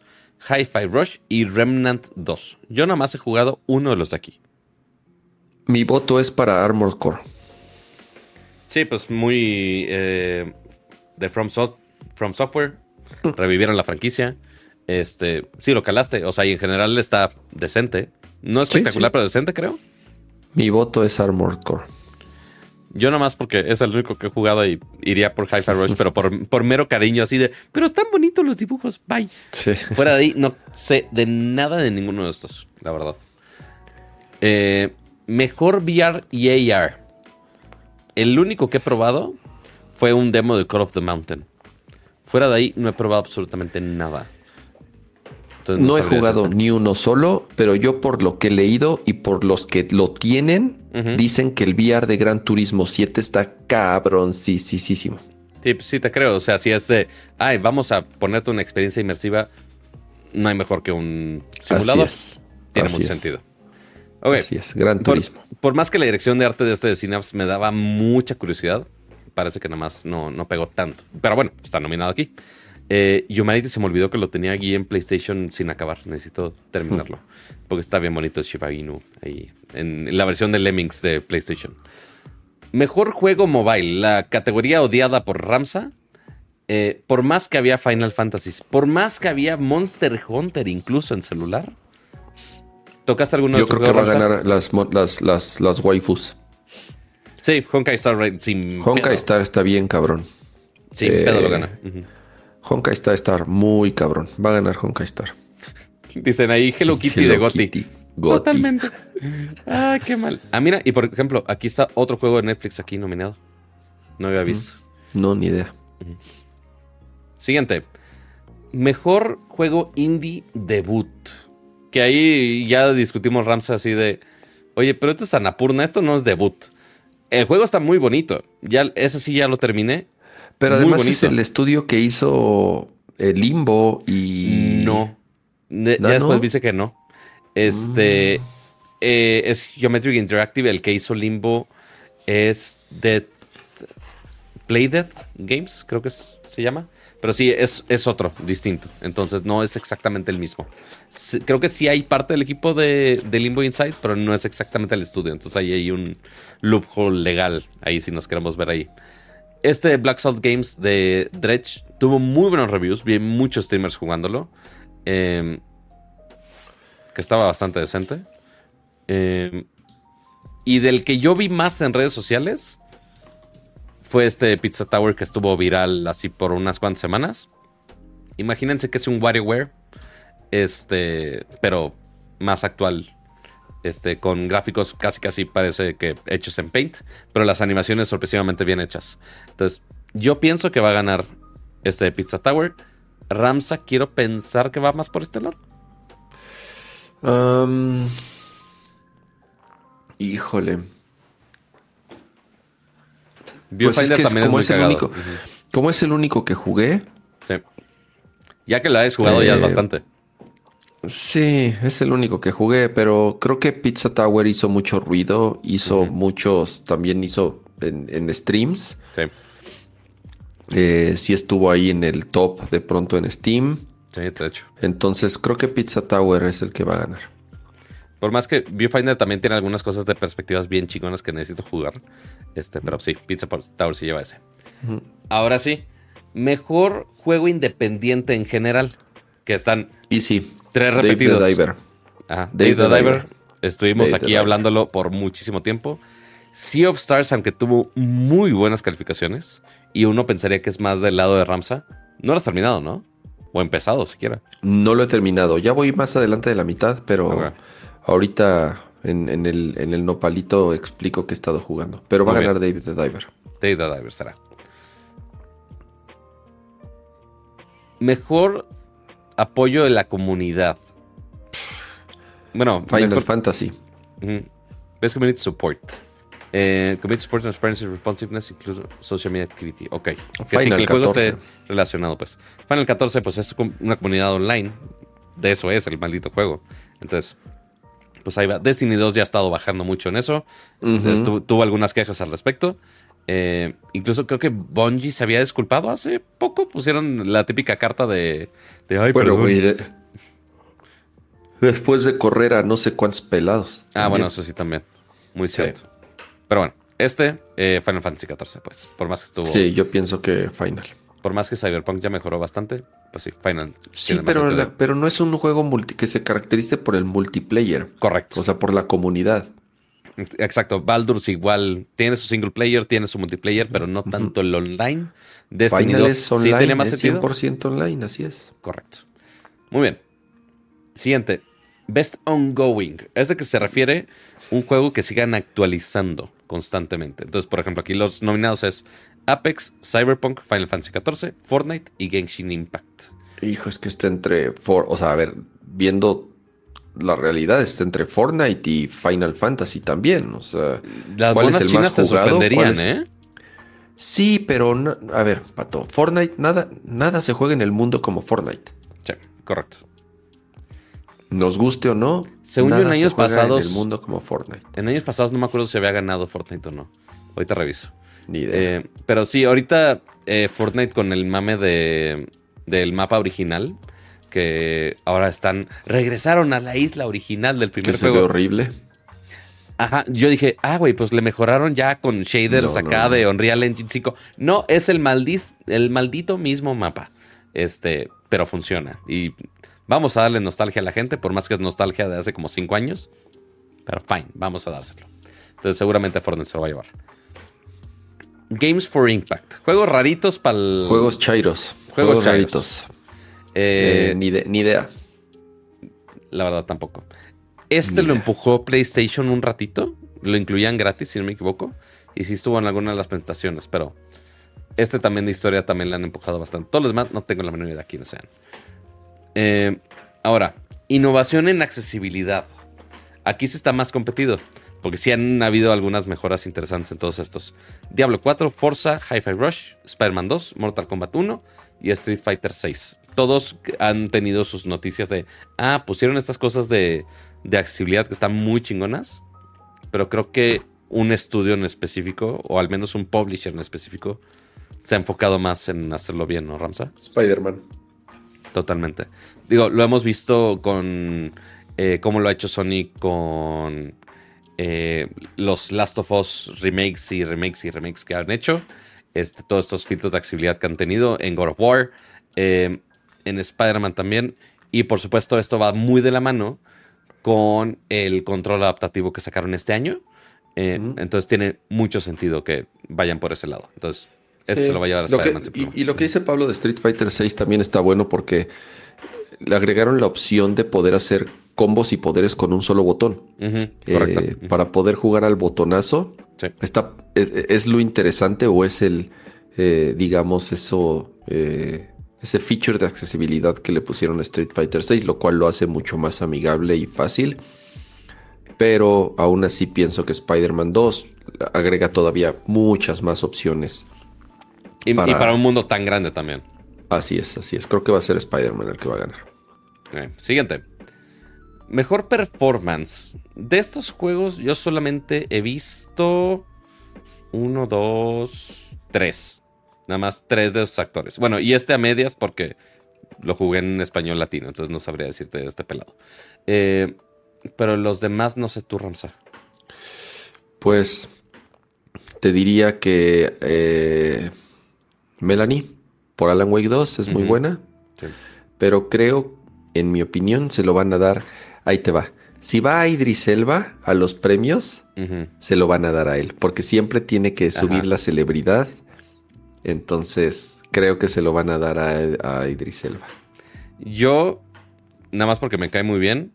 Hi-Fi Rush y Remnant dos. Yo nada más he jugado uno de los de aquí. Mi voto es para Armored Core. Sí, pues muy... Eh, de From, so- From Software. Revivieron la franquicia. Este, sí, lo calaste. O sea, y en general está decente. No espectacular, sí, sí. pero decente, creo. Mi voto es Armored Core. Yo nomás porque es el único que he jugado y iría por Hi-Fi Rush, pero por, por mero cariño así de... Pero están bonitos los dibujos, bye. Sí. Fuera de ahí no sé de nada de ninguno de estos, la verdad. Eh, mejor V R y A R. El único que he probado fue un demo de Call of the Mountain. Fuera de ahí no he probado absolutamente nada. Entonces, no, no he jugado eso. Ni uno solo, pero yo por lo que he leído y por los que lo tienen, uh-huh. dicen que el V R de Gran Turismo siete está cabroncísimo. Sí, sí te creo. O sea, si es de, ay, vamos a ponerte una experiencia inmersiva, no hay mejor que un simulador. Así es. Tiene Así mucho es. sentido. Okay. Así es, Gran Turismo. Por, por más que la dirección de arte de este de Synapse me daba mucha curiosidad, parece que nada más no, no pegó tanto. Pero bueno, está nominado aquí. Eh, Humanity se me olvidó que lo tenía aquí en PlayStation sin acabar. Necesito terminarlo. Mm. Porque está bien bonito Shiba Inu ahí. En la versión de Lemmings de PlayStation. Mejor juego mobile. La categoría odiada por Ramsa. Eh, por más que había Final Fantasy. Por más que había Monster Hunter incluso en celular. ¿Tocaste alguno de Yo creo que va a ganar las, las, las, las waifus. Sí, Honkai Star sin Honkai pedo. Star está bien cabrón. Sí, eh, pedo lo gana. Uh-huh. Honkai Star está muy cabrón. Va a ganar Honkai Star. Dicen ahí Hello Kitty Hello de Gotti. Totalmente. Ah, qué mal. Ah, mira, y por ejemplo, aquí está otro juego de Netflix aquí nominado. No había visto. No, ni idea. Siguiente. Mejor juego indie debut. Que ahí ya discutimos Ramsa así de... Oye, pero esto es Annapurna, esto no es debut. El juego está muy bonito. Ya, ese sí ya lo terminé. Pero además es el estudio que hizo el Limbo y... No. De, no ya después no. dice que no. Este... Mm. Eh, es Geometric Interactive. El que hizo Limbo es Death... Playdead Games, creo que es, se llama. Pero sí, es, es otro, distinto. Entonces no es exactamente el mismo. Creo que sí hay parte del equipo de, de Limbo Inside, pero no es exactamente el estudio. Entonces ahí hay un loophole legal. Ahí si nos queremos ver ahí. Este Black Salt Games de Dredge tuvo muy buenos reviews. Vi muchos streamers jugándolo. Eh, que estaba bastante decente. Eh, y del que yo vi más en redes sociales fue este Pizza Tower que estuvo viral así por unas cuantas semanas. Imagínense que es un WarioWare. Este, pero más actual. Este, con gráficos casi casi parece que hechos en Paint, pero las animaciones sorpresivamente bien hechas. Entonces, yo pienso que va a ganar este de Pizza Tower. Ramsa, quiero pensar que va más por este lado. Um, híjole. Pues es que es, también como es, es el único, uh-huh. como es el único que jugué. Sí. Ya que la has jugado eh, ya es bastante. Sí, es el único que jugué, pero creo que Pizza Tower hizo mucho ruido, hizo uh-huh. muchos, también hizo en, en streams. Sí. Eh, sí estuvo ahí en el top de pronto en Steam. Sí, de hecho. Entonces creo que Pizza Tower es el que va a ganar. Por más que Viewfinder también tiene algunas cosas de perspectivas bien chingonas que necesito jugar. Este, pero sí, Pizza Tower sí lleva ese. Uh-huh. Ahora sí, mejor juego independiente en general. Que están Easy. Tres repetidos. Dave the Diver. Ajá, Dave, Dave the, the Diver. Diver. Estuvimos Dave aquí hablándolo Diver. Por muchísimo tiempo. Sea of Stars, aunque tuvo muy buenas calificaciones. Y uno pensaría que es más del lado de Ramsa. No lo has terminado, ¿no? O empezado, siquiera. No lo he terminado. Ya voy más adelante de la mitad, pero... Okay. Ahorita en, en, el, en el nopalito explico que he estado jugando. Pero va Muy a ganar bien. David the Diver. David the Diver será. Mejor apoyo de la comunidad. Bueno, Final mejor... Fantasy. Uh-huh. Best Community Support. Eh, community Support, Transparency, Responsiveness, incluso Social Media Activity. Ok. Que Final sí, que el juego esté relacionado, pues. Final catorce, pues es una comunidad online. De eso es el maldito juego. Entonces... Pues ahí va. Destiny dos ya ha estado bajando mucho en eso. Uh-huh. Entonces, tu, tuvo algunas quejas al respecto. Eh, incluso creo que Bungie se había disculpado hace poco. Pusieron la típica carta de... de Ay, bueno, güey. De... Después de correr a no sé cuántos pelados. Ah, también. Bueno, eso sí también. Muy cierto. Sí. Pero bueno, este eh, Final Fantasy catorce, pues. Por más que estuvo... Sí, yo pienso que Final. Por más que Cyberpunk ya mejoró bastante, pues sí, Final. Sí, pero, la, pero no es un juego multi, que se caracterice por el multiplayer. Correcto. O sea, por la comunidad. Exacto. Baldur's igual tiene su single player, tiene su multiplayer, pero no tanto el online. Destiny Final dos, es online, sí tiene más es sentido. cien por ciento online, así es. Correcto. Muy bien. Siguiente. Best Ongoing. Es de que se refiere un juego que sigan actualizando constantemente. Entonces, por ejemplo, aquí los nominados es... Apex, Cyberpunk, Final Fantasy catorce, Fortnite y Genshin Impact. Hijo, es que está entre... For, o sea, a ver, viendo la realidad, está entre Fortnite y Final Fantasy también. O sea, las ¿cuál es el chinas más te jugado? Sorprenderían, es... ¿eh? Sí, pero... No, a ver, Pato, Fortnite, nada, nada se juega en el mundo como Fortnite. Sí, correcto. Nos guste o no, según nada yo en años se juega pasados, en el mundo como Fortnite. En años pasados no me acuerdo si había ganado Fortnite o no. Ahorita reviso. Ni idea. Eh, pero sí, ahorita eh, Fortnite con el mame de del mapa original, que ahora están... Regresaron a la isla original del primer juego. Que se ve horrible. Ajá, yo dije, ah, güey, pues le mejoraron ya con shaders no, acá no, de Unreal Engine cinco. No, es el, maldiz, el maldito mismo mapa, este pero funciona. Y vamos a darle nostalgia a la gente, por más que es nostalgia de hace como cinco años. Pero fine, vamos a dárselo. Entonces seguramente Fortnite se lo va a llevar. Games for Impact. Juegos raritos para el... Juegos chairos. Juegos, Juegos chairos. raritos. Eh, eh, ni, de, ni idea. La verdad, tampoco. Este ni lo idea. empujó PlayStation un ratito. Lo incluían gratis, si no me equivoco. Y sí estuvo en alguna de las presentaciones, pero... Este también de historia también la han empujado bastante. Todos los demás no tengo la menor idea de quiénes sean. Eh, ahora, innovación en accesibilidad. Aquí sí está más competido. Porque sí han habido algunas mejoras interesantes en todos estos. Diablo cuatro, Forza, Hi-Fi Rush, Spider-Man dos, Mortal Kombat uno y Street Fighter seis. Todos han tenido sus noticias de... Ah, pusieron estas cosas de, de accesibilidad que están muy chingonas. Pero creo que un estudio en específico, o al menos un publisher en específico, se ha enfocado más en hacerlo bien, ¿no, Ramsa? Spider-Man. Totalmente. Digo, lo hemos visto con... Eh, cómo lo ha hecho Sony con... Eh, los Last of Us remakes y remakes y remakes que han hecho, este, todos estos filtros de accesibilidad que han tenido en God of War, eh, en Spider-Man también, y por supuesto esto va muy de la mano con el control adaptativo que sacaron este año, eh, uh-huh. Entonces tiene mucho sentido que vayan por ese lado, entonces este sí. se lo va a llevar a Spider-Man. Y, y lo que dice Pablo de Street Fighter seis también está bueno porque le agregaron la opción de poder hacer combos y poderes con un solo botón. Uh-huh, eh, uh-huh. Para poder jugar al botonazo. Sí. Está, es, es lo interesante o es el, eh, digamos, eso eh, ese feature de accesibilidad que le pusieron a Street Fighter seis, lo cual lo hace mucho más amigable y fácil. Pero aún así pienso que Spider-Man dos agrega todavía muchas más opciones. Y para, y para un mundo tan grande también. Así es, así es. Creo que va a ser Spider-Man el que va a ganar. Eh, siguiente. Mejor performance. De estos juegos yo solamente he visto uno, dos, tres. Nada más tres de esos actores. Bueno, y este a medias porque lo jugué en español latino, entonces no sabría decirte de este pelado. Eh, pero los demás no sé tú, Ramsa. Pues te diría que eh, Melanie por Alan Wake dos es muy uh-huh. buena, sí. Pero creo, en mi opinión, se lo van a dar, ahí te va. Si va a Idris Elba a los premios, uh-huh. se lo van a dar a él, porque siempre tiene que subir Ajá. la celebridad. Entonces, creo que se lo van a dar a, a Idris Elba. Yo, nada más porque me cae muy bien,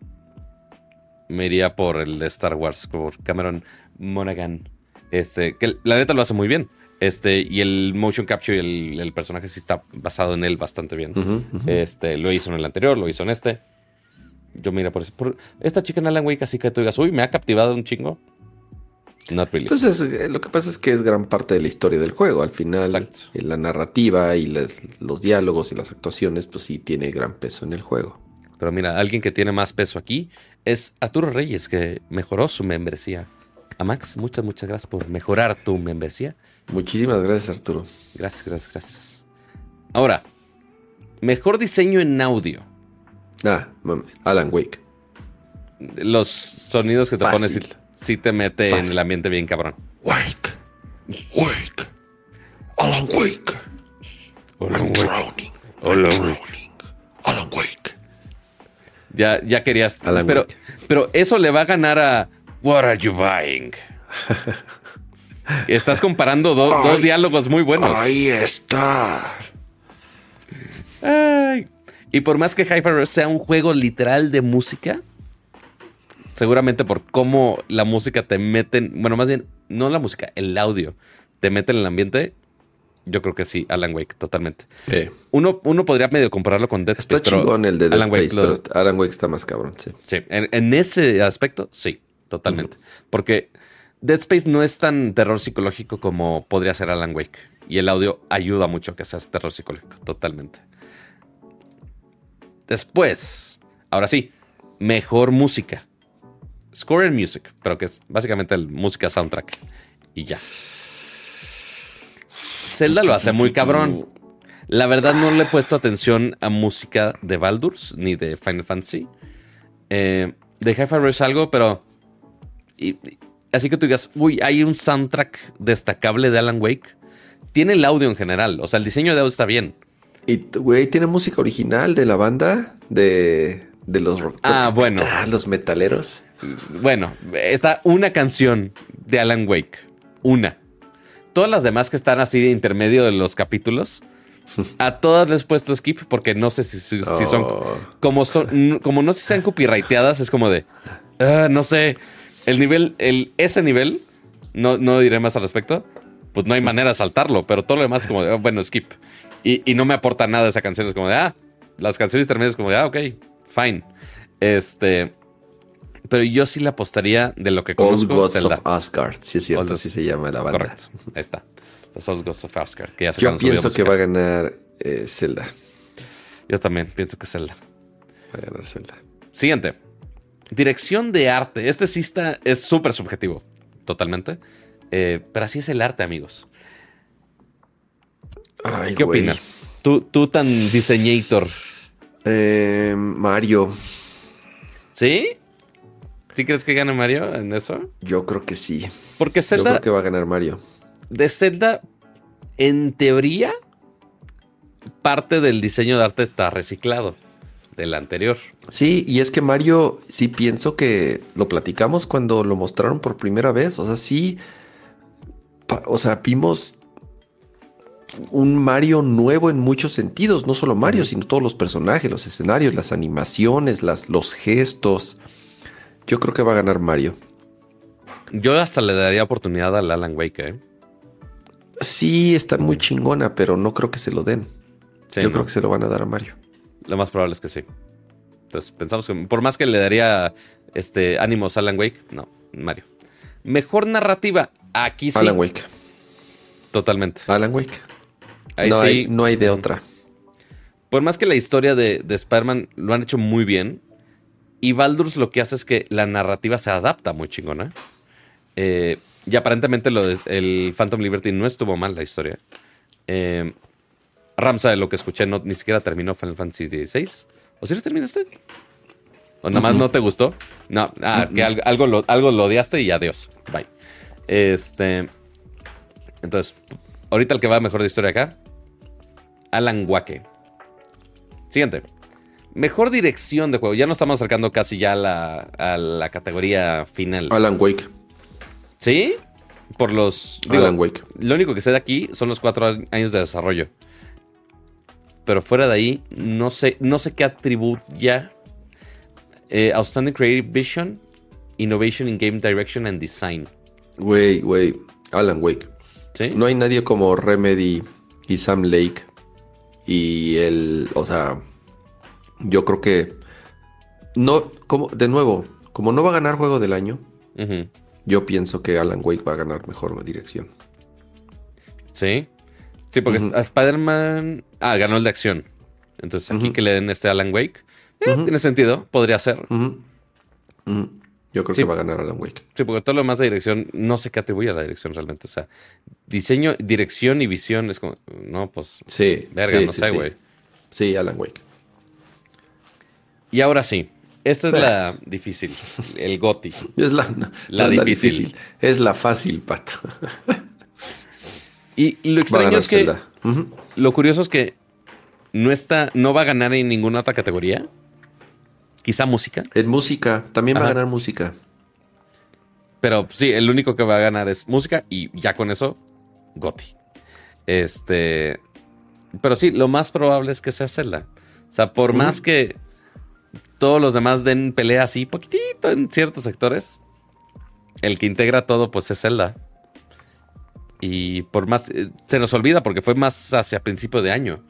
me iría por el de Star Wars, por Cameron Monaghan. Este, que la neta lo hace muy bien. Este, y el motion capture y el, el personaje sí está basado en él bastante bien. Uh-huh, uh-huh. Este, lo hizo en el anterior, lo hizo en este. Yo mira por eso. Por esta chica en Alan Wake, así que tú digas, uy, me ha captivado un chingo. Not really. Entonces, lo que pasa es que es gran parte de la historia del juego. Al final, Exacto. la narrativa y les, los diálogos y las actuaciones, pues sí tiene gran peso en el juego. Pero mira, alguien que tiene más peso aquí es Arturo Reyes, que mejoró su membresía. A Max, muchas, muchas gracias por mejorar tu membresía. Muchísimas gracias, Arturo. Gracias, gracias, gracias. Ahora, mejor diseño en audio. Ah, mames, Alan Wake. Los sonidos que te Fácil. pones... Y- Sí te mete Fácil. en el ambiente bien cabrón. Wake. Wake. Alan Wake. Alan I'm Wake. Drowning. Alan I'm drowning. Wake. Alan Wake. Ya, ya querías. Alan pero, Wake. Pero eso le va a ganar a What are you buying? Estás comparando do, ahí, dos diálogos muy buenos. Ahí está. Ay. Y por más que Hi-Fi sea un juego literal de música... Seguramente por cómo la música te meten... Bueno, más bien, no la música, el audio. Te meten en el ambiente. Yo creo que sí, Alan Wake, totalmente. Sí. Uno, uno podría medio compararlo con Dead Space. Está chingón el de Dead Space, pero Alan Wake está más cabrón, sí. Sí, en, en ese aspecto, sí, totalmente. Uh-huh. Porque Dead Space no es tan terror psicológico como podría ser Alan Wake. Y el audio ayuda mucho a que seas terror psicológico, totalmente. Después, ahora sí, mejor música. Score and Music, pero que es básicamente el música soundtrack. Y ya. Zelda lo hace muy cabrón. La verdad no le he puesto atención a música de Baldur's ni de Final Fantasy. Eh, de Hi-Fi Rush algo, pero... Y, y, así que tú digas, uy, hay un soundtrack destacable de Alan Wake. Tiene el audio en general, o sea, el diseño de audio está bien. Y, güey, tiene música original de la banda de... De los rock. Ah, bueno. Los metaleros. Bueno, está una canción de Alan Wake. Una. Todas las demás que están así de intermedio de los capítulos, a todas les he puesto skip porque no sé si, si oh. son, como son. Como no sé si sean copyrighteadas, es como de. Uh, no sé. El nivel, el, ese nivel, no, no diré más al respecto. Pues no hay manera de saltarlo, pero todo lo demás es como de, oh, bueno, skip. Y, y no me aporta nada esa canción. Es como de, ah, las canciones intermedias, como de, ah, ok. Fine. Este. Pero yo sí la apostaría de lo que conozco. Old Gods Zelda. Of Asgard. Sí, es cierto. Old... Así se llama la banda. Correcto. Ahí está. Los Old Gods of Asgard. Que ya se yo pienso que va a ganar eh, Zelda. Yo también pienso que Zelda. Va a ganar Zelda. Siguiente. Dirección de arte. Este sí está. Es súper subjetivo. Totalmente. Eh, pero así es el arte, amigos. Ay, ¿Qué güey. opinas? Tú, tú tan diseñator. Eh, Mario. ¿Sí? ¿Sí crees que gane Mario en eso? Yo creo que sí. Porque Zelda... Yo creo que va a ganar Mario. De Zelda, en teoría, parte del diseño de arte está reciclado del anterior. Sí, y es que Mario, sí pienso que lo platicamos cuando lo mostraron por primera vez. O sea, sí... Pa, o sea, vimos... un Mario nuevo en muchos sentidos, no solo Mario, sino todos los personajes, los escenarios, las animaciones, las, los gestos. Yo creo que va a ganar Mario. Yo hasta le daría oportunidad al Alan Wake, ¿eh? Sí, está muy chingona, pero no creo que se lo den. Sí, Yo ¿no? creo que se lo van a dar a Mario. Lo más probable es que sí. Entonces pensamos que por más que le daría este, ánimos a Alan Wake, no, Mario. Mejor narrativa, aquí sí. Alan Wake. Totalmente. Alan Wake. Ahí no, sí, hay, no hay de otra. Por más que la historia de, de Spider-Man lo han hecho muy bien, y Baldur's lo que hace es que la narrativa se adapta muy chingona. Eh, y aparentemente lo de, el Phantom Liberty no estuvo mal la historia. Eh, Ramsa, de lo que escuché, no, ni siquiera terminó Final Fantasy dieciséis. ¿O si lo terminaste? o nada más uh-huh. no te gustó. No, ah, uh-huh. que algo, algo, lo, algo lo odiaste y adiós. Bye. Este. Entonces, ahorita el que va mejor de historia acá, Alan Wake. Siguiente. Mejor dirección de juego. Ya nos estamos acercando casi ya a la, a la categoría final. Alan Wake. ¿Sí? Por los... Digo, Alan Wake. Lo único que sé de aquí son los cuatro años de desarrollo. Pero fuera de ahí, no sé, no sé qué atribuya. Eh, Outstanding Creative Vision, Innovation in Game Direction and Design. Güey, güey. Alan Wake. ¿Sí? No hay nadie como Remedy y Sam Lake y el... O sea... Yo creo que no, como de nuevo, como no va a ganar juego del año, uh-huh. yo pienso que Alan Wake va a ganar mejor dirección. Sí, sí, porque uh-huh. a Spider-Man ah, ganó el de acción. Entonces, aquí uh-huh. que le den este Alan Wake, eh, uh-huh. tiene sentido, podría ser. Uh-huh. Uh-huh. Yo creo sí. que va a ganar Alan Wake. Sí, porque todo lo más de dirección, no sé qué atribuye a la dirección realmente. O sea, diseño, dirección y visión es como, no, pues, sí, verga, sí, no sí, sé, güey. Sí. sí, Alan Wake. Y ahora sí, esta es la difícil, el GOTY. Es la, no, la, no, difícil. la difícil. Es la fácil, Pato. Y lo extraño es que, la... uh-huh. lo curioso es que no está, no va a ganar en ninguna otra categoría. Quizá música. En música, también Ajá. va a ganar música. Pero sí, el único que va a ganar es música y ya con eso, GOTY. Este, pero sí, lo más probable es que sea Zelda. O sea, por uh-huh. más que... todos los demás den pelea así poquitito en ciertos sectores. El que integra todo, pues, es Zelda. Y por más... Eh, se nos olvida porque fue más hacia principio de año.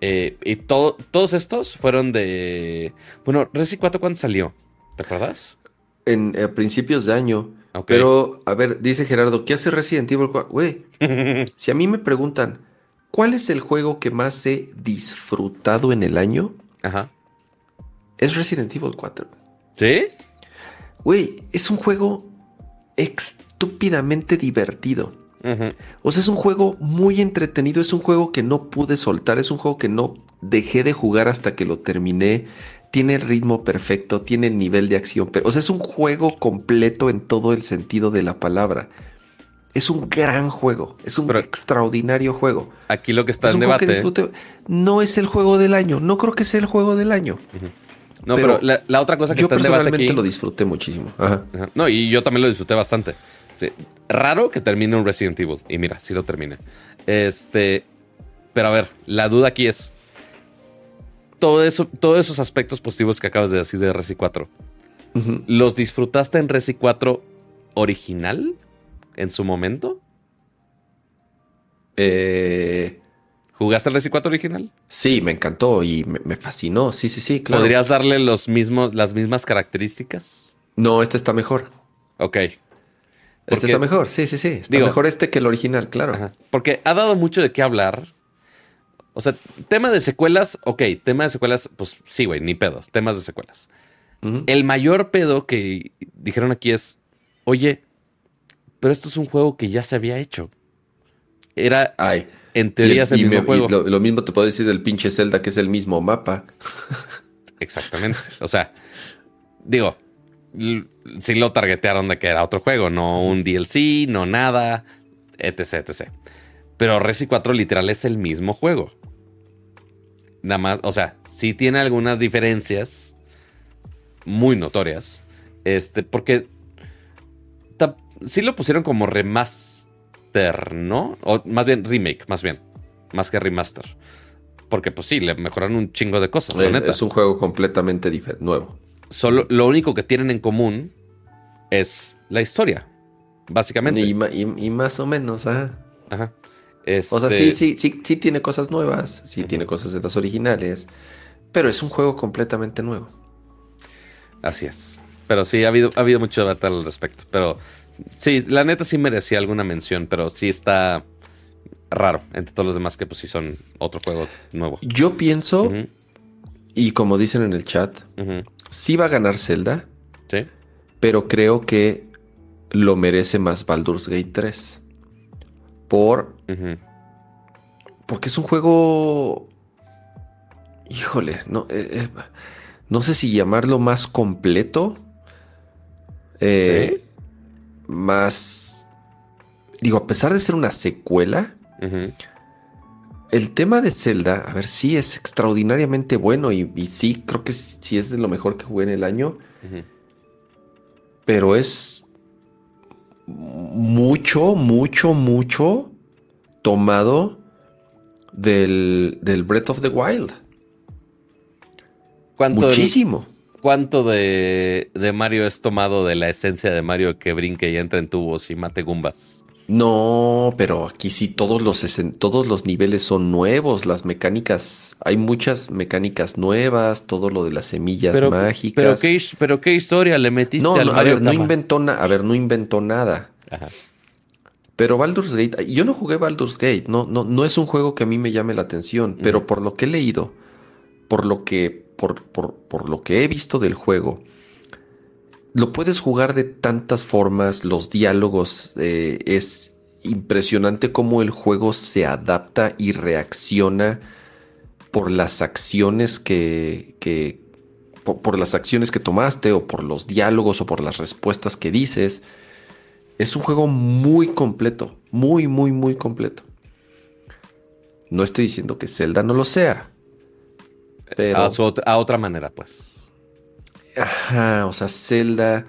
Eh, y todo, todos estos fueron de... Bueno, Resident cuatro, ¿cuándo salió? ¿Te acuerdas? En, a principios de año. Okay. Pero, a ver, dice Gerardo, ¿qué hace Resident Evil cuatro? Güey, si a mí me preguntan, ¿cuál es el juego que más he disfrutado en el año? Ajá. Es Resident Evil cuatro. ¿Sí? Güey, es un juego estúpidamente divertido. Uh-huh. O sea, es un juego muy entretenido. Es un juego que no pude soltar. Es un juego que no dejé de jugar hasta que lo terminé. Tiene el ritmo perfecto. Tiene el nivel de acción. Pero, o sea, es un juego completo en todo el sentido de la palabra. Es un gran juego. Es un Pero extraordinario juego. Aquí lo que está es en debate. Disfrute... No es el juego del año. No creo que sea el juego del año. Uh-huh. No, pero, pero la, la otra cosa que está en debate aquí... Yo personalmente lo disfruté muchísimo. Ajá. Ajá. No, y yo también lo disfruté bastante. Sí. Raro que termine un Resident Evil. Y mira, sí lo terminé. Este, pero a ver, la duda aquí es... Todo eso, todos esos aspectos positivos que acabas de decir de Resi cuatro. Uh-huh. ¿Los disfrutaste en Resi cuatro original? ¿En su momento? Eh... ¿Jugaste el Resi cuatro original? Sí, me encantó y me, me fascinó. Sí, sí, sí, claro. ¿Podrías darle los mismos, las mismas características? No, este está mejor. Ok. Este porque, está mejor, sí, sí, sí. Está digo, mejor este que el original, claro. Ajá. Porque ha dado mucho de qué hablar. O sea, tema de secuelas, ok. Tema de secuelas, pues sí, güey, ni pedos. Temas de secuelas. Uh-huh. El mayor pedo que dijeron aquí es, oye, pero esto es un juego que ya se había hecho. Era... Ay... En teoría y, es el mismo me, juego. Lo, lo mismo te puedo decir del pinche Zelda, que es el mismo mapa. Exactamente. O sea, digo, l- si lo targetearon de que era otro juego, no un D L C, no nada, etc, etcétera. Pero Resi cuatro literal es el mismo juego. Nada más, o sea, sí tiene algunas diferencias muy notorias. Este, porque ta- sí lo pusieron como remaster, ¿no? O más bien remake, más bien. Más que remaster. Porque pues sí, le mejoraron un chingo de cosas. Es, neta. Es un juego completamente difer- nuevo. Solo, lo único que tienen en común es la historia, básicamente. Y, y, y más o menos, ajá. Ajá. Este... O sea, sí, sí, sí, sí tiene cosas nuevas. Sí uh-huh. tiene cosas de las originales. Pero es un juego completamente nuevo. Así es. Pero sí, ha habido, ha habido mucho debate al respecto. Pero... Sí, la neta sí merecía alguna mención, pero sí está raro entre todos los demás que pues sí son otro juego nuevo. Yo pienso, uh-huh. y como dicen en el chat, uh-huh. sí va a ganar Zelda, ¿sí? Pero creo que lo merece más Baldur's Gate tres. Por... Uh-huh. Porque es un juego... Híjole, no... Eh, eh, no sé si llamarlo más completo, eh, ¿sí? Más, digo, a pesar de ser una secuela, uh-huh. El tema de Zelda, a ver, sí es extraordinariamente bueno y, y sí, creo que sí es de lo mejor que jugué en el año, uh-huh. Pero es mucho, mucho, mucho tomado del, del Breath of the Wild. ¿Cuánto Muchísimo. De, ¿Cuánto de, de Mario es tomado de la esencia de Mario que brinque y entra en tubos y mate Goombas? No, pero aquí sí todos los, todos los niveles son nuevos, las mecánicas, hay muchas mecánicas nuevas, todo lo de las semillas pero, mágicas. Pero qué, pero qué historia le metiste no, al no, Mario a ver, no inventó na- a ver, no inventó nada. Ajá. Pero Baldur's Gate, yo no jugué Baldur's Gate, no, no, no es un juego que a mí me llame la atención, mm. Pero por lo que he leído, por lo que, por, por, por lo que he visto del juego. Lo puedes jugar de tantas formas, los diálogos, eh, es impresionante cómo el juego se adapta y reacciona por las acciones que, que por, por las acciones que tomaste o por los diálogos o por las respuestas que dices. Es un juego muy completo, muy, muy, muy completo. No estoy diciendo que Zelda no lo sea. Pero... A, su, a otra manera, pues. Ajá, o sea, Zelda.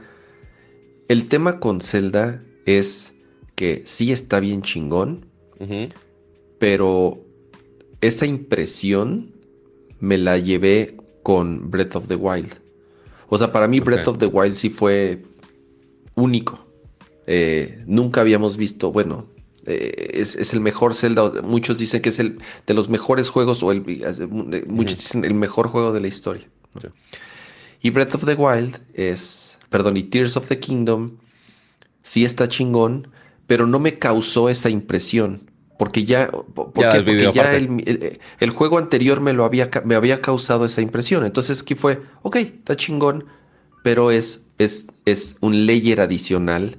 El tema con Zelda es que sí está bien chingón, uh-huh. Pero esa impresión me la llevé con Breath of the Wild. O sea, para mí okay. Breath of the Wild sí fue único. Eh, nunca habíamos visto, bueno, eh, es, es el mejor Zelda. Muchos dicen que es el de los mejores juegos o el, eh, muchos dicen el mejor juego de la historia, ¿no? Sí. Y Breath of the Wild es... Perdón, y Tears of the Kingdom sí está chingón, pero no me causó esa impresión. Porque ya... Porque ya, el, porque ya el, el, el juego anterior me, lo había, me había causado esa impresión. Entonces aquí fue, ok, está chingón, pero es, es, es un layer adicional,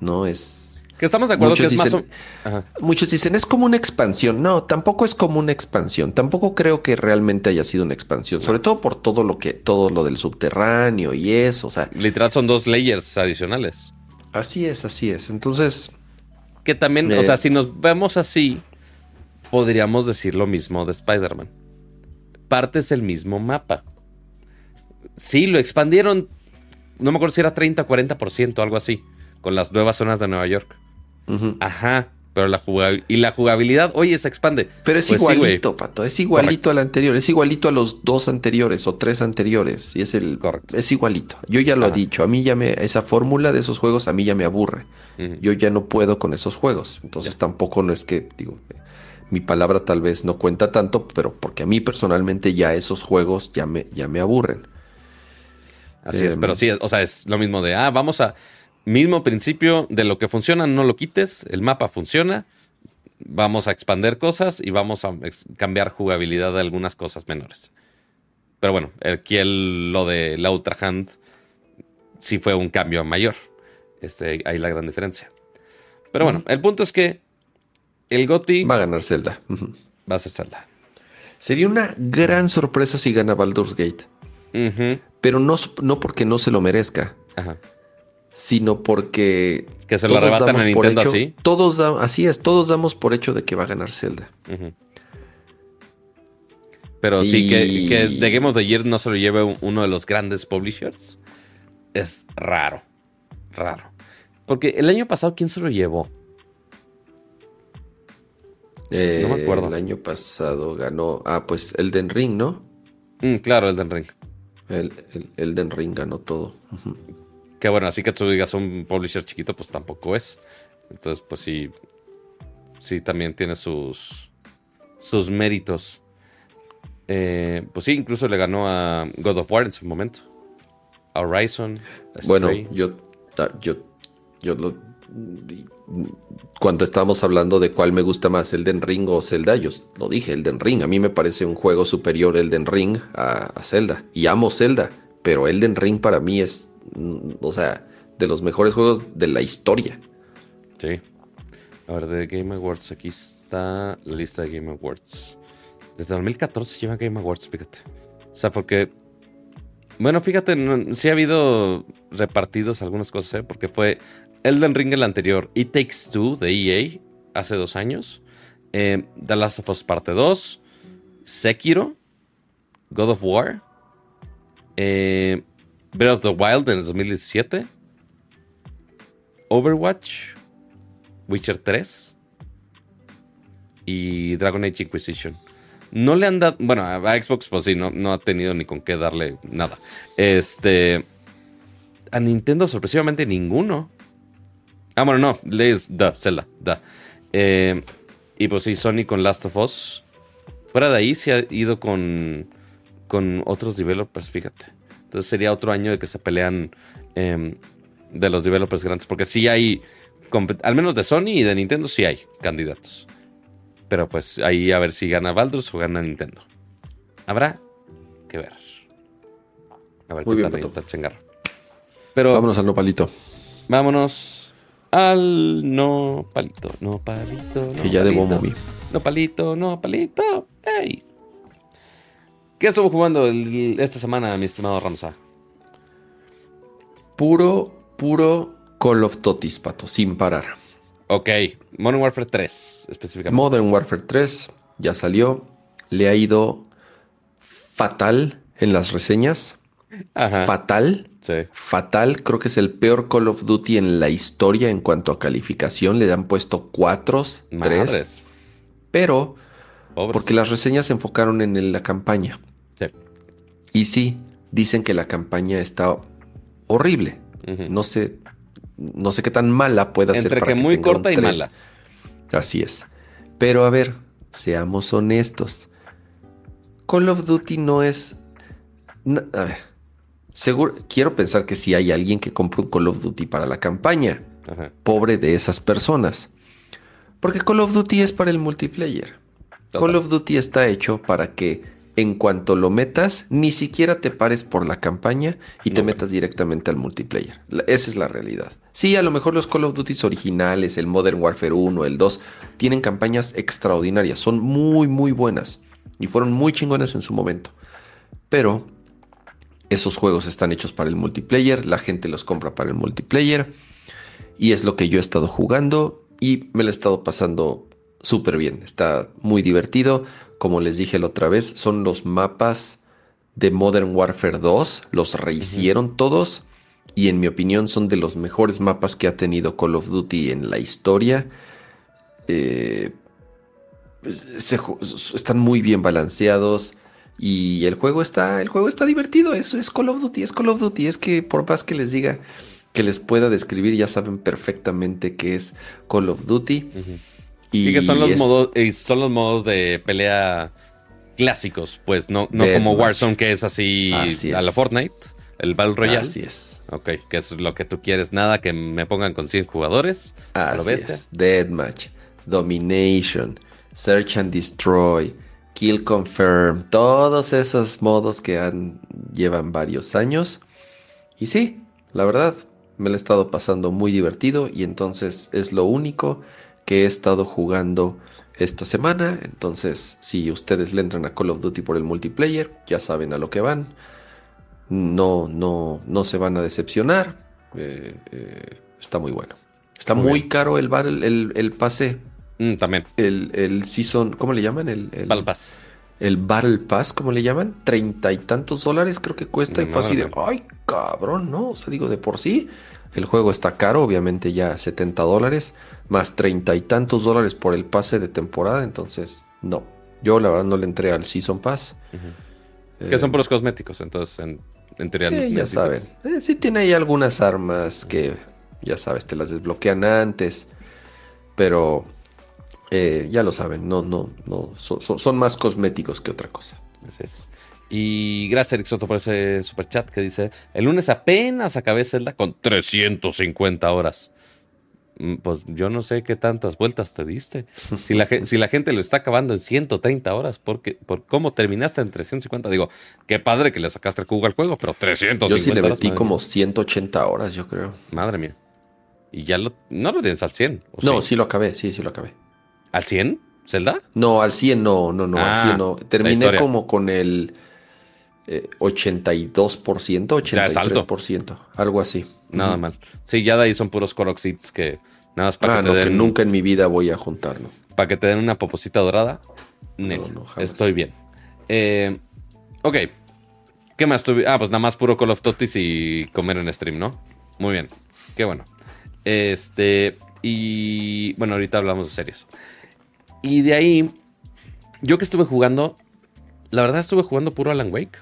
¿no? Es... Que estamos de acuerdo muchos que es dicen, más o... Ajá. Muchos dicen, es como una expansión. No, tampoco es como una expansión. Tampoco creo que realmente haya sido una expansión. No. Sobre todo por todo lo que... Todo lo del subterráneo y eso, o sea... Literal son dos layers adicionales. Así es, así es. Entonces... Que también, eh, o sea, si nos vemos así... Podríamos decir lo mismo de Spider-Man. Parte es el mismo mapa. Sí, lo expandieron... No me acuerdo si era treinta, cuarenta por ciento o algo así. Con las nuevas zonas de Nueva York. Uh-huh. Ajá, pero la jugabilidad... Y la jugabilidad, oye, se expande. Pero es pues igualito, sí, Pato. Es igualito Correct. Al anterior. Es igualito a los dos anteriores o tres anteriores. Y es el... Correcto. Es igualito. Yo ya lo he dicho. A mí ya me... Esa fórmula de esos juegos a mí ya me aburre. Uh-huh. Yo ya no puedo con esos juegos. Entonces ya. Tampoco no es que... digo, mi palabra tal vez no cuenta tanto, pero porque a mí personalmente ya esos juegos ya me, ya me aburren. Así eh, es, pero sí, o sea, es lo mismo de... Ah, vamos a... Mismo principio de lo que funciona, no lo quites, el mapa funciona, vamos a expandir cosas y vamos a ex- cambiar jugabilidad de algunas cosas menores. Pero bueno, aquí el, lo de la Ultra Hand sí fue un cambio mayor. Este, ahí la gran diferencia. Pero bueno, uh-huh. El punto es que el GOTY... Va a ganar Zelda. Uh-huh. Va a ser Zelda. Sería una gran sorpresa si gana Baldur's Gate. Uh-huh. Pero no, no porque no se lo merezca. Ajá. Sino porque... Que se lo arrebatan a Nintendo así. Todos da, así es, todos damos por hecho de que va a ganar Zelda. Uh-huh. Pero y... sí, que, que The Game of the Year no se lo lleve uno de los grandes publishers. Es raro, raro. Porque el año pasado, ¿quién se lo llevó? Eh, no me acuerdo. El año pasado ganó... Ah, pues Elden Ring, ¿no? Mm, claro, Elden Ring. El, el, Elden Ring ganó todo. Uh-huh. Que bueno, así que tú digas un publisher chiquito, pues tampoco es. Entonces, pues sí, sí también tiene sus, sus méritos. Eh, pues sí, incluso le ganó a God of War en su momento. A Horizon. A bueno, yo, yo, yo lo, cuando estábamos hablando de cuál me gusta más, Elden Ring o Zelda, yo lo dije, Elden Ring. A mí me parece un juego superior Elden Ring a, a Zelda. Y amo Zelda, pero Elden Ring para mí es... O sea, de los mejores juegos de la historia. Sí. A ver, de Game Awards. Aquí está la lista de Game Awards. Desde dos mil catorce lleva Game Awards, fíjate. O sea, porque Bueno, fíjate, no, sí ha habido repartidos algunas cosas, ¿eh? Porque fue Elden Ring el anterior, It Takes Two de E A hace dos años, eh, The Last of Us Parte dos, Sekiro, God of War, eh, Breath of the Wild en el dos mil diecisiete, Overwatch, Witcher tres y Dragon Age Inquisition. No le han dado... Bueno, a Xbox pues sí, no, no ha tenido ni con qué darle nada. Este... A Nintendo sorpresivamente ninguno. Ah, bueno, no. Le, da, Zelda, da. Eh, y pues sí, Sony con Last of Us. Fuera de ahí se ha ido con, con otros developers, fíjate. Entonces sería otro año de que se pelean eh, de los developers grandes. Porque sí hay... Al menos de Sony y de Nintendo sí hay candidatos. Pero pues ahí a ver si gana Baldur's o gana Nintendo. Habrá que ver. A ver qué tanto está el changarro. Pero vámonos al no palito. Vámonos al no palito. No palito, no que ya palito. Debo mover. No palito, no palito. ¡Ey! ¿Qué estuvo jugando el, esta semana, mi estimado Ramsa? Puro, puro Call of Totis, pato. Sin parar. Ok, Modern Warfare tres, específicamente. Modern Warfare tres, ya salió. Le ha ido fatal en las reseñas. Ajá. Fatal. Sí. Fatal. Creo que es el peor Call of Duty en la historia en cuanto a calificación. Le han puesto cuatro, tres. Pero, pobres, porque las reseñas se enfocaron en la campaña. Sí. Y sí, dicen que la campaña está horrible. Uh-huh. No sé... No sé qué tan mala pueda ser. Entre que muy corta y mala. Así es. Pero a ver, seamos honestos. Call of Duty no es... No, a ver, seguro, quiero pensar que si hay alguien que compra un Call of Duty para la campaña, ajá, pobre de esas personas. Porque Call of Duty es para el multiplayer. Total. Call of Duty está hecho para que en cuanto lo metas, ni siquiera te pares por la campaña y no, te metas bueno. directamente al multiplayer. La, esa es la realidad. Sí, a lo mejor los Call of Duty originales, el Modern Warfare uno, el dos, tienen campañas extraordinarias. Son muy, muy buenas y fueron muy chingonas en su momento. Pero esos juegos están hechos para el multiplayer. La gente los compra para el multiplayer. Y es lo que yo he estado jugando y me lo he estado pasando súper bien. Está muy divertido. Como les dije la otra vez, son los mapas de Modern Warfare dos. Los rehicieron uh-huh. todos. Y en mi opinión son de los mejores mapas que ha tenido Call of Duty en la historia. Eh, se, están muy bien balanceados. Y el juego está, el juego está divertido. Eso es Call of Duty, es Call of Duty. Es que por más que les diga, que les pueda describir, ya saben perfectamente qué es Call of Duty. Uh-huh. Y, y que son los, es, modos, son los modos de pelea clásicos, pues, no, no como Warzone, que es así, así es. A la Fortnite, el Battle Royale. Así es. Ok, que es lo que tú quieres, nada, que me pongan con cien jugadores. Así es, Deathmatch, Domination, Search and Destroy, Kill Confirm, todos esos modos que han, llevan varios años. Y sí, la verdad, me lo he estado pasando muy divertido y entonces es lo único que he estado jugando esta semana. Entonces, si ustedes le entran a Call of Duty por el multiplayer, ya saben a lo que van. No, no, no se van a decepcionar. Eh, eh, está muy bueno. Está muy, muy caro el, bar, el, el, el pase. Mm, también. El, el season, ¿cómo le llaman? El, el Battle Pass. El Battle Pass, ¿cómo le llaman? Treinta y tantos dólares creo que cuesta. No, y fue así de, ay, cabrón, ¿no? O sea, digo, de por sí el juego está caro, obviamente ya setenta dólares, más treinta y tantos dólares por el pase de temporada. Entonces, no. Yo, la verdad, no le entré al Season Pass. Uh-huh. Eh, que son por los cosméticos, entonces, en, en teoría. Eh, ya saben. Eh, sí tiene ahí algunas armas que, ya sabes, te las desbloquean antes. Pero, eh, ya lo saben, no, no, no. So, so, son más cosméticos que otra cosa. Así es. Y gracias, Eric Soto, por ese superchat que dice: el lunes apenas acabé Zelda con trescientas cincuenta horas. Pues yo no sé qué tantas vueltas te diste. Si la, si la gente lo está acabando en ciento treinta horas, porque, ¿por cómo terminaste en trescientas cincuenta? Digo, qué padre que le sacaste el jugo al juego, pero trescientas cincuenta horas. Yo sí le metí horas, como ciento ochenta horas, yo creo. Madre mía. ¿Y ya lo, no lo tienes al cien? No, sí? sí lo acabé, sí, sí lo acabé. ¿Al cien? ¿Zelda? No, al cien no, no, no, ah, al cien no. Terminé como con el... eh, ochenta y dos por ciento, ochenta y tres por ciento, algo así. Nada uh-huh. mal. Sí, ya de ahí son puros coroxits que nada más para ah, que te no, den... que nunca en mi vida voy a juntar, ¿no? Para que te den una poposita dorada. Net, no, no, estoy bien. Eh, ok. ¿Qué más tuve? Ah, pues nada más puro Call of Duty y comer en stream, ¿no? Muy bien. Qué bueno. Este... Y bueno, ahorita hablamos de series. Y de ahí, yo que estuve jugando, la verdad estuve jugando puro Alan Wake,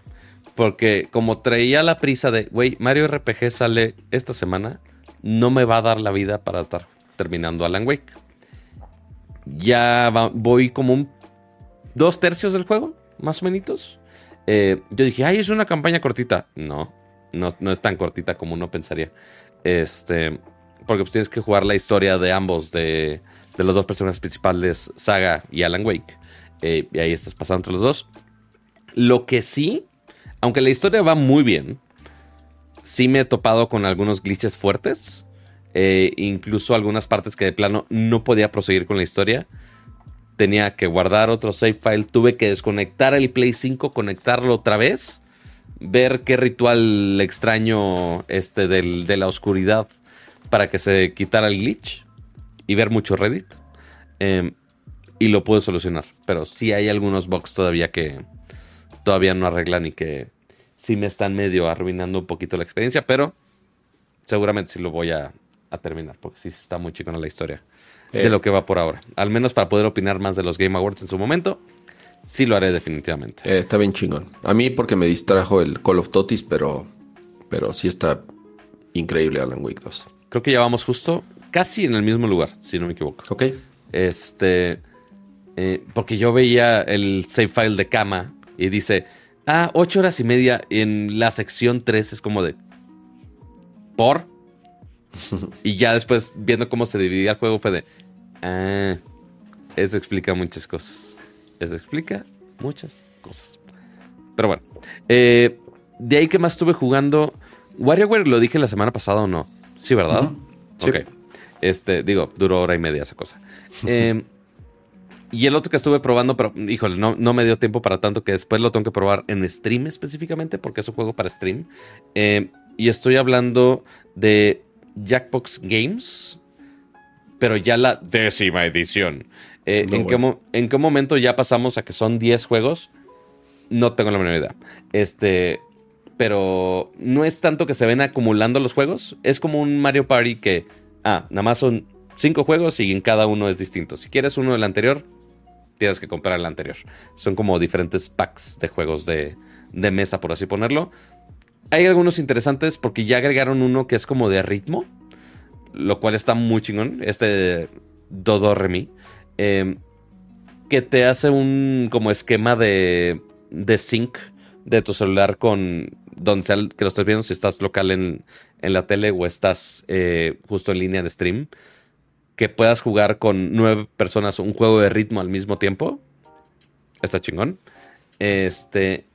porque como traía la prisa de, güey, Mario R P G sale esta semana, no me va a dar la vida para estar terminando Alan Wake. Ya va, voy como un, dos tercios del juego, más o menos. Eh, yo dije, ay, es una campaña cortita. No, no, no es tan cortita como uno pensaría. Este... Porque pues tienes que jugar la historia de ambos, de, de los dos personajes principales, Saga y Alan Wake. Eh, y ahí estás pasando entre los dos. Lo que sí, aunque la historia va muy bien, sí me he topado con algunos glitches fuertes. Eh, incluso algunas partes que de plano no podía proseguir con la historia. Tenía que guardar otro save file. Tuve que desconectar el Play cinco, conectarlo otra vez. Ver qué ritual extraño este del, de la oscuridad, para que se quitara el glitch y ver mucho Reddit. Eh, y lo pude solucionar. Pero sí hay algunos bugs todavía que todavía no arreglan y que sí me están medio arruinando un poquito la experiencia. Pero seguramente sí lo voy a, a terminar, porque sí está muy chico en la historia eh. de lo que va por ahora. Al menos para poder opinar más de los Game Awards en su momento, sí lo haré definitivamente. Eh, está bien chingón. A mí porque me distrajo el Call of Duty, pero, pero sí está increíble Alan Wake dos. Creo que ya vamos justo casi en el mismo lugar, si no me equivoco. Ok. Este, eh, porque yo veía el save file de Kama y dice, ah, ocho horas y media en la sección tres. Es como de, ¿por? Y ya después, viendo cómo se dividía el juego, fue de, ah, eso explica muchas cosas. Eso explica muchas cosas. Pero bueno. Eh, de ahí que más estuve jugando, WarioWare, ¿lo dije la semana pasada o no? Sí, ¿verdad? Uh-huh. Sí. Ok. Este, digo, duró hora y media esa cosa. Eh, y el otro que estuve probando, pero, híjole, no, no me dio tiempo para tanto, que después lo tengo que probar en stream específicamente, porque es un juego para stream. Eh, y estoy hablando de Jackbox Games, pero ya la décima edición. Eh, no, ¿en, bueno. qué, ¿En qué momento ya pasamos a que son diez juegos? No tengo la menor idea. Este... Pero no es tanto que se ven acumulando los juegos. Es como un Mario Party que... Ah, nada más son cinco juegos y en cada uno es distinto. Si quieres uno del anterior, tienes que comprar el anterior. Son como diferentes packs de juegos de, de mesa, por así ponerlo. Hay algunos interesantes porque ya agregaron uno que es como de ritmo, lo cual está muy chingón. Este Dodo Remi. Eh, que te hace un como esquema de, de sync de tu celular con... donde sea que lo estés viendo, si estás local en, en la tele o estás eh, justo en línea de stream, que puedas jugar con nueve personas un juego de ritmo al mismo tiempo. Está chingón. Este,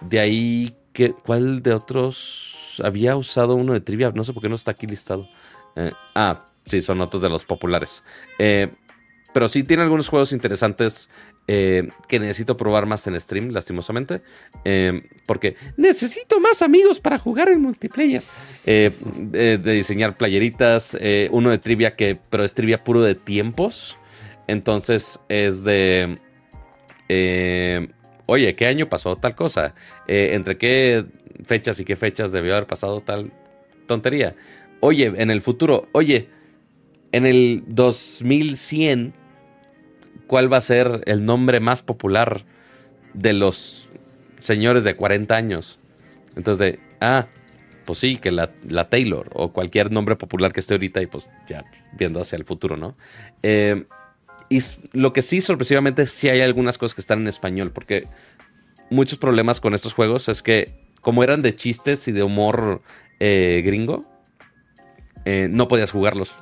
de ahí, que, ¿cuál de otros? Había usado uno de trivia, no sé por qué no está aquí listado. Eh, ah, sí, son otros de los populares. Eh, pero sí tiene algunos juegos interesantes eh, que necesito probar más en stream, lastimosamente. Eh, porque necesito más amigos para jugar en multiplayer. Eh, de, de diseñar playeritas. Eh, uno de trivia que... Pero es trivia puro de tiempos. Entonces es de... Eh, oye, ¿qué año pasó tal cosa? Eh, ¿entre qué fechas y qué fechas debió haber pasado tal tontería? Oye, en el futuro. Oye, en el dos mil cien... ¿Cuál va a ser el nombre más popular de los señores de cuarenta años? Entonces, de, ah, pues sí, que la, la Taylor o cualquier nombre popular que esté ahorita y pues ya viendo hacia el futuro, ¿no? Eh, y lo que sí, sorpresivamente, sí hay algunas cosas que están en español, porque muchos problemas con estos juegos es que como eran de chistes y de humor eh, gringo, eh, no podías jugarlos.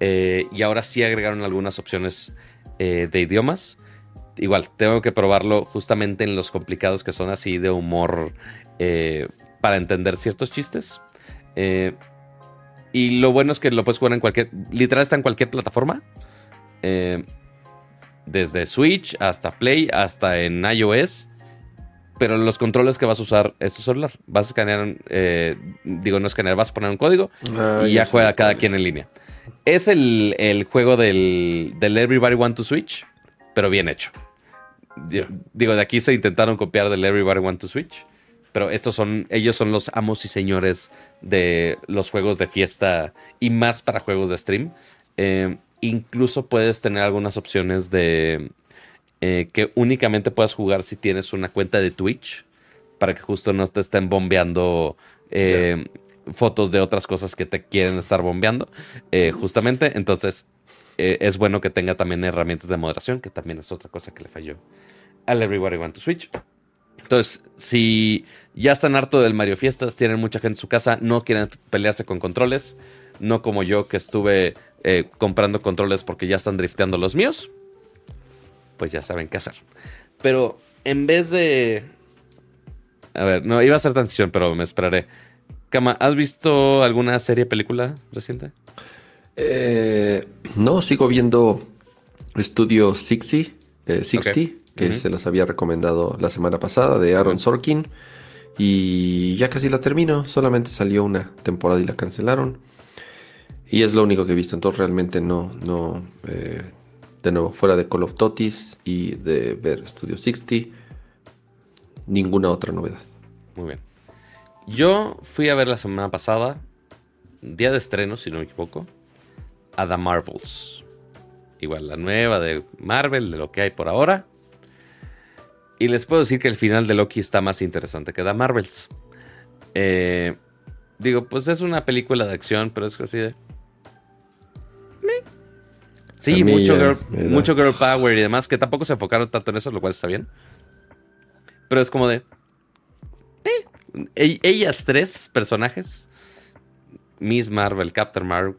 Eh, y ahora sí agregaron algunas opciones Eh, de idiomas. Igual, tengo que probarlo justamente en los complicados que son así de humor eh, para entender ciertos chistes. Eh, y lo bueno es que lo puedes jugar en cualquier... Literal está en cualquier plataforma. Eh, desde Switch hasta Play, hasta en iOS. pero los controles que vas a usar es tu celular. Vas a escanear, eh, digo, no escanear, vas a poner un código ah, y ya juega cada quien en línea. Es el, el juego del, del Everybody Want to Switch, pero bien hecho. Digo, de aquí se intentaron copiar del Everybody Want to Switch, pero estos son, ellos son los amos y señores de los juegos de fiesta y más para juegos de stream. Eh, incluso puedes tener algunas opciones de eh, que únicamente puedas jugar si tienes una cuenta de Twitch, para que justo no te estén bombeando eh, yeah. fotos de otras cosas que te quieren estar bombeando. Eh, justamente, entonces... Eh, es bueno que tenga también herramientas de moderación, que también es otra cosa que le falló al Everybody Want to Switch. Entonces, si ya están harto del Mario Fiestas, tienen mucha gente en su casa, no quieren pelearse con controles, no como yo que estuve eh, comprando controles porque ya están drifteando los míos, pues ya saben qué hacer. Pero en vez de... A ver, no, iba a hacer transición, pero me esperaré. Kama, ¿has visto alguna serie, película reciente? Eh, no, sigo viendo Studio sesenta, eh, sesenta okay. que uh-huh. se los había recomendado la semana pasada, de Aaron uh-huh. Sorkin, y ya casi la termino. Solamente salió una temporada y la cancelaron, y es lo único que he visto. Entonces realmente no, no eh, de nuevo, fuera de Call of Duty y de ver Studio sesenta, ninguna otra novedad. Muy bien. Yo fui a ver la semana pasada, día de estreno si no me equivoco, a The Marvels. Igual, la nueva de Marvel, de lo que hay por ahora. Y les puedo decir que el final de Loki está más interesante que The Marvels. Eh, digo, pues es una película de acción, pero es así de... Sí, mí, mucho, girl, eh, mucho girl power y demás, que tampoco se enfocaron tanto en eso, lo cual está bien. Pero es como de... Eh, ellas tres personajes. Miss Marvel, Captain Marvel...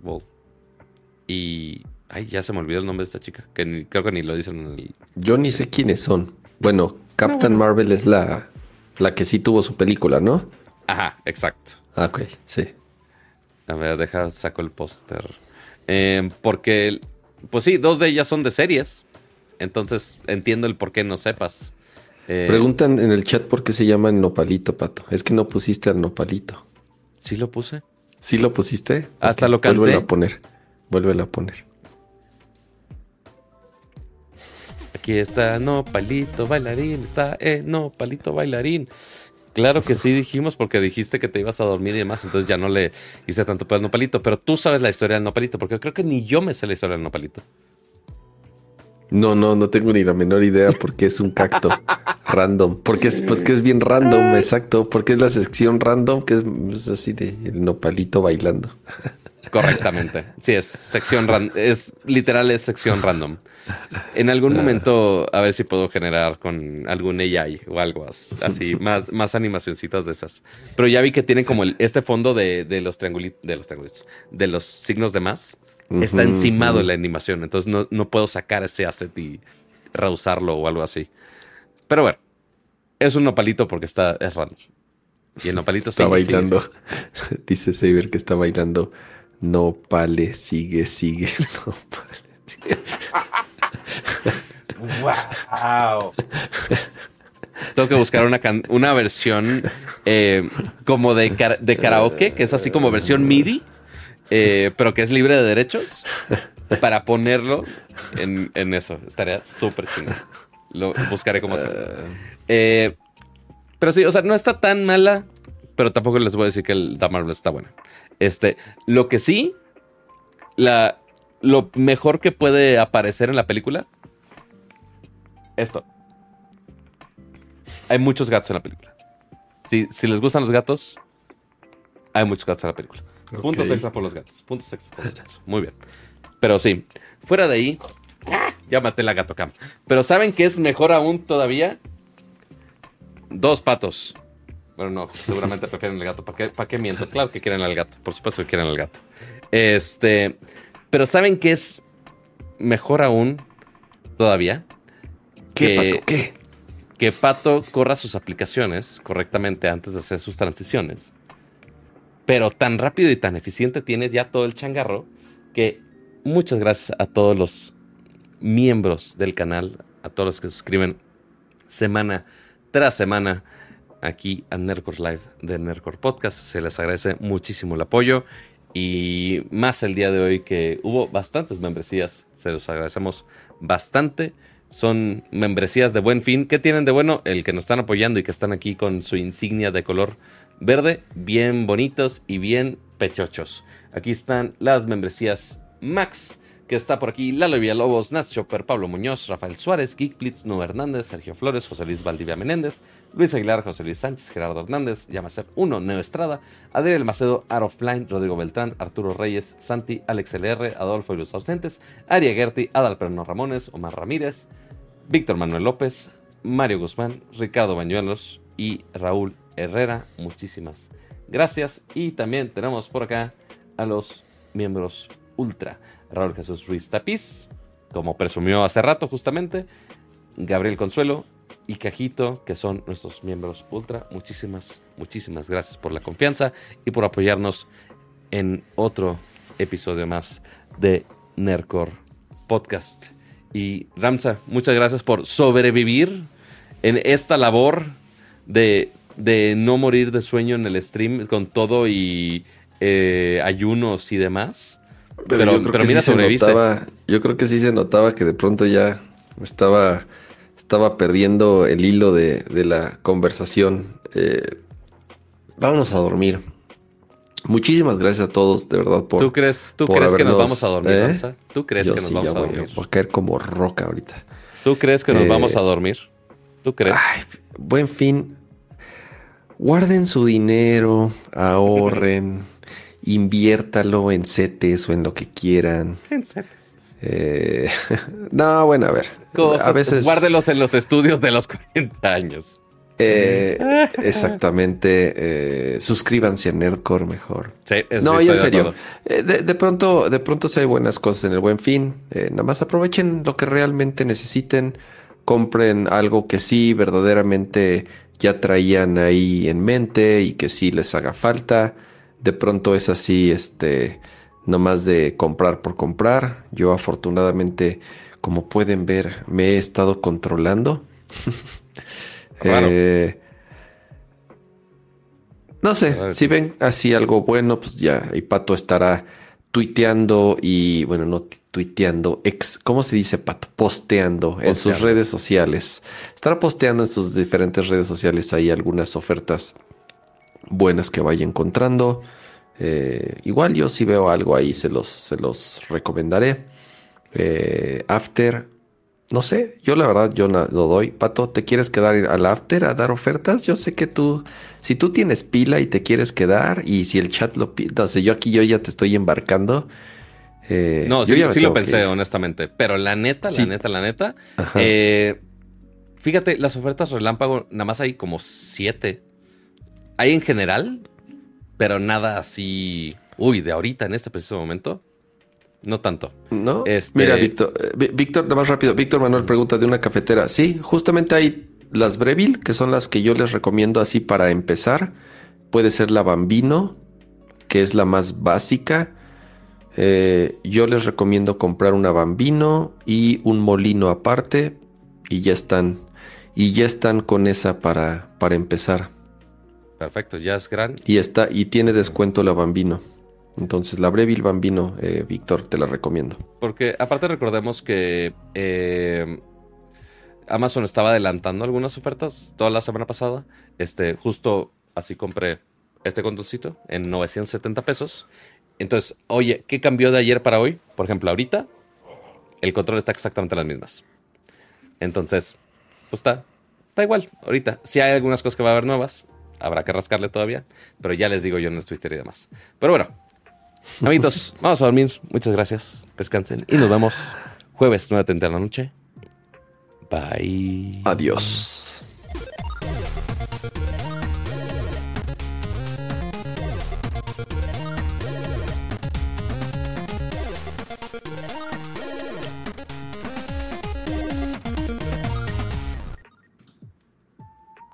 Y... Ay, ya se me olvidó el nombre de esta chica. Que ni, creo que ni lo dicen en el... Yo ni sé quiénes son. Bueno, Captain no, bueno. Marvel es la... La que sí tuvo su película, ¿no? Ajá, exacto. Ah, ok, sí. A ver, deja, saco el póster. Eh, porque... Pues sí, dos de ellas son de series. Entonces entiendo el por qué no sepas. Eh, Preguntan en el chat por qué se llama Nopalito, Pato. Es que no pusiste al Nopalito. ¿Sí lo puse? ¿Sí lo pusiste? Hasta okay, lo canté. Vuelven a poner. Vuélvela a poner. Aquí está Nopalito bailarín. Está eh, Nopalito bailarín. Claro que sí dijimos, porque dijiste que te ibas a dormir y demás. Entonces ya no le hice tanto pedo al Nopalito. Pero tú sabes la historia del Nopalito, porque creo que ni yo me sé la historia del Nopalito. No, no, no tengo ni la menor idea, porque es un cacto random. Porque es, pues, que es bien random, exacto. Porque es la sección random, que es, es así de el Nopalito bailando. Correctamente. Sí, es sección random. Es literal, es sección random. En algún momento, a ver si puedo generar con algún A I o algo así, más, más animacioncitas de esas. Pero ya vi que tienen como el, este fondo de, de los triangulitos, de los triangulitos, de los signos de más. Uh-huh, está encimado uh-huh. en la animación. Entonces no, no puedo sacar ese asset y reusarlo o algo así. Pero bueno, es un nopalito porque está, es random. Y el nopalito está sigue, bailando. Sigue, dice Saber que está bailando. No pale, sigue, sigue, no pale, sigue. ¡Wow! Tengo que buscar una, can- una versión eh, como de, car- de karaoke, que es así como versión MIDI, eh, pero que es libre de derechos, para ponerlo en, en eso. Estaría súper chingón. Lo buscaré cómo hacerlo. Eh, pero sí, o sea, no está tan mala, pero tampoco les voy a decir que el The Marvel está buena. Este, lo que sí, la, lo mejor que puede aparecer en la película, esto. Hay muchos gatos en la película. Si, si les gustan los gatos, hay muchos gatos en la película. Okay. Puntos extra por los gatos. Puntos extra por los gatos. Muy bien. Pero sí, fuera de ahí, ya maté la gato cam. Pero ¿saben qué es mejor aún todavía? Dos patos. Bueno, no, seguramente prefieren el gato. ¿Para qué, ¿Para qué miento? Claro que quieren al gato. Por supuesto que quieren al gato. Este, pero ¿saben qué es mejor aún todavía? ¿Qué, que, Pato? ¿Qué? Que Pato corra sus aplicaciones correctamente antes de hacer sus transiciones. Pero tan rápido y tan eficiente tiene ya todo el changarro que muchas gracias a todos los miembros del canal, a todos los que suscriben semana tras semana aquí a Nerdcore Live de Nerdcore Podcast. Se les agradece muchísimo el apoyo y más el día de hoy que hubo bastantes membresías. Se los agradecemos bastante. Son membresías de buen fin. ¿Qué tienen de bueno? El que nos están apoyando y que están aquí con su insignia de color verde, bien bonitos y bien pechochos. Aquí están las membresías Max, que está por aquí Lalo Villalobos, Naz Chopper, Pablo Muñoz, Rafael Suárez, Geekblitz, Nuevo Hernández, Sergio Flores, José Luis Valdivia Menéndez, Luis Aguilar, José Luis Sánchez, Gerardo Hernández, Llamacer uno, Neo Estrada, Adriel Macedo, Art of Line, Rodrigo Beltrán, Arturo Reyes, Santi, Alex L R, Adolfo y los ausentes, Aria Gerti, Adalperno Ramones, Omar Ramírez, Víctor Manuel López, Mario Guzmán, Ricardo Bañuelos y Raúl Herrera. Muchísimas gracias. Y también tenemos por acá a los miembros Ultra. Raúl Jesús Ruiz Tapiz, como presumió hace rato justamente, Gabriel Consuelo y Cajito, que son nuestros miembros Ultra. Muchísimas, muchísimas gracias por la confianza y por apoyarnos en otro episodio más de Nerdcore Podcast. Y Ramsa, muchas gracias por sobrevivir en esta labor de, de no morir de sueño en el stream con todo y eh, ayunos y demás. Pero, pero, yo creo pero que mira, sí sobreviste. Se notaba, yo creo que sí se notaba que de pronto ya estaba, estaba perdiendo el hilo de, de la conversación. Eh, vámonos a dormir. Muchísimas gracias a todos, de verdad, por ¿Tú crees, tú por crees habernos, que nos vamos a dormir, ¿eh? Ramsa? ¿Tú crees yo que nos sí, vamos a dormir? Voy, voy a caer como roca ahorita. ¿Tú crees que nos eh, vamos a dormir? ¿Tú crees? Ay, buen fin. Guarden su dinero, ahorren. Inviértalo en CETES o en lo que quieran. En CETES. Eh, no, bueno, a ver. Cosas, a veces, guárdelos en los estudios de los cuarenta años. Eh, exactamente. Eh, suscríbanse a Nerdcore mejor. Sí, no, sí, yo en serio. De, de pronto, de pronto sí hay buenas cosas en el buen fin. Eh, nada más aprovechen lo que realmente necesiten. Compren algo que sí verdaderamente ya traían ahí en mente y que sí les haga falta. De pronto es así, este, nomás de comprar por comprar. Yo afortunadamente, como pueden ver, me he estado controlando. Claro. eh, no sé, claro. Si ven así algo bueno, pues ya, y Pato estará tuiteando y, bueno, no tuiteando, ex, ¿cómo se dice, Pato? Posteando, posteando en sus redes sociales. Estará posteando en sus diferentes redes sociales ahí algunas ofertas buenas que vaya encontrando. Eh, igual yo si veo algo ahí se los, se los recomendaré. Eh, after, no sé, yo la verdad yo no, lo doy. Pato, ¿te quieres quedar al after a dar ofertas? Yo sé que tú, si tú tienes pila y te quieres quedar y si el chat lo pide, no sé, yo aquí yo ya te estoy embarcando. Eh, no, sí, sí lo pensé que... honestamente, pero la neta, sí. la neta, la neta. Eh, fíjate, las ofertas relámpago, nada más hay como siete. Hay en general, pero nada así... Uy, de ahorita, en este preciso momento, no tanto. No, este... mira, Víctor, eh, Víctor, nada más rápido. Víctor Manuel pregunta de una cafetera. Sí, justamente hay las Breville, que son las que yo les recomiendo así para empezar. Puede ser la Bambino, que es la más básica. Eh, yo les recomiendo comprar una Bambino y un molino aparte. Y ya están, y ya están con esa para, para empezar. Perfecto, ya es gran. Y está, y tiene descuento la Bambino. Entonces, la Breville Bambino, eh, Víctor, te la recomiendo. Porque aparte recordemos que eh, Amazon estaba adelantando algunas ofertas toda la semana pasada. Este, justo así compré este conducito en novecientos setenta pesos. Entonces, oye, ¿qué cambió de ayer para hoy? Por ejemplo, ahorita el control está exactamente las mismas. Entonces, pues está, está igual. Ahorita, sí hay algunas cosas que va a haber nuevas. Habrá que rascarle todavía, pero ya les digo yo no es Twitter y demás. Pero bueno, amiguitos, vamos a dormir. Muchas gracias. Descansen y nos vemos jueves nueve treinta de la noche. Bye. Adiós.